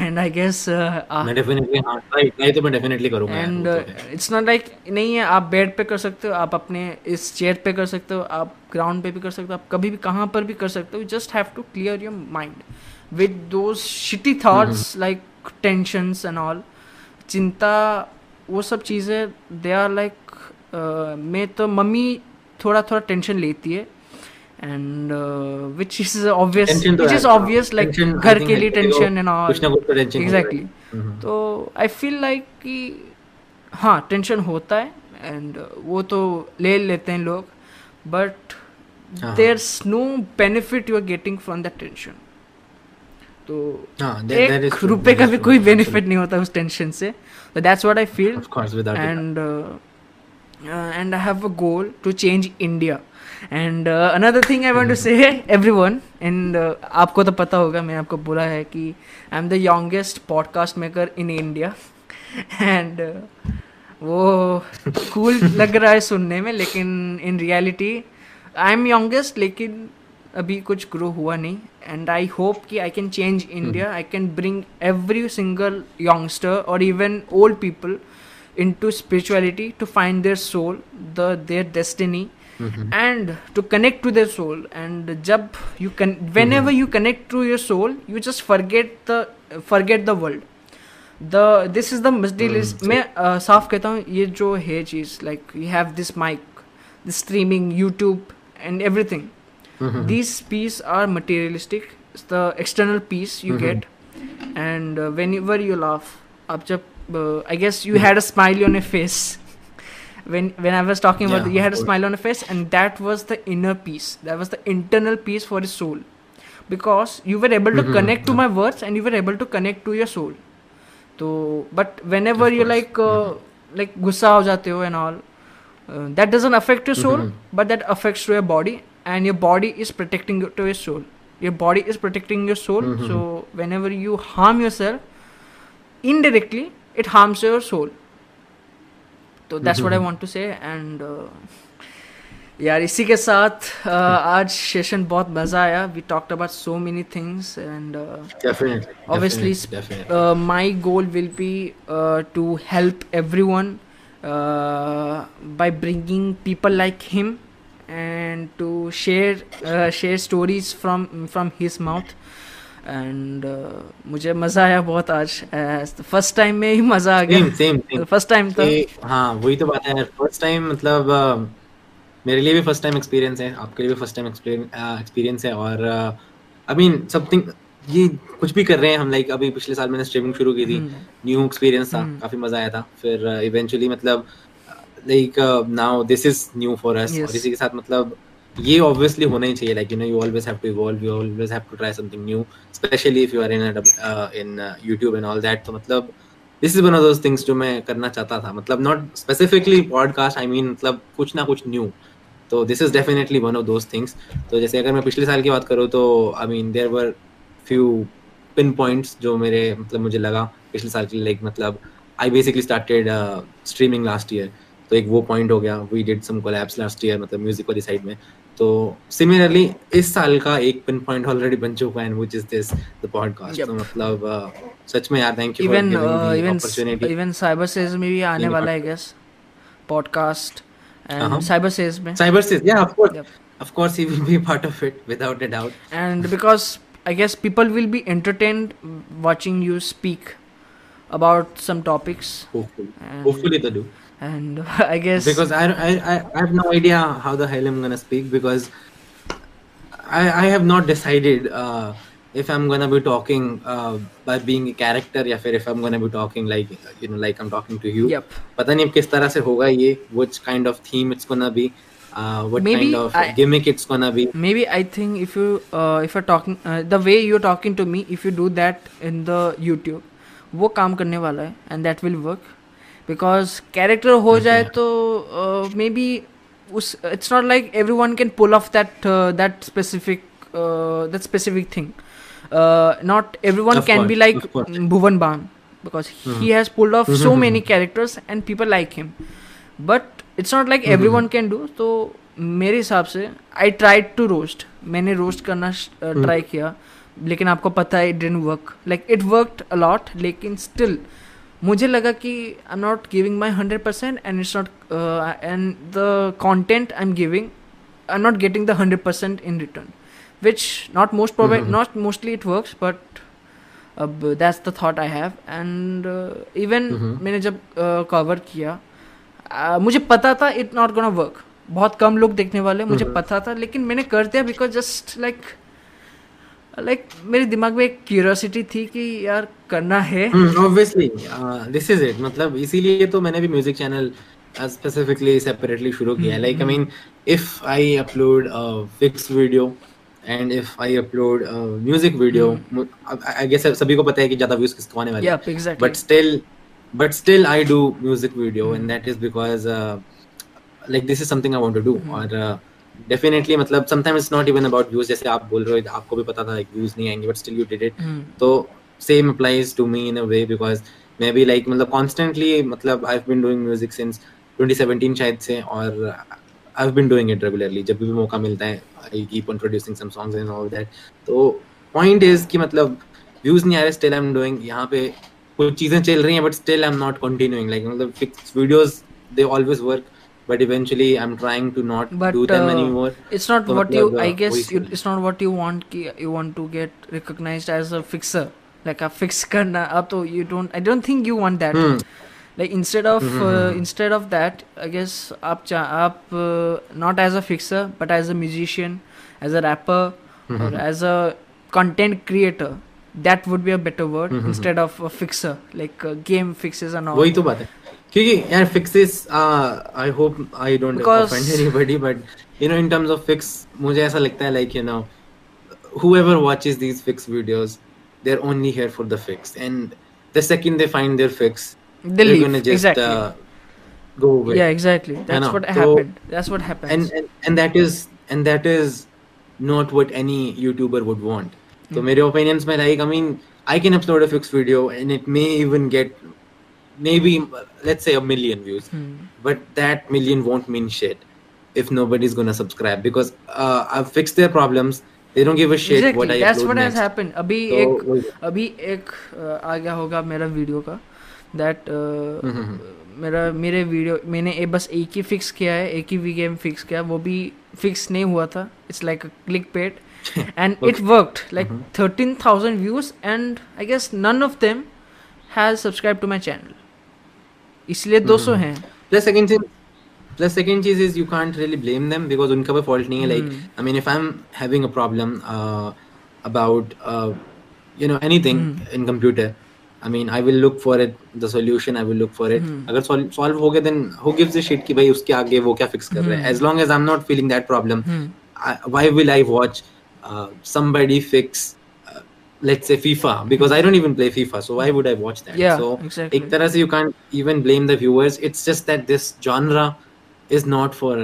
And I guess मैं definitely try तो मैं definitely करूँगा. And it's not like नहीं है, आप bed पे कर सकते हो, आप अपने इस chair पे कर सकते हो, आप ground पे भी कर सकते हो, आप कभी भी कहाँ पर भी कर सकते हो. You just have to clear your mind with those shitty thoughts like tensions and all, चिंता, वो सब चीज़ें. They are like मैं तो मम्मी थोड़ा tension लेती है, and which is obvious, like घर के लिए tension and all, exactly. तो I feel like कि हाँ tension होता है, and वो तो ले लेते हैं लोग, but there's no benefit you are getting from that tension. तो एक रुपए का भी कोई benefit नहीं होता उस tension से. So that's what I feel, of course, without and I have a goal to change India. And another thing I want to say, everyone, and आपको तो पता होगा, मैंने आपको बोला है कि I am the youngest podcast maker in India, and वो cool लग रहा है सुनने में, लेकिन in reality I am youngest, लेकिन अभी कुछ grow हुआ नहीं. And I hope कि I can change India, I can bring every single youngster or even old people into spirituality to find their soul, their destiny, and to connect to their soul. And whenever you connect to your soul, you just forget the world. This is the mysterious. मैं साफ कहता हूँ, ये जो है चीज, like you have this mic, this streaming, YouTube and everything. These pieces are materialistic. It's the external piece you get. And whenever you laugh, आप जब I guess you had a smile on your face. When I was talking about you had a smile on your face, and that was the inner peace, that was the internal peace for his soul, because you were able to connect to my words, and you were able to connect to your soul. So, but whenever you like गुस्सा हो जाते हो and all, that doesn't affect your soul, but that affects your body, and your body is protecting to your soul. Your body is protecting your soul. So whenever you harm yourself, indirectly it harms your soul. तो that's what I want to say. And यार इसी के साथ आज session बहुत मज़ा आया. We talked about so many things, and definitely. My goal will be to help everyone by bringing people like him, and to share stories from his mouth. And मुझे मज़ा आया बहुत आज. फर्स्ट टाइम में ही मज़ा आ गया. फर्स्ट टाइम तो हाँ, वही तो बात है यार. फर्स्ट टाइम मतलब मेरे लिए भी फर्स्ट टाइम एक्सपीरियंस है, आपके लिए भी फर्स्ट टाइम एक्सपीरियंस है. और आई मीन समथिंग, ये कुछ भी कर रहे हैं हम. लाइक अभी पिछले साल मैंने स्ट्रीमिंग शुरू की थी, न्यू एक्सपीरियंस था, काफ़ी मज़ा आया था. फिर इवेंचुअली मतलब like now this is new for us. और इसी के साथ मतलब ये ऑब्वियसली होना ही चाहिए. Like you know, you always have to evolve, you always have to try something new, specially if you are in YouTube and all that. तो मतलब this is one of those things जो मैं करना चाहता था. मतलब not specifically podcast, I mean मतलब कुछ ना कुछ न्यू. तो this is definitely one of those things. तो जैसे अगर मैं पिछले साल की बात करूँ तो I mean there were few pin points जो मेरे मतलब मुझे लगा पिछले साल की. लाइक मतलब I basically started streaming last year, तो एक वो पॉइंट हो गया. We did some collabs last year, मतलब म्यूजिक वाली साइड में. तो सिमिलरली इस साल का एक पिन पॉइंट ऑलरेडी बन चुका है, and which is this the podcast. तो मतलब सच में यार, thank you for giving me opportunity. Even Cyber Sage में भी आने वाला है I guess podcast. And cyber says या of course he will be part of it without a doubt. And because I guess people will be entertained watching you speak about some topics. Hopefully they do. And I guess because I have no idea how the hell I'm gonna speak, because I have not decided if I'm gonna be talking by being a character या फिर if I'm gonna be talking like you know like I'm talking to you. Yep. पता नहीं किस तरह से होगा ये, which kind of theme it's gonna be, what maybe kind of gimmick it's gonna be. Maybe I think if you if you're talking the way you're talking to me, if you do that in the YouTube, वो काम करने वाला है and that will work because character हो जाए तो maybe it's not like everyone can pull off that that specific thing. Not everyone of can course, be like Bhuvan Bam because he has pulled off so many characters and people like him, but it's not like everyone can do. So मेरे हिसाब से I tried to roast, मैंने roast करना try किया, लेकिन आपको पता है it didn't work. Like it worked a lot, लेकिन still मुझे लगा कि I'm not giving my 100% and it's not and the content I'm giving, I'm not getting the 100% in return. Which not mostly it works, but that's the thought I have. And even मैंने जब cover किया, मुझे पता था it's not gonna work. बहुत कम लोग देखने वाले, मुझे पता था, लेकिन मैंने कर दिया because just like मेरे दिमाग में एक curiosity थी कि यार करना है. Obviously, this is it. मतलब इसीलिए तो मैंने भी music channel specifically separately शुरू किया. Like I mean, if I upload a fixed video and if I upload a music video, I guess सभी को पता है कि ज़्यादा views किसको आने वाले हैं. Yeah, exactly. But still, I do music video, and that is because like this is something I want to do. और definitely मतलब sometimes it's not even about views. जैसे आप बोल रहे हो, आपको भी पता था like views नहीं आएंगे, but still you did it. तो same applies to me in a way because maybe like मतलब constantly मतलब I've been doing music since 2017 शायद से, और I've been doing it regularly. जब भी मौका मिलता है, I keep on producing some songs and all that. So point is कि मतलब views नहीं आ रहे, still I'm doing. यहाँ पे कुछ चीजें चल रही हैं, but still I'm not continuing. Like मतलब fixed videos they always work, but eventually I'm trying to not do them anymore. It's not so what you, I guess, it's not what you want. कि you want to get recognized as a fixer, like a fix करना. अब तो you don't, I don't think you want that. Like instead of that, I guess आप not as a fixer but as a musician, as a rapper, or as a content creator. That would be a better word instead of a fixer, like game fixes and all. वही तो बात है, क्योंकि यार fixes, I hope I don't offend anybody, but you know in terms of fix, मुझे ऐसा लगता है like you know, whoever watches these fix videos, they're only here for the fix, and the second they find their fix, they're going to just go away. Yeah, exactly. That's what happened. And that is not what any YouTuber would want. So, my opinions, like, I mean, I can upload a fixed video and it may even get maybe, let's say, 1 million views. But that million won't mean shit if nobody's going to subscribe because I've fixed their problems. They don't give a shit exactly. what I upload next. That's what has happened. अभी एक आ गया होगा मेरा video का. That मेरे video मैंने बस एक ही फिक्स किया है, एक ही गेम फिक्स किया, वो भी फिक्स नहीं हुआ था. It's like a clickbait and it worked like 13,000 views and I guess none of them has subscribe to my channel. इसलिए 200 हैं. प्लस सेकंड चीज is you can't really blame them because उनका भी फॉल्ट नहीं है. Like I mean if I am having a problem about you know anything in computer, I mean, I will look for it, the solution, I will look for it. अगर solve हो गया, then who gives a shit कि भाई उसके आगे वो क्या fix कर रहे हैं? As long as I'm not feeling that problem, why will I watch somebody fix, let's say FIFA, because I don't even play FIFA, so why would I watch that? Yeah, so, exactly. एक तरह से you can't even blame the viewers. It's just that this genre is not for,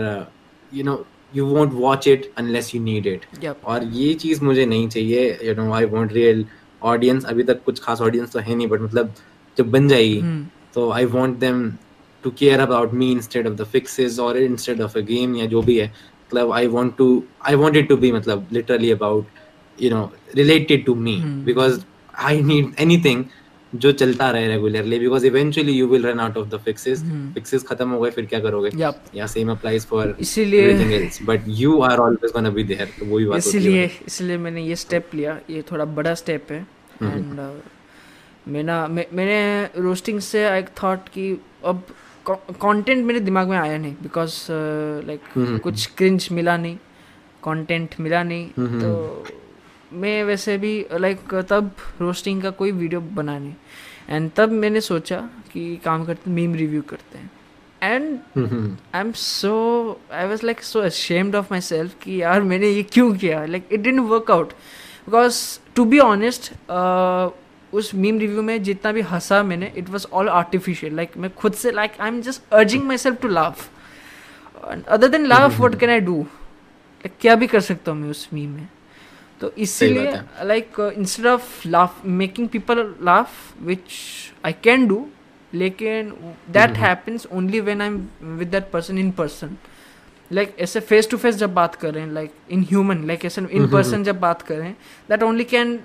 you know, you won't watch it unless you need it. Yep. और ये चीज़ मुझे नहीं चाहिए. You know, I want real audience. अभी तक कुछ खास audience तो है नहीं, बट मतलब जब बन जाएगी तो I want them to care about me instead of the fixes और इंस्टेड ऑफ अ गेम या जो भी है. मतलब I want it to be मतलब literally about you know related to me because I need anything जो चलता रहे regularly because eventually you will run out of the fixes खत्म हो गए, फिर क्या करोगे? या same applies for everything else, but you are always gonna be there. तो वही बात होती है. इसलिए मैंने ये स्टेप लिया. ये थोड़ा बड़ा स्टेप है. एंड मैंने रोस्टिंग से आई थॉट कि अब कंटेंट मेरे दिमाग में आया नहीं बिकॉज लाइक कुछ क्रिंज मिला नहीं. कंटेंट मिला नहीं, तो मैं वैसे भी लाइक तब रोस्टिंग का कोई वीडियो बना नहीं. एंड तब मैंने सोचा कि काम करते मीम रिव्यू करते हैं. And I was like so ashamed of myself कि यार मैंने ये क्यों किया. Like it didn't work out because to be honest उस मीम रिव्यू में जितना भी हंसा मैंने it was all artificial. Like मैं खुद से like I am just urging myself to laugh. Other than laugh what can I do, क्या भी कर सकता हूँ मैं उस मीम में. तो इसीलिए like instead of laugh making people laugh which I can do, लेकिन that happens only when I am with that person in person. Like ऐसे फेस टू फेस जब बात करें, लाइक इन ह्यूमन, लाइक ऐसे in person जब बात करें, that only can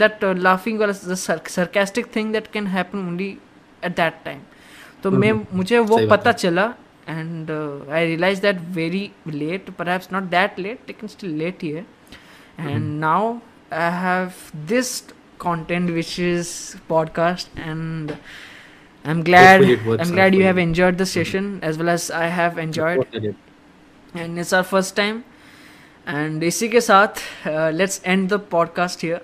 that laughing और sarcastic thing that can happen only at that time. तो मैं मुझे वो पता चला. And I realized that very late, perhaps not that late, but still late here. And now I have this content, which is podcast, and I'm glad you have enjoyed the session as well as I have enjoyed. And it's our first time. And इसी के साथ let's end the podcast here.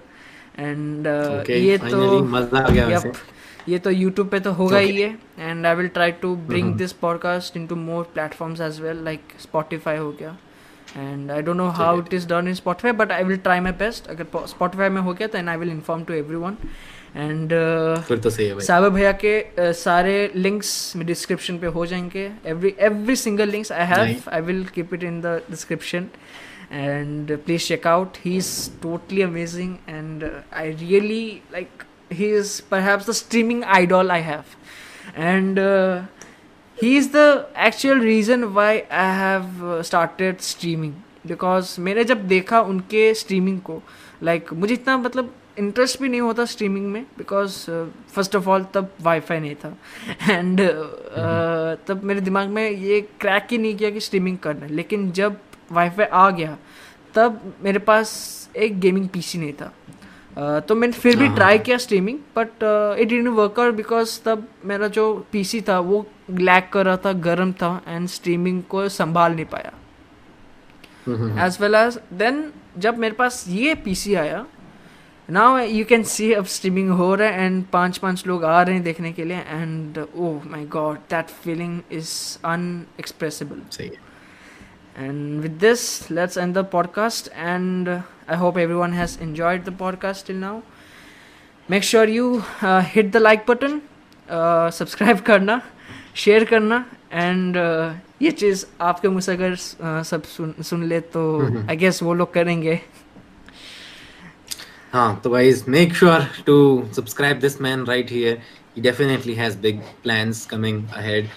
And ये तो मजा आ गया वैसे. ये तो यूट्यूब पे तो होगा ही है. And I will try to bring this podcast into more platforms as well, like Spotify हो गया. And I don't know how it is done in Spotify, but I will try my best. अगर Spotify में हो गया तो I will inform to everyone. And cyber भैया के सारे लिंक्स डिस्क्रिप्शन पे हो जाएंगे. Every single links I have, I will keep it in the description. And please check out, he is totally amazing. And I really like, he is perhaps the streaming idol I have, and he is the actual reason why I have started streaming, because मैंने जब देखा उनके streaming को, like मुझे इतना मतलब interest भी नहीं होता streaming में, because first of all तब Wi-Fi नहीं था, and तब मेरे दिमाग में ये crack ही नहीं किया कि streaming करना है. लेकिन जब Wi-Fi आ गया तब मेरे पास एक gaming PC नहीं था, तो मैंने फिर भी ट्राई किया streaming, but it didn't work out because तब मेरा जो पीसी था वो लैग कर रहा था, गर्म था, एंड स्ट्रीमिंग को संभाल नहीं पाया. एज वेल एज देन जब मेरे पास ये पीसी आया, नाउ यू कैन सी अब स्ट्रीमिंग हो रहा है एंड 5 लोग आ रहे हैं देखने के लिए. And oh my God, that feeling is unexpressible. And with this, let's end the podcast, and I hope everyone has enjoyed the podcast till now. Make sure you hit the like button, subscribe करना, share करना, and ये चीज़ आपके मुँह से अगर सब सुन ले तो I guess वो लोग करेंगे. हाँ, तो guys make sure to subscribe this man right here. He definitely has big plans coming ahead.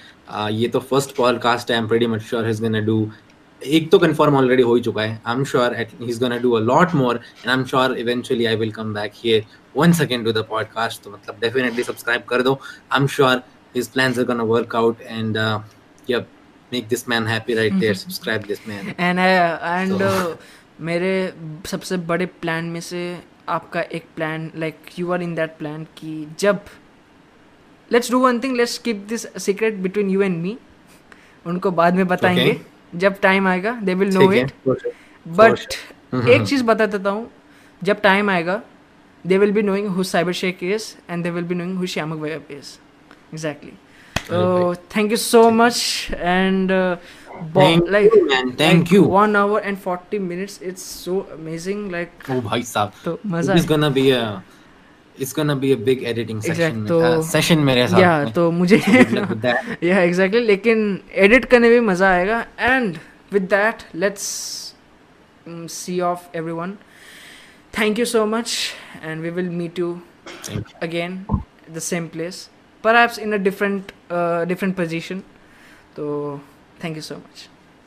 ये तो first podcast I'm pretty much sure he's gonna do. एक तो कन्फर्म ऑलरेडी हो ही चुका है. I am sure he is gonna do a lot more, and I am sure eventually I will come back here once again to the podcast. तो मतलब definitely subscribe कर दो. I am sure his plans are gonna work out, and yup, make this man happy right there. Subscribe this man. And मेरे सबसे बड़े plan में से आपका एक plan, like you are in that plan, कि जब let's do one thing, let's keep this secret between you and me. उनको बाद में बताएंगे, जब टाइम आएगा they will know it. But एक चीज बता देता हूँ, जब टाइम आएगा they will be knowing who CyberShek is, and they will be knowing who Shyamak वैप इज. एग्जैक्टली. तो thank you so much. And like thank you. 1 hour and 40 minutes, it's so amazing. Like ओ भाई साहब, तो मजा is gonna be a big editing session मेरे साथ. या तो मुझे या एग्जैक्टली, लेकिन एडिट करने में मज़ा आएगा. And with that let's see off everyone. Thank you so much, and we will meet you again the same place, perhaps in a different position. तो थैंक यू सो मच.